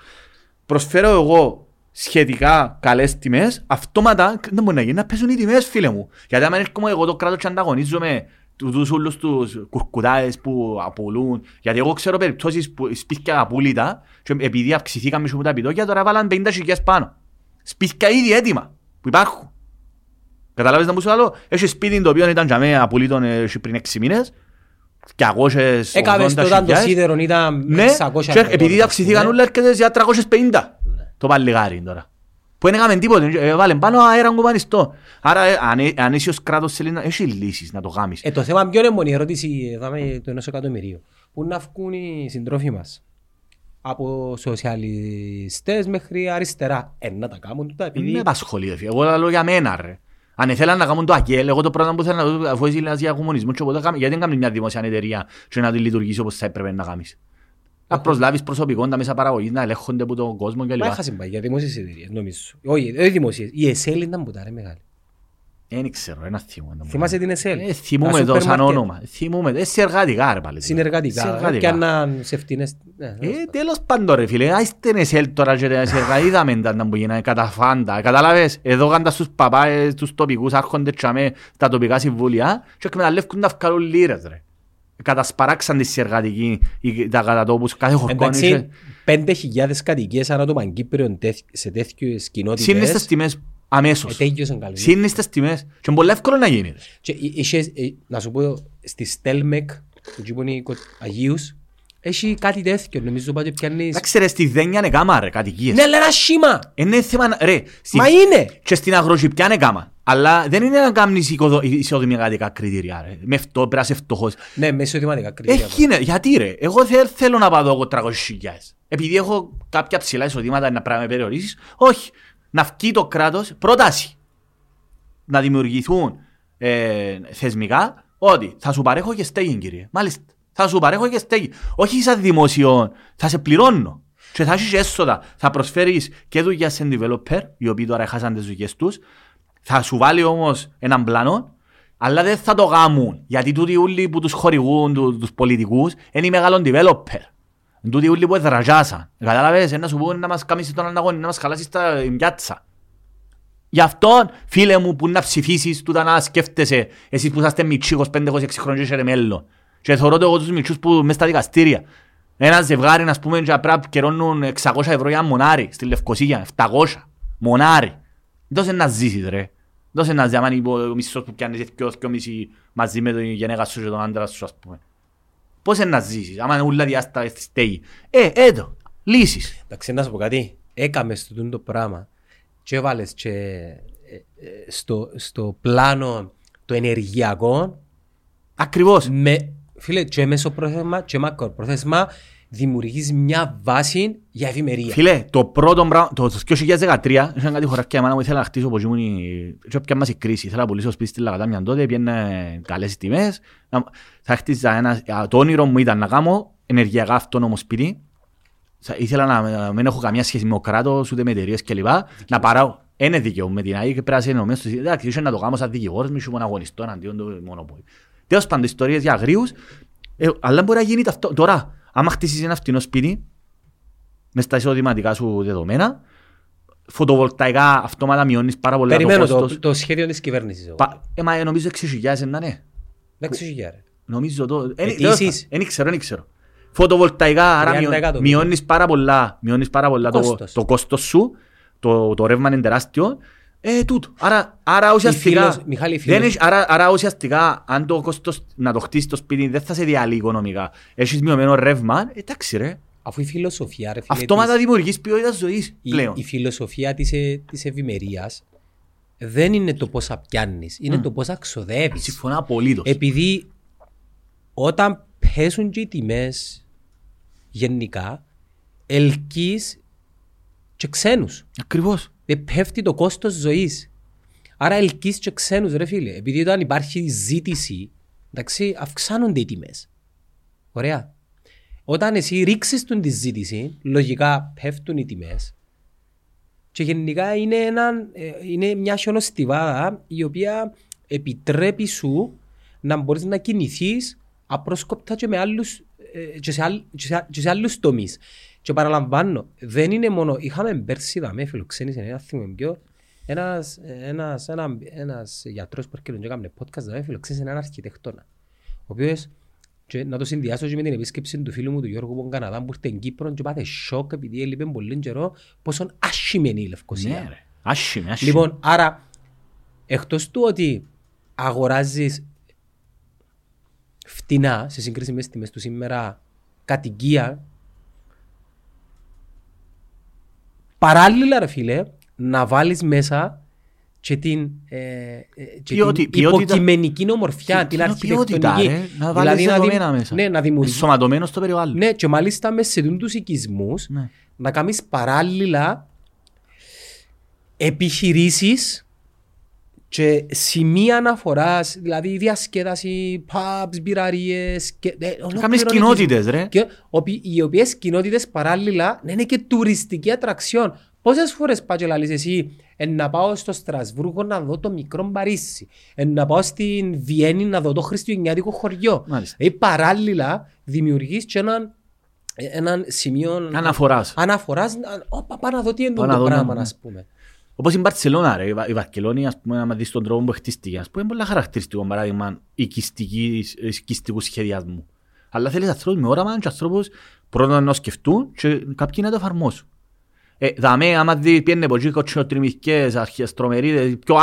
Προσφέρω εγώ σχετικά καλές τιμές, αυτόματα δεν μπορεί να γίνει να παίζουν οι τιμές φίλε μου. Γιατί αν έρχομαι εγώ το κράτος και ανταγωνίζομαι τους όλους τους κουρκουτάδες που απολούν. Γιατί εγώ ξέρω περιπτώσεις που σπίτια απολύτα και επειδή αυξηθήκαν μισό μου τα επιτόκια τώρα βάλαν πενήντα χιλιάδες πάνω. Σπίτια ήδη έτοιμα που υπάρχουν. Καταλάβες να μου σου άλλο, έχει σπίτι το οποίο ήταν για μένα απολύτων πριν έξι μήνες. Έκαμε στο τάντο σίδερον ήταν εξακόσια χιλιάδες. Ναι, επειδή αυξηθήκαν όλα έρχεται για τριακόσια πενήντα. Το παλιγάρι τώρα. Που δεν έκαμε τίποτε, βάλε πάνω αέρα κουμπανιστό. Άρα αν είσαι ως κράτος θέλει να έχει λύσεις να το κάνεις. Ε, το θέμα ποιο είναι μόνο η ερώτηση εδώ με το ενός εκατομμυρίου. Πού να βγουν οι συντρόφοι μας. Από σοσιαλιστές μέχρι αριστερά. Ε, να τα κάνουν τούτα επειδή... Είναι απασχολή, εγώ τα λέω για μένα ρε. Αν ήθελαν να κάνουν το ΑΚΕΛ, εγώ το πρώτο που ήθελα να δω είναι για κομμουνισμό. Γιατί δεν κάνουν μια δημόσια εταιρεία και να τη λειτουργήσει όπως θα έπρεπε να κάνεις. Να προσλάβεις προσωπικόν, τα μέσα παραγωγής, να ελέγχονται από τον κόσμο κλπ. Μα έχασαν πάει για δημόσιες εταιρείες, νομίζω. Όχι, όχι δημόσιες. Η ΕΣΕΛ ήταν που τα ρε μεγάλη. Δεν ξέρω, ένα θυμό. Θυμάσαι την ΕΣΕΛ. Θυμούμε εδώ σαν όνομα. Θυμούμε, ε, συνεργατικά ρε πάλι. Συνεργατικά, και αν σε φτύνες. Τέλος πάντων ρε φίλε, άστε την ΕΣΕΛ τώρα και τα συνεργατήκαμε ήταν που γίνανε καταφάντα. Κατάλαβες, εδώ κάντα στους παπάες, τους τοπικούς, άρχονται τσάμε τα τοπικά συμβούλια και εκμεταλλεύκουν να βγάλουν λίρες ρε. Κατασπαράξαν τη συνεργατική, τα κατατόπους, κάθε χορκόνι. Εντάξει, πέντε χιλιάδες κατοικίες ανά το Παγκύπριο σε τέτοιες κοινότητες. Σύννεστες τιμές αμέσως. Σύννεστες τιμές. Και είναι πολύ εύκολο να γίνει. Και είχες, να σου πω, στη Στέλμεκ, που είπαν Αγίους, έχει κάτι τέτοιο, νομίζω πάτε πιάνεις. Να ξέρεις, στη Δένια είναι κάμα ρε, κατοικίες. Ναι, αλλά ένα σήμα. Είναι θέμα, ρε. Μα είναι. Και στην Αγροσυπιά είναι κάμα. Αλλά δεν είναι να κάνεις ισοδηματικά κριτήρια ρε. Με αυτό πρέπει να είσαι φτωχός. Ναι, με ισοδηματικά κριτήρια. Έχει, ναι. Γιατί ρε, εγώ δεν θέλω να πάω εδώ τριακόσιες χιλιάδες. Επειδή έχω κάποια ψηλά εισοδήματα να πρέπει να με περιορίσεις. Όχι, να βγει το κράτος πρόταση. Να δημιουργηθούν ε, θεσμικά ότι θα σου παρέχω και στέγη κύριε. Μάλιστα, θα σου παρέχω και στέγη. Όχι σαν δημόσιο, θα σε πληρώνω. Και θα έχεις έσοδα. Θα προσφέρεις και δουλειά σε developer, οι οποίοι τώρα χάσαν τις δουλειές τους. Θα σου βάλει όμως έναν πλάνο, αλλά δεν θα το γάμουν. Γιατί τούτοι ούλοι που τους χορηγούν, του, τους πολιτικούς, είναι οι μεγάλων developer. Τούτοι ούλοι που εδραζάσαν. Κατάλαβες, να σου πούν να μας κάνεις τον αναγωνή, να μας χαλάσεις τα μπιάτσα. Γι' αυτό, φίλε μου, που να ψηφίσεις, τούτα να σκέφτεσαι, εσείς που είσαστε μητσί, είκοσι πέντε είκοσι έξι χρόνια και μέλλον. Και θωρώ το εγώ τους μητσούς που μες στα δικαστήρια. Ένα ζευγάρι, ας πούμε, και απρά κερώνουν εξακόσια ευρώ για μονάρι στη Λευκοσία, επτακόσια μονάρι. Δώσε να ζήσεις ρε. Δώσε να ζήσεις, αν ο μισθός που πιάνεις και μισή μαζί με τον γενέκα σου και τον άντρα σου, ας πούμε. Πώς να ζήσεις, άμα ούλα διάστατα στη στέγη. Ε, έτω, λύσεις. Εντάξει, να σου πω κάτι. Έκαμες τούτο το πράγμα και έβαλες και στο, στο πλάνο το ενεργειακό. Ακριβώς. Με, φίλε, και μεσοπρόθεσμα και μακροπρόθεσμα δημιουργείς μια βάση για εφημερία. Φίλε, το πρώτο πράγμα, το δύο χιλιάδες δεκατρία, είχαν κάτι χωράφια εμένα που ήθελα να χτίσω πως ήμουν και μας η κρίση, ήθελα να πουλήσω σπίτι στη Λαγατάμια τότε, πιένε καλές τιμές. Θα χτίσα ένα, το όνειρο μου ήταν να κάνω ενεργειακά αυτόνομο σπίτι, ήθελα να μην έχω καμία σχέση με ο κράτος, ούτε με εταιρείες κλπ. Να παράω, είναι δικαιό με την ΑΕ και πέρασε ενωμένως, εντάξει, ήθελα να το κάνω σαν δικηγόρος, μη σου μόνο αγωνιστώ αντίον του μονοπόλου. Τέλος πάντων, ιστορίες για αγρίους, αλλά μπορεί να γίνει τώρα. Άμα χτίσεις ένα φτηνό σπίτι, μες τα εισοδηματικά σου δεδομένα, φωτοβολταϊκά αυτόματα μειώνεις πάρα πολλά το κόστος. Περιμένω το, το σχέδιο της κυβέρνησης. Πα, ε, μα, νομίζω εξηγιάζε να ναι. Δεν εξηγιάζε. Νομίζω το... Εν ήξερω, εν ήξερω. Φωτοβολταϊκά, άρα μειώνεις, μειώνεις πάρα πολλά, μειώνεις πάρα πολλά το, κόστος. Το, το κόστος σου, το, το ρεύμα είναι τεράστιο. Ε, τούτο. Άρα, άρα, ουσιαστικά, φίλος, Μιχάλη, δεν έχεις, άρα, άρα ουσιαστικά αν το κόστος να το χτίσεις το σπίτι δεν θα σε διαλύει οικονομικά. Έχεις μειωμένο ρεύμα, εντάξει ρε. Αφού η φιλοσοφία ρε, φίλε, αυτόματα της... δημιουργείς ποιότητα ζωής η, πλέον. Η φιλοσοφία της, της ευημερίας δεν είναι το πόσα πιάνεις, είναι mm. το πόσα ξοδεύεις. Συμφωνώ απολύτως. Επειδή όταν πέσουν και οι τιμές γενικά ελκύεις και ξένους. Ακριβώς. Δεν πέφτει το κόστος ζωής. Άρα ελκύς και ξένους ρε φίλε. Επειδή όταν υπάρχει ζήτηση, εντάξει, αυξάνονται οι τιμές. Ωραία. Όταν εσύ ρίξεις τον τη ζήτηση, λογικά πέφτουν οι τιμές. Και γενικά είναι, ένα, είναι μια χιονοστιβάδα η οποία επιτρέπει σου να μπορείς να κινηθείς απρόσκοπτα και, με άλλους, και, σε, άλλ, και, σε, και σε άλλους τομείς. Και παραλαμβάνω, δεν είναι μόνο, είχαμε πέρσι δαμέ φιλοξένησε ένα θυμό πιο, ένας, ένας, ένα, ένας γιατρός που έρχεται και έκανε podcast δαμέ φιλοξένησε έναν αρχιτεκτόνα, ο οποίος, και να το συνδυάσω και με την επίσκεψη του φίλου μου του Γιώργου που Καναδά, που ήρθε στην Κύπρο και πάθε σοκ επειδή έλειπε πολύ καιρό, πόσο άσχημενη η Λευκοσία. Ναι, άσχημη, άσχημη. Λοιπόν, άρα, εκτός του ότι αγοράζεις φτηνά σε σύγκριση με τις τιμές του σήμερα κατοικία, παράλληλα ρε φίλε, να βάλεις μέσα και την, ε, και ποιότητα, την υποκειμενική ομορφιά, την αρχιτεκτονική. Ε, να βάλεις δηλαδή, δεδομένα μέσα. Ναι, να δημιουργήσεις. Ενσωματωμένο στο περιβάλλον. Ναι, και μάλιστα μέσα σε τους οικισμούς, ναι. Να κάνεις παράλληλα επιχειρήσεις και σημεία αναφοράς, δηλαδή διασκέδαση, pubs, μπειραρίες. Κάμες κοινότητες, ρε. Οι οποίες κοινότητες παράλληλα είναι και τουριστική ατραξιόν. Πόσες φορές πάω και λαλείς εσύ, εν να πάω στο Στρασβούργο να δω το μικρό Παρίσι, εν να πάω στην Βιέννη να δω το χριστουγεννιάτικο χωριό. Δηλαδή παράλληλα δημιουργείς και έναν έναν σημείο αναφοράς. Αναφοράς, όπα, πάω να δω τι είναι το πράγμα, ας πούμε. Όπως η Μπαρτσελώνα, ρε, η Βαρκελόνη, ας πούμε, άμα δεις τον τρόπο που χτίστηκε, ας πούμε, είναι πολλά χαρακτηριστικό, παράδειγμα, οικιστικού σχεδιασμού. Αλλά θέλεις ανθρώπους με όραμα και ανθρώπους πρώτα να σκεφτούν και κάποιοι να το εφαρμόσουν. Ε, δαμέ, άμα δεις, πιένε πολλοί κοτσινοτριμιχτές, αρχιεστρομερίδες, πιο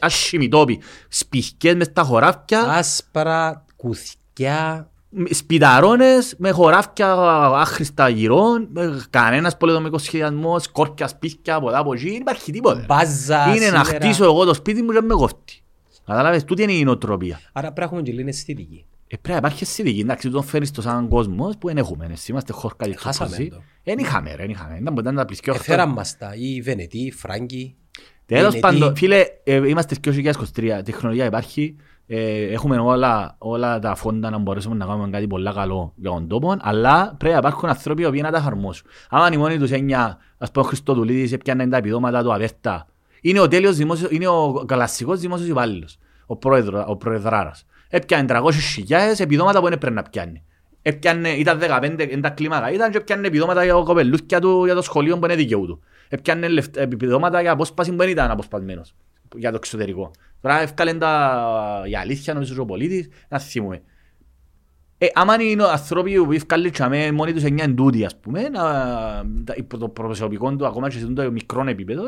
άσχημοι τόποι, σπιχτές μες τα χωράφια. Άσπρα, κουθιά. Σπιταρώνες με χωράφια άχρηστα γυρών, κανένας πολεοδομικός σχεδιασμός, σκόρπια, σπίτια, πολλά από εκεί, δεν υπάρχει τίποτα. Μπάζα, είναι να χτίσω εγώ το σπίτι μου και με κόφτει. Κατάλαβες, τούτη είναι η νοοτροπία. Άρα πρέπει να έχουμε και λίγη αισθητική. Ε, πρέπει να υπάρχει αισθητική, εντάξει, τον φέρεις το σαν κόσμο που δεν έχουμε, εσύ είμαστε χόρκα και χάσαμε το. Εν είχαμε, ρε, εν είχαμε, ήταν ποτέ να πλησκιώ. Εφέραν μας τα, οι Βενετοί, οι Φράγκοι. Τέλος πάντων, φίλε, είμαστε και δύο χιλιάδες είκοσι τρία, τεχνολογία υπάρχει. Ε, έχουμε όλα, όλα τα φόντα να μπορέσουμε να κάνουμε κάτι πολύ καλό για τον τόπο, αλλά πρέπει να υπάρχουν άνθρωποι που να τα χαρμόσουν. Άμα οι μόνοι τους έννοια, ας πούμε ο Χριστοδουλίδης έπιανε τα επιδόματα του αβέρτα, είναι ο τέλειος δημόσιος, είναι ο κλασικός δημόσιος υπάλληλος, ο, πρόεδρο, ο προεδράρας. Έπιανε τριακόσιες χιλιάδες επιδόματα που δεν πρέπει να πιάνει. Έπιανε, ήταν δεκαπέντε, ήταν τα κλίμακα, ήταν και έπιανε επιδόματα για κοπελούθκια του, για το σχολείο που είναι δικαιού του. Έπιανε επιδόματα για απόσπαση που δεν ήταν αποσπασμένος για το εξωτερικό. Τώρα ευκάλεν τα η αλήθεια νομίζω ο πολίτης, να θυμούμε. Ε, άμα είναι οι άνθρωποι που ευκάλεν μόνοι τους εννιά εντούτοι, ας πούμε, το προσωπικό του ακόμα και σε το μικρό επίπεδο,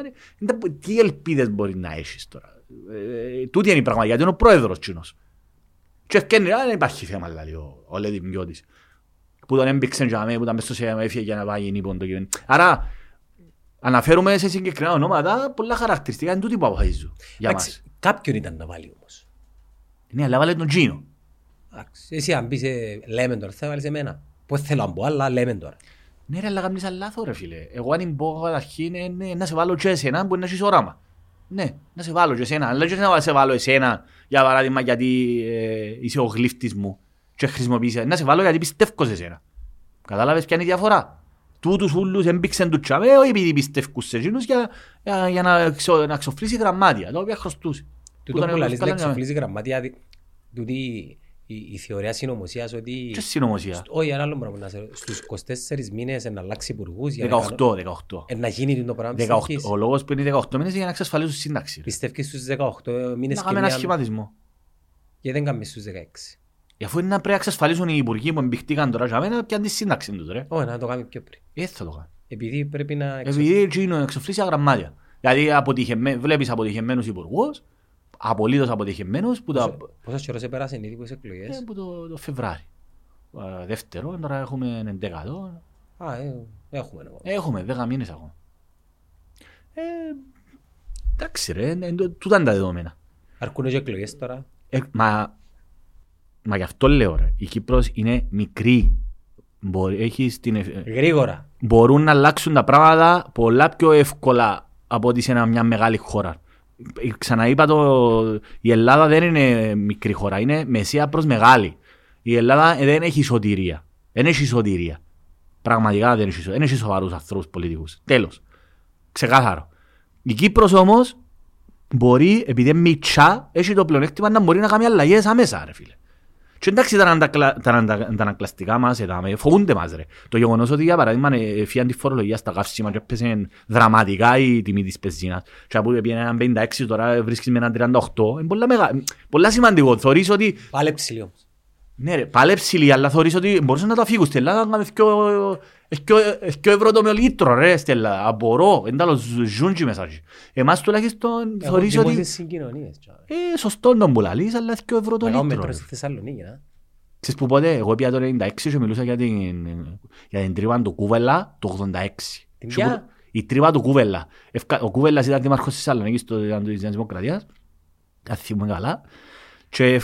τι ελπίδες μπορεί να έχεις τώρα. Ε, τούτη είναι η πραγματικότητα, γιατί είναι ο πρόεδρος κοινός. Και ευκένει, δεν υπάρχει θέμα, δηλαδή, ο, ο Λέτη Μιώτης, που τον έμπηξαν και αμέ, που ήταν έφυγε για να πάει νύπον το κυβέρνη. Άρα, αναφέρουμε σε συγκεκριμένα ονόματα πολλά χαρακτηριστικά είναι τούτοι που αποφασίζουν για μας. Κάποιον ήταν να βάλει όμως. Ναι, αλλά βάλε τον Τζίνο. Εσύ αν πεις λέμε τώρα, θα βάλεις εμένα. Πώς θέλω να πω, αλλά λέμε τώρα. Ναι ρε, αλλά κάνεις λάθος ρε φίλε. Εγώ αν πω καταρχήν να σε βάλω και εσένα που να έχεις όραμα. Ναι, να σε βάλω και εσένα. Αλλά και να σε βάλω εσένα, για παράδειγμα, γιατί είσαι ο γλύφτης μου και χρησιμοποιείς. Να σε βάλω γιατί πιστεύω σε εσένα. Κατάλαβες ποια είναι η διαφορά. Τούτους ούλους εμπήξαν του τσαμέο επειδή πιστεύκουν σε εκείνους για, για, για να, εξο, να εξοφλήσει γραμμάτια, τα οποία χρωστούσε. Τούτο που λαλείς να εξοφλήσει γραμμάτια, τούτη η, η θεωρία συνωμοσίας ότι... Και συνωμοσία. Όχι, ένα άλλο πράγμα, στους είκοσι τέσσερις μήνες να αλλάξει υπουργούς... δεκαοκτώ, να, δεκαοκτώ. Να γίνει το πράγμα που πιστεύεις. Ο λόγος που είναι δεκαοκτώ μήνες για να εξασφαλίσουν σύνταξη. Πιστεύεις στους δεκαοκτώ μήνες... Να κάνουμε ένα σχηματισμό. Γιατί δεν κάνουμε στους δεκαέξι. Αφού είναι να πρέπει να εξασφαλίσουν οι υπουργοί που εμπηχτήκαν τώρα και αμένα πια τη σύνταξη τους ρε. Όχι, να το κάνουν πιο πριν. Έτσι θα το κάνουν. Επειδή πρέπει να εξοφλήσει αγραμμάτια. Δηλαδή αποτυχεμέ... βλέπεις αποτυχεμένους υπουργούς, απολύτως αποτυχεμένους. Τα... Πόσα καιρός επέρασαν ήδη τις εκλογές. Ε, που το, το Φεβράρι. Δεύτερο, τώρα έχουμε δέκα. Α, ε, έχουμε. Ε, έχουμε δέκα μήνες ακόμα. Ε, εντάξει ρε, ε, τούτα είναι τα δεδομένα. Αρκούν και εκλογές τώρα. Ε, μα... Μα γι' αυτό λέω, ρε. Η Κύπρος είναι μικρή. Μπορεί, έχεις την ευ... Γρήγορα. Μπορούν να αλλάξουν τα πράγματα πολλά πιο εύκολα από ότι σε μια μεγάλη χώρα. Ξαναείπα το, η Ελλάδα δεν είναι μικρή χώρα, είναι μεσαία προς μεγάλη. Η Ελλάδα δεν έχει σωτηρία. Δεν έχει σωτηρία. Πραγματικά δεν έχει σωτηρία. Δεν έχει σοβαρούς ανθρώπους πολιτικούς. Τέλος. Ξεκάθαρο. Η Κύπρος όμως μπορεί, επειδή είναι μητσά, έχει το πλεονέκτημα να μπορεί να κάνει αλλαγές αμέσα, ρε φίλε. Και εντάξει τα ανακλαστικά μας φοβούνται μας ρε. Το γεγονός ότι για παράδειγμα έφυγαν τη φορολογία στα καύσιμα και έπαιζε δραματικά η τιμή της πεζίνας και από έναν πενήντα έξι τώρα βρίσκεις με έναν τριάντα οκτώ είναι πολλά σημαντικό. Θωρείς ότι... Παλέψιλοι όμως. Ναι ρε, παλέψιλοι αλλά θωρείς ότι μπορούσαν να το αφήγουν στην Ελλάδα να κάνουν δύο ευρώ το μεολίτρο ρε στην Ελλάδα. Απορώ, εν τέλος ζουν και μέσα. Εμάς τουλάχιστον θωρείς ότι... Ε, σωστό να μπουλαλείς, αλλά δύο ευρώ το λίτρο. Μα μέτρος στη Θεσσαλονίκη, να. Ξέρεις που πότε, εγώ πήγα το ενενήντα έξι και μιλούσα για την τρύπα του Κούβελα το ογδόντα έξι. Την ποια? Η τρύπα του Κούβελα. Ο Κούβελας ήταν δημάρχος της Θεσσαλονίκης της Νέας Δημοκρατίας. Αν θυμούμε καλά. Και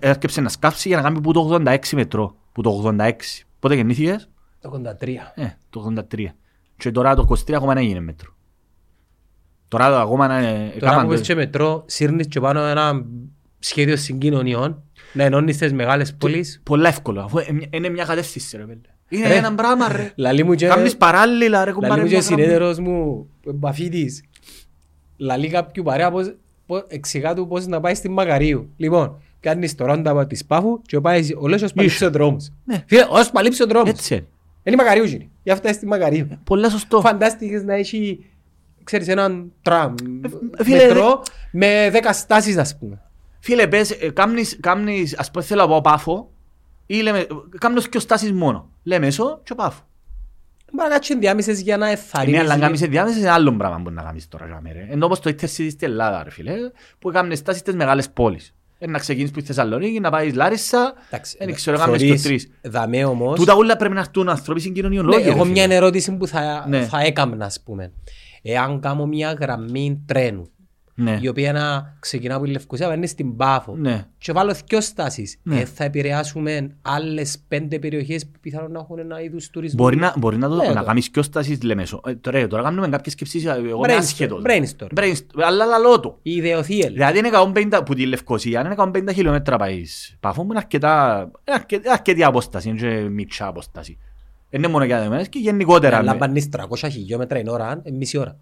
έρκεψε να σκάψει για να κάνει που το ογδόντα έξι μετρό. Που το ογδόντα έξι. Πότε γεννήθηκες? Το ογδόντα τρία. Ε, το ογδόντα τρία. Και τώρα το είκοσι τρία ακόμα να γίνει μέτρο. Τώρα το ακόμα να είναι... Τώρα που πες και μετρό, σύρνεις και πάνω ένα σχέδιο συγκοινωνιών, να ενώνεις τις μεγάλες πόλεις. Πολύ εύκολο, αφού είναι μια κατεύθυνση ρε πέλε. Είναι ένα πράγμα ρε. Κάμεις παράλληλα ρε κουμπάρε. Λαλί μου και συνέδερος μου, Μπαφίτης, λαλί κάποιου παρέα εξηγά του πώς να πάει στην Μακαρίου. Λοιπόν, κάνεις το ρόνταμα της Πάφου και πάει όλος ως παλύψε ο δρόμος. Φίλε, ως παλύψε ο δρόμος. Είναι η Μακαρίου γίνει, γι' αυτό είναι στη Μακαρίου. Πολλά σωστό. Φαντάστηκες να έχει, ξέρεις, έναν τραμ, μετρό με δέκα στάσεις ας πούμε. Φίλε, πες, κάνεις, ας πούμε θέλω να πάω Πάφο ή λέμε, κάνεις δύο στάσεις μόνο. Λέμε έσω και Πάφο. Μπορεί να κάνεις διάμεσες για να εθαρρύνεις. Ναι, αλλά να κάνεις διάμεσες είναι άλλο πράγμα που να κάνεις τώρα. Ενώ όπως το ήθεσαι στην Ελλάδα, ρε φίλε, που κάνεις στάσεις στις μεγάλες πόλεις. Να ξεκινήσεις που ήθεσαι Θεσσαλονίκη, να πάεις Λάρισσα, δεν ξέρω να κάνεις το τρεις. Δαμέ όμως... Τούτα όλα πρέπει να έρθουν άνθρωποι συγκοινωνιολόγοι. Έχω μια ερώτηση που θα, ναι. θα έκανα, ας πούμε. Εάν κάνω μια γραμμή τρένου, ναι. η οποία να ξεκινά από τη Λευκοσία, να είναι στην Πάφο, ναι. και βάλω δύο στάσεις, ναι. ε, θα επηρεάσουμε άλλες πέντε περιοχές που πιθανόν να έχουν ένα είδους τουρισμού. Μπορεί να, μπορεί να, το, ναι, να κάνεις δύο στάσεις Λεμεσό. Ε, τώρα, τώρα κάνουμε κάποιες σκέψεις, εγώ είμαι ασχέτος. Brainstorm. Αλλά λαλό του. Ιδεοθύελ. Δηλαδή είναι εκατόν πενήντα, που τη Λευκοσία είναι εκατόν πενήντα χιλιόμετρα πάεις. Πάφο μου είναι αρκετά, αρκετή απόσταση, είναι μικρά απόσταση. Είναι μόνο για εμένα και γενικότερα. Αλλά πάνεις τριακόσια χιλιόμετρα την ώρα, μισή ώρα.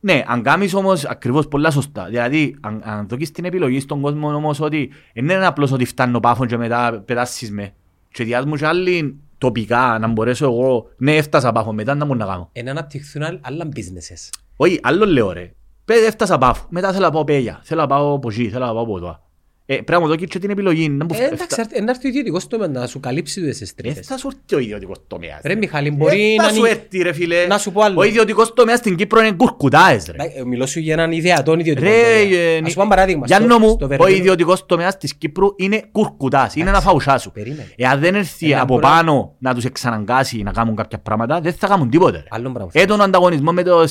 Ναι, αν κάνεις όμως ακριβώς πολλά σωστά. Δηλαδή, αν, αν δοκίσεις την επιλογή στον κόσμο όμως ότι δεν είναι απλώς ότι φτάνω Πάφο και μετά πετάσεις με. Και διάσμουν και άλλοι τοπικά να μπορέσω εγώ, ναι έφτασα Πάφο, μετά να μπορώ να κάνω. Είναι αναπτυχθούν άλλα businesses. Όχι, άλλο λέω ρε. Πες έφτασα Πάφο, μετά θέλω να πάω Πέγια, θέλω να πάω Πογή, θέλω να πάω Ποδά. Ε, πρέπει να δοκίσεις και την επιλογή. Να ε, εντάξει, εφτα... να έρθει ο ιδιωτικός τομέας να σου καλύψει τις εστρέφες. Ε, θα σου έρθει ο ιδιωτικός τομέας. Ρε Μιχάλη, μπορεί ε, να... σου έρθει ρε φίλε. Να σου πω άλλο. Ο ιδιωτικός τομέας στην Κύπρο είναι κουρκουτάες ρε. Μιλώ σου για έναν ιδεατόν ιδιωτικό τομέα. Ας πούμε παράδειγμα. Για νόμου, ο περίπου... ιδιωτικός τομέας της Κύπρου είναι κουρκουτάς. Είναι ένα φαουσά σου. Εάν δεν έρθει ένα από προ... πάνω να τους εξαναγκάσει να κάνουν κάποια πράγματα, δεν θα κάνουν τίποτε. Ε, τον ανταγωνισμό με το...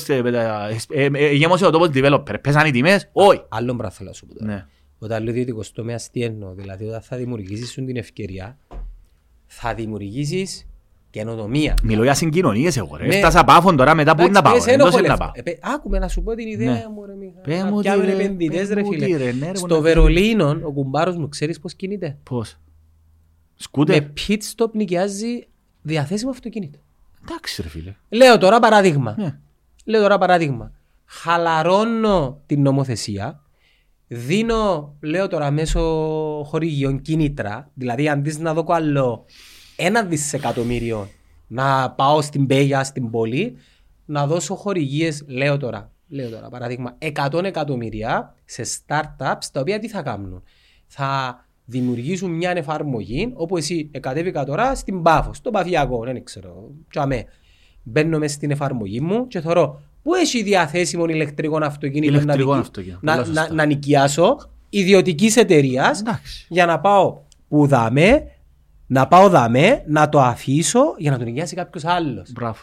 γέμωσε ο τόπος developer. Πέσαν οι τιμές. Όχι. Άλλον πράγμα θέλω να σου πω. Όταν λέω ιδιωτικός τομέας, τι εννοώ, δηλαδή όταν θα δημιουργήσεις την ευκαιρία, θα δημιουργήσεις καινοτομία. Μιλώ για συγκοινωνίες εγώ ρε, έφτασα Πάφον τώρα μετά που να πάω, εντός να πάω. Άκουμε να σου πω την ιδέα μου ρε Μιχάλη, να πιάνουν επενδυτές ρε φίλε. Στο Βερολίνο ο κουμπάρος μου ξέρεις πώς κινείται. Πώς. Σκούτερ. Με pit stop νοικιάζει διαθέσιμο αυτοκίνητο. Εντάξει ρε φίλε. Λέω τώρα παράδειγμα. Λέω τώρα παράδειγμα. Χαλαρώνω την νομοθεσία. Δίνω, λέω τώρα, μέσω χορηγιών κίνητρα, δηλαδή αντί να δω άλλο ένα δισεκατομμύριο να πάω στην Πέγια, στην πόλη, να δώσω χορηγίες, λέω τώρα, λέω τώρα παράδειγμα, εκατό εκατομμύρια σε startups, τα οποία τι θα κάνουν. Θα δημιουργήσουν μια εφαρμογή, όπου εσύ εκατέβηκα τώρα στην Πάφο, στον Παφιακό, δεν ξέρω, τσαμέ. Μπαίνω μέσα στην εφαρμογή μου και θωρώ. Πού έχει διαθέσιμο ηλεκτρικό αυτοκίνητο να, νικ... να, να, να νοικιάσω ιδιωτικής εταιρείας για να πάω που δάμε, να πάω δάμε, να το αφήσω για να το νοικιάσει κάποιος άλλος. Μπράβο.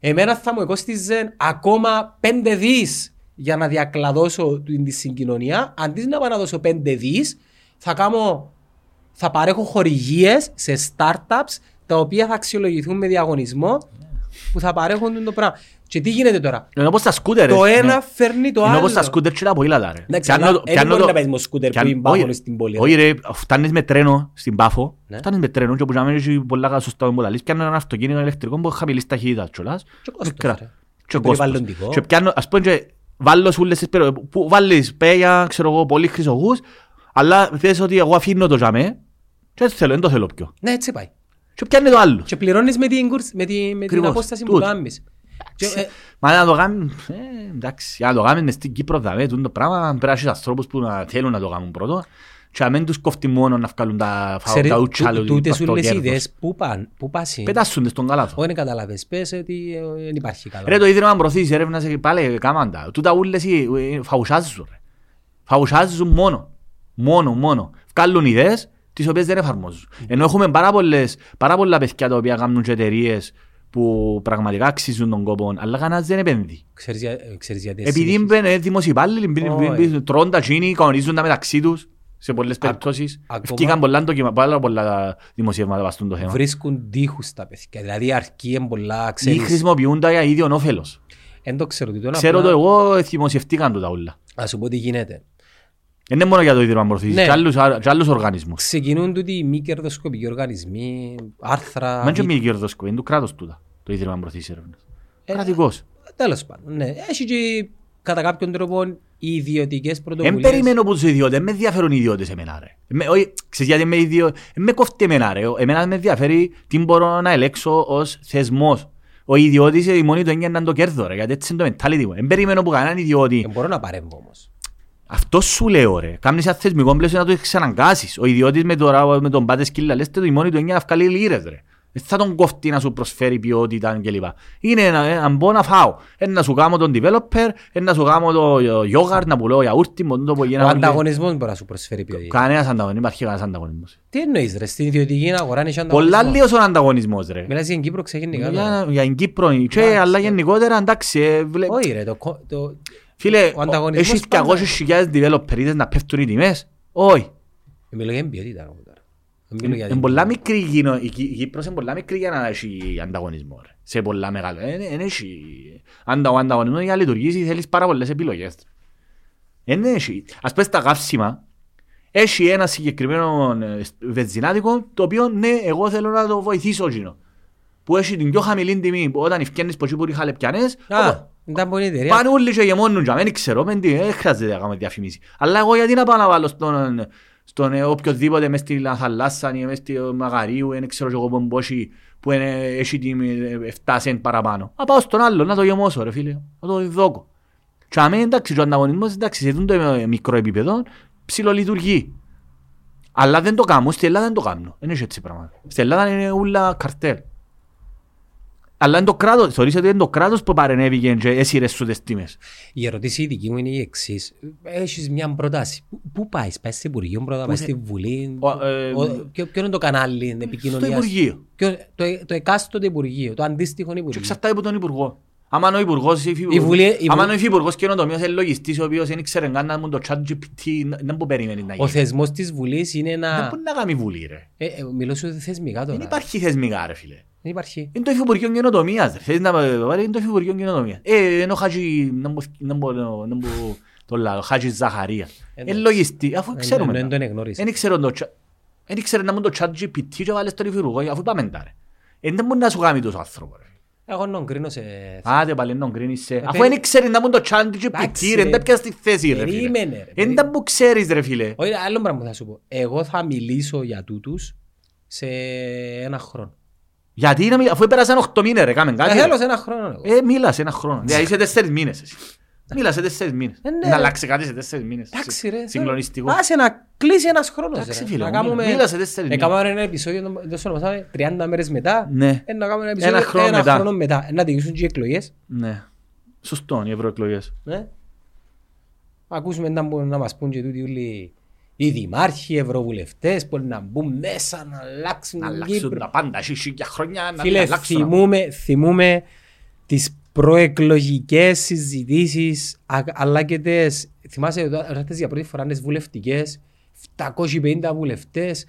Εμένα θα μου κόστιζε ακόμα πέντε δις για να διακλαδώσω την συγκοινωνία. Αντί να πάω να δώσω πέντε δις, θα, κάνω... θα παρέχω χορηγίες σε startups τα οποία θα αξιολογηθούν με διαγωνισμό που θα παρέχουν το πράγμα. Και τι γίνεται τώρα. Ενώ πως τα σκούτερ. Το ένα φέρνει το άλλο. Ενώ πως τα σκούτερ και τα ποήλατα ρε. Ναι, δεν μπορεί να παίζεις με σκούτερ που είναι Πάφο στην πόλη. Όχι ρε, φτάνεις με τρένο στην Πάφο. Φτάνεις με τρένο και όπου έχει πολλά σωστά με πολλαλείς. Πιάνουν ένα αυτοκίνητο ηλεκτρικό που χαμηλής ταχύτητας κιόλας. Και κόστος ρε. Και περιβαλλοντικό. Και πιάνουν, ας πούμε και βάλεις όλες τις περιοχές. Που βάλεις Πέγια, ξέρω εγώ, πολλοί Χρυσοχούς. Αλλά θες ότι εγώ αφήνω το τζαμέ. Και δεν το θέλω πιο. Ναι, έτσι πάει. Και πιάνει το άλλο. Και πληρώνεις με την, κουρσ, με τη, με την απόσταση που κάνεις. Μα να το κάνεις, εντάξει, να το κάνεις στην Κύπρο θα βέτουν το πράγμα, πρέπει να έχεις ανθρώπους που να θέλουν να το κάνουν πρώτο και να μην τους κόφτει μόνο να βγάλουν τα ούτσα. Τούτες ούλες ιδέες που πάνε, που πάσουν. Πετάσουν στον καλάθο. Όχι, δεν καταλαβες, πες ότι δεν υπάρχει καλά. Ρε το ίδρυμα προωθείς, έρευνας πάλι καμάντα. Τούτα ούλες φαουσάζουν, ρε. Φαουσάζουν μόνο, μόνο, μόνο. Βγάλουν ιδέες τις οποίες δεν εφαρμόζουν. Ενώ έχουμε πάρα, πολλές, πάρα πολλά παιδιά τα οποία κάνουν και εταιρείες που πραγματικά αξίζουν τον κόπο, αλλά κανένας δεν επένδυει. Ξέρεις γιατί εσύ... Επειδή είναι δημοσιοπάλληλοι, τρώνε τα τσίνη, κανονίζουν τα μεταξύ τους σε πολλές περιπτώσεις. Ευκήκαν πολλά δημοσιεύματα βαστούν στο το θέμα. Βρίσκουν τείχους τα παιδιά, δηλαδή αρκεί πολλά, ξέρεις. Ή χρησιμοποιούν τα για ίδιον όφελος. Εν το ξέρω τι το να Ξέρω το εγώ, δημοσιευτήκαν το τα όλα. Ας σου πω τι γίνεται. Είναι μόνο για το ίδρυμα μορφής, ναι. και άλλους οργανισμούς. Ξεκινούν τούτοι μη κερδοσκοπικοί οργανισμοί, άρθρα... Μα και μη κερδοσκοπικοί, είναι του κράτους τούτα, το ίδρυμα μορφής έρευνας. Ε, κρατικός. Τέλος πάντων, ναι. Έχει και κατά κάποιον τρόπο οι ιδιωτικές πρωτοβουλίες. Εν περιμένω από τους ιδιώτες, με ενδιαφέρουν οι ιδιώτες εμένα ρε. Με, όχι, ξέρεις γιατί με, ιδιο... με κόφτει εμένα ρε, εμένα με ενδιαφέρει τι μπορώ να ελέξω ως θεσμός. Ο ιδιώτης η μόνη του έγινε να το κέρδω ρε, γιατί έτσι είναι το mentality μου. Εν περιμένω που κανέναν ιδιώτη. Δεν μπορώ να παρέμβω όμως. Αυτό σου λέω ρε, κάνεις ένα θεσμικό πλαίσιο να το ξαναγκάσεις. Ο ιδιώτης με, το, με τον πάτε σκύλα, λες το η μόνη του έγινε να βγάλει λίρες ρε. Θα τον κοφτεί να σου προσφέρει ποιότητα κλπ. Είναι να μπω να φάω. Να σου κάνω τον developer, να σου κάνω το yogurt, να πουλώ γιαούρτι. Ο ανταγωνισμός μπορεί να σου προσφέρει ποιότητα. Κανένας ανταγωνισμός, υπάρχει κανένας ανταγωνισμός. Τι εννοείς ρε, στην ιδιωτική αγορά είναι ανταγωνισμός. Πολλά λίγος ο ανταγωνισμός ρε. Μιλάς για την Κύπρο ξεγενικά. Για την Κύπρο, αλλά γενικότερα εντάξει. Όχι ρε, το... Φίλε, έχεις διακόσιες χιλιάδες developers να πέφτουν οι τιμές. Όχι. Μιλώ για ποιότητα. Είναι πολλά μικρή η Κύπρος, είναι πολλά μικρή για να έχει ανταγωνισμό. Σε πολλά μεγάλο. Δεν έχει ανταγωνισμό για να λειτουργήσει, θέλεις πάρα πολλές επιλογές. Δεν έχει. Ας πες τα καύσιμα, έχει ένα συγκεκριμένο βενζινάδικο, το οποίο ναι, εγώ θέλω να το βοηθήσω. Που έχει την πιο χαμηλή τιμή, όταν ευκένεις πως μπορεί χαλεπιανές, πάνε όλοι και γεμώνουν. Δεν ξέρω, δεν χρειάζεται να κάνω διαφημίσεις. Αλλά εγώ γιατί να πάω να βάλω στον... Στον οποιοδήποτε μες στη θαλάσσα ή μες στη Μαγαρίου, δεν ξέρω εγώ πομπόσι που έχει την εφτά σεντ παραπάνω. Να πάω στον άλλο, να το γεμώσω ρε φίλε, να το δώκω. Και αμέ εντάξει, ο ανταγωνισμός εντάξει, σε το μικρό επίπεδο ψιλολειτουργεί. Αλλά δεν το κάνω, στην Ελλάδα δεν το κάνω, δεν έχει έτσι πράγματα. Στην Ελλάδα είναι όλα καρτέλ. Αλλά είναι το κράτος, θεωρείς ότι είναι το κράτος που παρενέβηκε και έσυρε στις τιμές. Η ερώτηση δική μου είναι η εξής. Έχεις μια προτάση. Πού πάει, πάει στο Υπουργείο πρώτα, πάει στη Βουλή. Ποιο είναι το κανάλι επικοινωνίας. Στο Υπουργείο. Το εκάστοτε Υπουργείο, το αντίστοιχο Υπουργείο. Και εξαρτάται από τον Υπουργό. Άμα ο Υπουργός Καινοτομίας είναι λογιστής, ο οποίος δεν ξέρει καν να μου το ChatGPT, δεν μπορεί να περιμένει να γίνει. Ο θεσμός της Βουλής είναι να... Δεν μπορεί να κάνει Βουλή ρε. Ε, ε, μιλώ σου θεσμικά τώρα. Δεν υπάρχει θεσμικά ρε φίλε. Δεν υπάρχει. Είναι το Υφυπουργείο Καινοτομίας ρε. Θέλεις να πάρει, είναι το Υφυπουργείο Καινοτομίας. Ε, ενώ Χατζη, να μπορώ το λάδο, Χατζη Ζαχαρία. Είναι λογιστή, αφού ξέρουμε. Δεν ξέρει να μου το ChatGPT και βάλεις τον Υφυπουργό, αφού πάμε τώρα. Δεν μπορεί να σου κάνει τόσο άνθρωπο ρε. Εγώ δεν κρίνω σε... Άντε πάλι δεν κρίνω σε... Αφού δεν ξέρεις να μπουν το ChatGPT ρε, δεν πιάσεις τη θέση ρε φίλε. Περίμενε ρε. Δεν τα που ξέρεις ρε φίλε. Όχι, άλλο πράγμα θα σου πω. Εγώ θα μιλήσω για τούτους σε ένα χρόνο. Γιατί να μιλήσω, αφού πέρασαν οκτώ μήνες ρε, κάμεν κάτι. Θέλω σε ένα χρόνο. Ε, μίλα σε ένα χρόνο. Δηλαδή σε τέσσερις μήνες εσύ. Μίλα σε τέσσερις μήνες. Να αλλάξει κάτι σε τέσσερις μήνες. Εντάξει ρε. Συγκλονιστικό. Άσε να κλείσει ένας χρόνος ρε. Να κάνουμε ένα επεισόδιο, δεν σου νομίζαμε, τριάντα μέρες μετά. Ναι. Να κάνουμε ένα χρόνο μετά. Να τελειώσουν και οι εκλογές. Ναι. Σωστό, οι ευρωεκλογές. Ναι. Ακούσουμε να μας πούν και τούτοι όλοι οι δημάρχοι, οι ευρωβουλευτές που να μπουν μέσα, να αλλάξουν την Κύπρο. Θυμούμε τις προεκλογικές συζητήσεις, αλλά και τις, θυμάσαι αυτές για πρώτη φορά είναι βουλευτικές, επτακόσιοι πενήντα βουλευτές,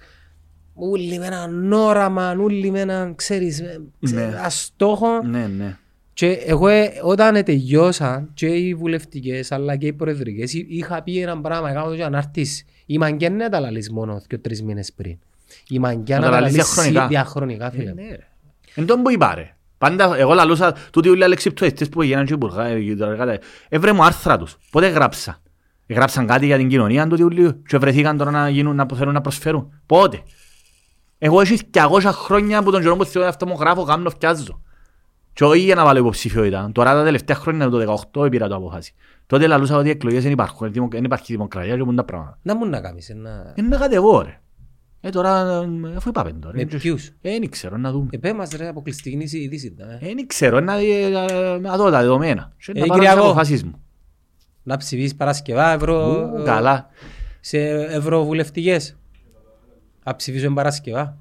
όλοι με έναν όραμα, όλοι με έναν, ξέρεις, ένα στόχο. Ναι, ναι. Και εγώ όταν τελειώσαν και οι βουλευτικές, αλλά και οι προεδρικές, είχα πει έναν πράγμα, έκανα το για να έρθεις. Η μαγκιά είναι τα λαλείς μόνο δύο τρεις μήνες πριν. Η μαγκιά είναι τα λαλείς διαχρονικά, φίλε. Εν τόν που είπα ρε. Πάντα εγώ λαλούσα τούτοι όλοι αλεξιπτοέστες που έγιναν και υπουργά, έβρε μου άρθρα τους, πότε γράψα. Γράψαν κάτι για την κοινωνία τούτοι όλοι και βρεθήκαν τώρα να γίνουν, να θέλουν να προσφέρουν. Πότε. Εγώ έχεις διακόσια χρόνια που τον καιρό που θέλω αυτό μου γράφω, κάνω, φτιάζω. Και όχι για να βάλω υποψηφιότητα. Τώρα τα τελευταία χρόνια, το δύο χιλιάδες δεκαοκτώ, πήρα το αποφάση. Τότε λαλούσα ότι οι εκλογές δεν υπάρχουν, δεν υπάρχει δημοκρατία και πούντα πράγματα. Να μου να κάνεις ένα... Είναι κατεβό ρε. Ε, τώρα, αφού είπαμε τώρα. Με ποιους. Δεν ξέρω, να δούμε. Επέ μας ρε, αποκλειστική ειδήση. Δεν ξέρω, να δω τα δεδομένα. Να πάρω τις αποφάσεις μου. Να ψηφίσεις Παρασκευά, ευρω... Καλά. Σε ευρωβουλευτικές. Να ψηφίσουν Παρασκευά.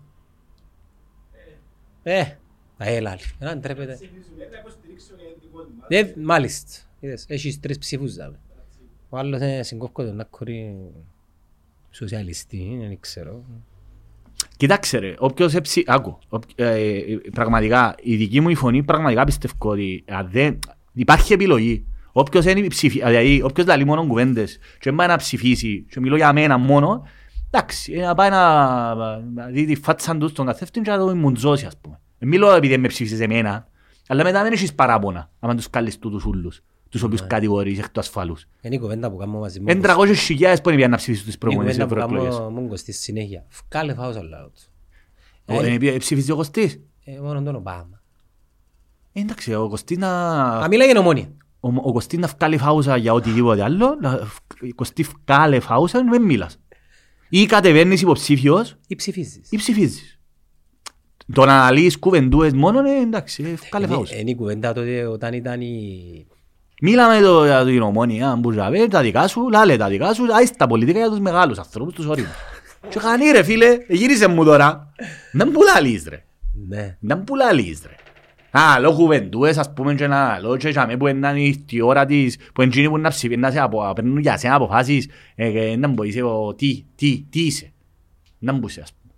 Ε, τα έλα. Δεν τρέπεται. Μάλιστα. Έχεις τρεις ψήφους. Ο άλλος είναι συγκόφκος, να κορεί... Σοσιαλιστή, δεν ξέρω. Κοιτάξτε ρε, όποιος έψη... Άκου, ε, πραγματικά, η δική μου η φωνή πραγματικά πιστεύω ότι αν δεν, Υπάρχει επιλογή. Όποιος λέει μόνο κουβέντες και πάει να ψηφίσει και μιλώ για μένα μόνο, εντάξει, να πάει να δει τη φάτσα του στον καθέφτη και να το μουντζώσει, ας πούμε. Μιλώ επειδή με ψήφισες εμένα, αλλά μετά δεν έχεις παράπονα άμα τους καλείς τούτους ούλους, τους οποίους κατηγορείς εκ του ασφαλούς. Είναι η κουβέντα που κάνω μαζί μου. Είναι τρακόσιες χιλιάδες που είναι πια να ψηφίσουν τις προηγούμενες ευρωεκλογές. Είναι η κουβέντα που κάνω μόνο στη συνέχεια. Φκάλε φάω σε λαό του. Ο Κωστής να βγάλει φάουσα για οτιδήποτε άλλο, ο Κωστής βγάλει φάουσα και δεν μίλας. Ή κατεβαίνεις υποψήφιος ή ψηφίζεις. Ή ψηφίζεις. Το να αναλύεις κουβεντούες μόνο, εντάξει, βγάλει φάουσα. Είναι η κουβέντα τότε όταν ήταν η... Μίλαμε το, για την Ομόνια, αν μπορούσαμε, τα δικά σου, λάλε τα δικά σου, άισε τα πολιτικά για τους μεγάλους ανθρώπους, τους όριμους. Και χανεί ρε φίλε, γύρισε μου τώρα. Δεν πουλάλεις ρε. Δεν πουλάλεις ρε. Α, λόγω κουβεντούες, ας πούμε, και να λόγω και που είναι η ώρα της, που είναι να παίρνουν για σένα αποφάσεις, να μου είσαι τι, τι, τι είσαι. Να μου είσαι, ας πούμε.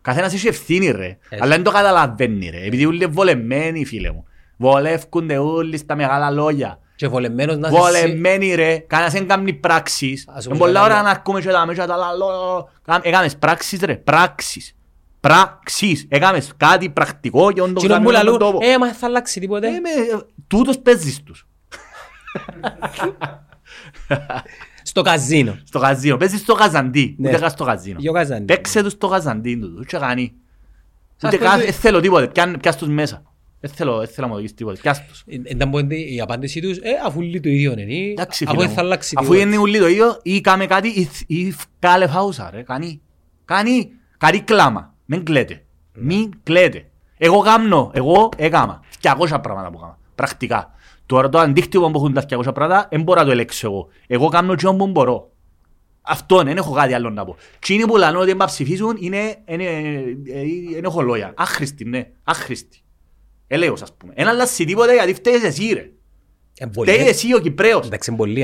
Καθένας έχει ευθύνη, ρε, αλλά δεν το καταλαβαίνει, ρε, επειδή όλοι βολεμένοι, φίλε μου. Βολεύκονται όλοι στα μεγάλα λόγια. Και βολεμένος να είσαι... Βολεμένοι, ρε, κανένας δεν κάνει πράξεις. Είναι πολλά ώρα να ακούμε και τα μέσα, τα λόγια. Έκανες πράξεις, ρε, πράξεις. Πράξεις, έκαμες κάτι πρακτικό και όντω κάνουμε έναν τόπο. Ε, μα θα αλλάξει τίποτε. Τούτος παίζεις τους. Στο καζίνο. Στο καζίνο, παίζεις στο καζαντί, ούτε καν στο καζίνο. Παίξε τους στο καζαντί τους, ούτε κάνει. Ούτε καν, δεν θέλω τίποτε, πιάσ' τους μέσα. Δεν θέλω να μου δεις τίποτε, πιάσ' τους. Ήταν που είναι η απάντησή τους, αφού λύει το ίδιο είναι, αφού θα αλλάξει τίποτε. Αφού είναι λύει το ίδιο ή κάμε κάτι ή βγάλε φάουσα, ρε, κάνει κάτι κλάμα. Μην κλαίτε. Μην κλαίτε. Εγώ γάμνω. Εγώ έκαμα. διακόσια πράγματα που έκαμα. Πρακτικά. Τώρα το αντίκτυπο που έχουν τα διακόσια πράγματα δεν μπορώ να το ελέξω εγώ. Εγώ γάμνω και όπου μπορώ. Αυτό δεν έχω κάτι άλλο να πω. Τι είναι που λένε ότι θα ψηφίσουν είναι... Δεν έχω λόγια. Άχρηστη, ναι. Άχρηστη. Ελέγχος, ας πούμε. Ένα αλλάζει τίποτα γιατί φταίεις εσύ, ρε. Φταίει εσύ ο Κυπρέος.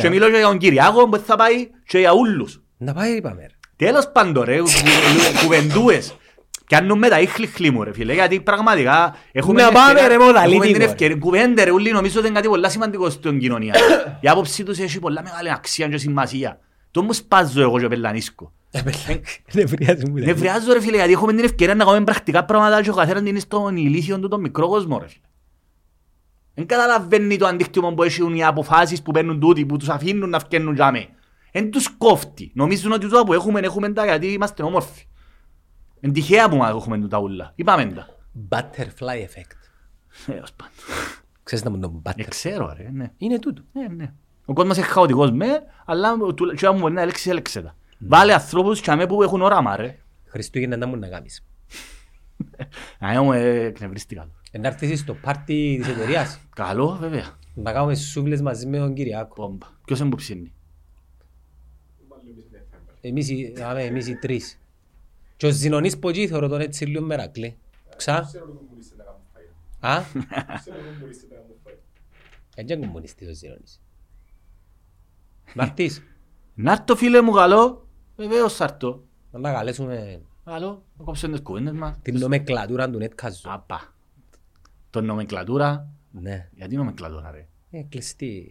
Και μιλώ για τον Κυριάκο που θα πάει και για ούλους. Να πάει, κι αν νούμε τα ίχλιχλί μου ρε φίλε, γιατί πραγματικά έχουμε την ευκαιρία, κουβέντε ρε ούλοι, νομίζω ότι είναι κάτι πολλά σημαντικό στην κοινωνία. Η άποψη τους έχει πολλά μεγάλη αξία και σημασία. Το όμως πάζω εγώ και πελανίσκω. Νευριάζω ρε φίλε, γιατί έχουμε την ευκαιρία να κάνουμε πρακτικά πράγματα και ο καθένας είναι στον ηλίθιο του τον μικρό κόσμο ρε φίλε. Δεν καταλαβαίνει το αντίκτυπο που έχουν οι αποφάσεις που παίρνουν τούτοι, που τους αφήνουν να φκαίνουν για μέ. Εν τους κόφτει. Νομίζουν ότι το που έχουμε, έχουμε τα γιατί είμαστε όμορφοι. Εν τυχαία που έχουμε τα ούλα. Είπαμε τα. Butterfly effect. Έως πάντα. Ξέρεις να μου το butterfly. Ξέρω ρε, ναι. Είναι τούτο. Ναι, ναι. Ο κόσμος είναι χαοτικός με, αλλά και μου μπορεί να ελέξεις, έλεξε τα. Βάλε ανθρώπους και αμέ που έχουν οράμα ρε. Χριστούγεννα να μου να κάνεις. Άρα μου εκνευρίστηκα. Ενάρτησες στο πάρτι της εταιρείας. Καλό βέβαια. Να κάνουμε σούβλες μαζί με τον Κυριάκο. Ποιος είναι που ψήνει. Εμείς οι τρεις. Και ο Ζηνονής Πογγίθωρο τον έτσι λίγο μερακλή. Ξα. Α. Έτσι είναι κομμουνιστής ο Ζηνονής. Ναρτής. Ναρτό φίλε μου καλό. Βεβαίως σαρτό. Να τα καλέσουμε. Καλό. Να κόψουμε τις κουβέντες μας. Την νομεκλατούρα του Νέτκαζου. Απα. Τον νομεκλατούρα. Ναι. Γιατί νομεκλατούρα ρε. Ε, κλειστή.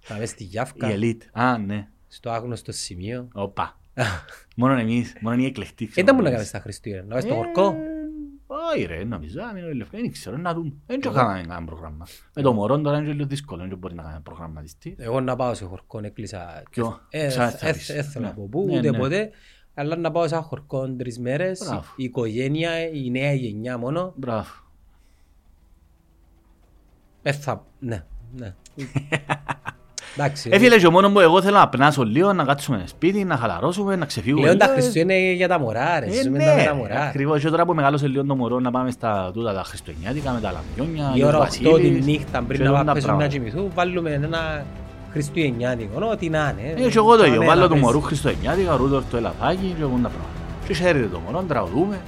Θα βες στη Γιάφκα. Η ελίτ. Α, ναι. Στο άγνωστο σημείο. Οπα. Μόνο εμείς, μόνο οι εκλεκτοί. Ήταν μου να κάνεις τα Χριστούγεννα, να κάνεις το χορκό. Όχι ρε, νομίζω, δεν ξέρω, να δούμε. Δεν το κάναμε κανένα πρόγραμμα. Με το μωρό τώρα είναι λίγο δύσκολο, δεν μπορεί να κάνουμε προγραμματιστή. Εγώ να πάω σε χορκό, έκλεισα... Ποιο? Έθελα από πού, ούτε ποτέ. Αλλά να πάω σε χορκό τρεις μέρες, η οικογένεια, η νέα γενιά μόνο. Μπράβο. Έθα, ναι, ναι. Έφυγε και μόνο που εγώ θέλω να πνάσω λίγο, να κάτσουμε σπίτι, να χαλαρώσουμε, να ξεφύγουμε. Λέω τα Χριστούγεννα είναι για τα μωρά ρε. Ακριβώς και τώρα που μεγάλωσε λίγο το μωρό να πάμε στα τούτα τα χριστουγεννιάτικα με τα λαμπιόνια. Η ώρα οκτώ τη νύχτα πριν να πέσουμε να κοιμηθούν βάλουμε ένα χριστουγεννιάτικο, ό,τι να είναι. Και εγώ το ίδιο, βάλω του μωρού χριστουγεννιάτικα, Ρούτορ το ελαφάκι και όλα τα πράγματα.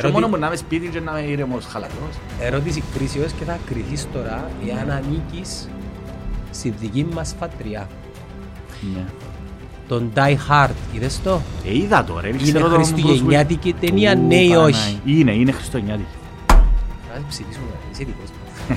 Και μόνο που να είμαι σπίτι και να είμαι ήρεμος χαλαρός. Ερώτηση κρίσεως και θα κρυθείς τώρα εάν ανήκεις στη δική μας φατριά. Ναι. Τον Die Hard, είδες το? Ε, είδα το ρε. Είναι χριστουγεννιάτικη ταινία, ναι ή όχι? Είναι, είναι χριστουγεννιάτικη. Άρα ψηφίσουμε, είσαι δικός μας.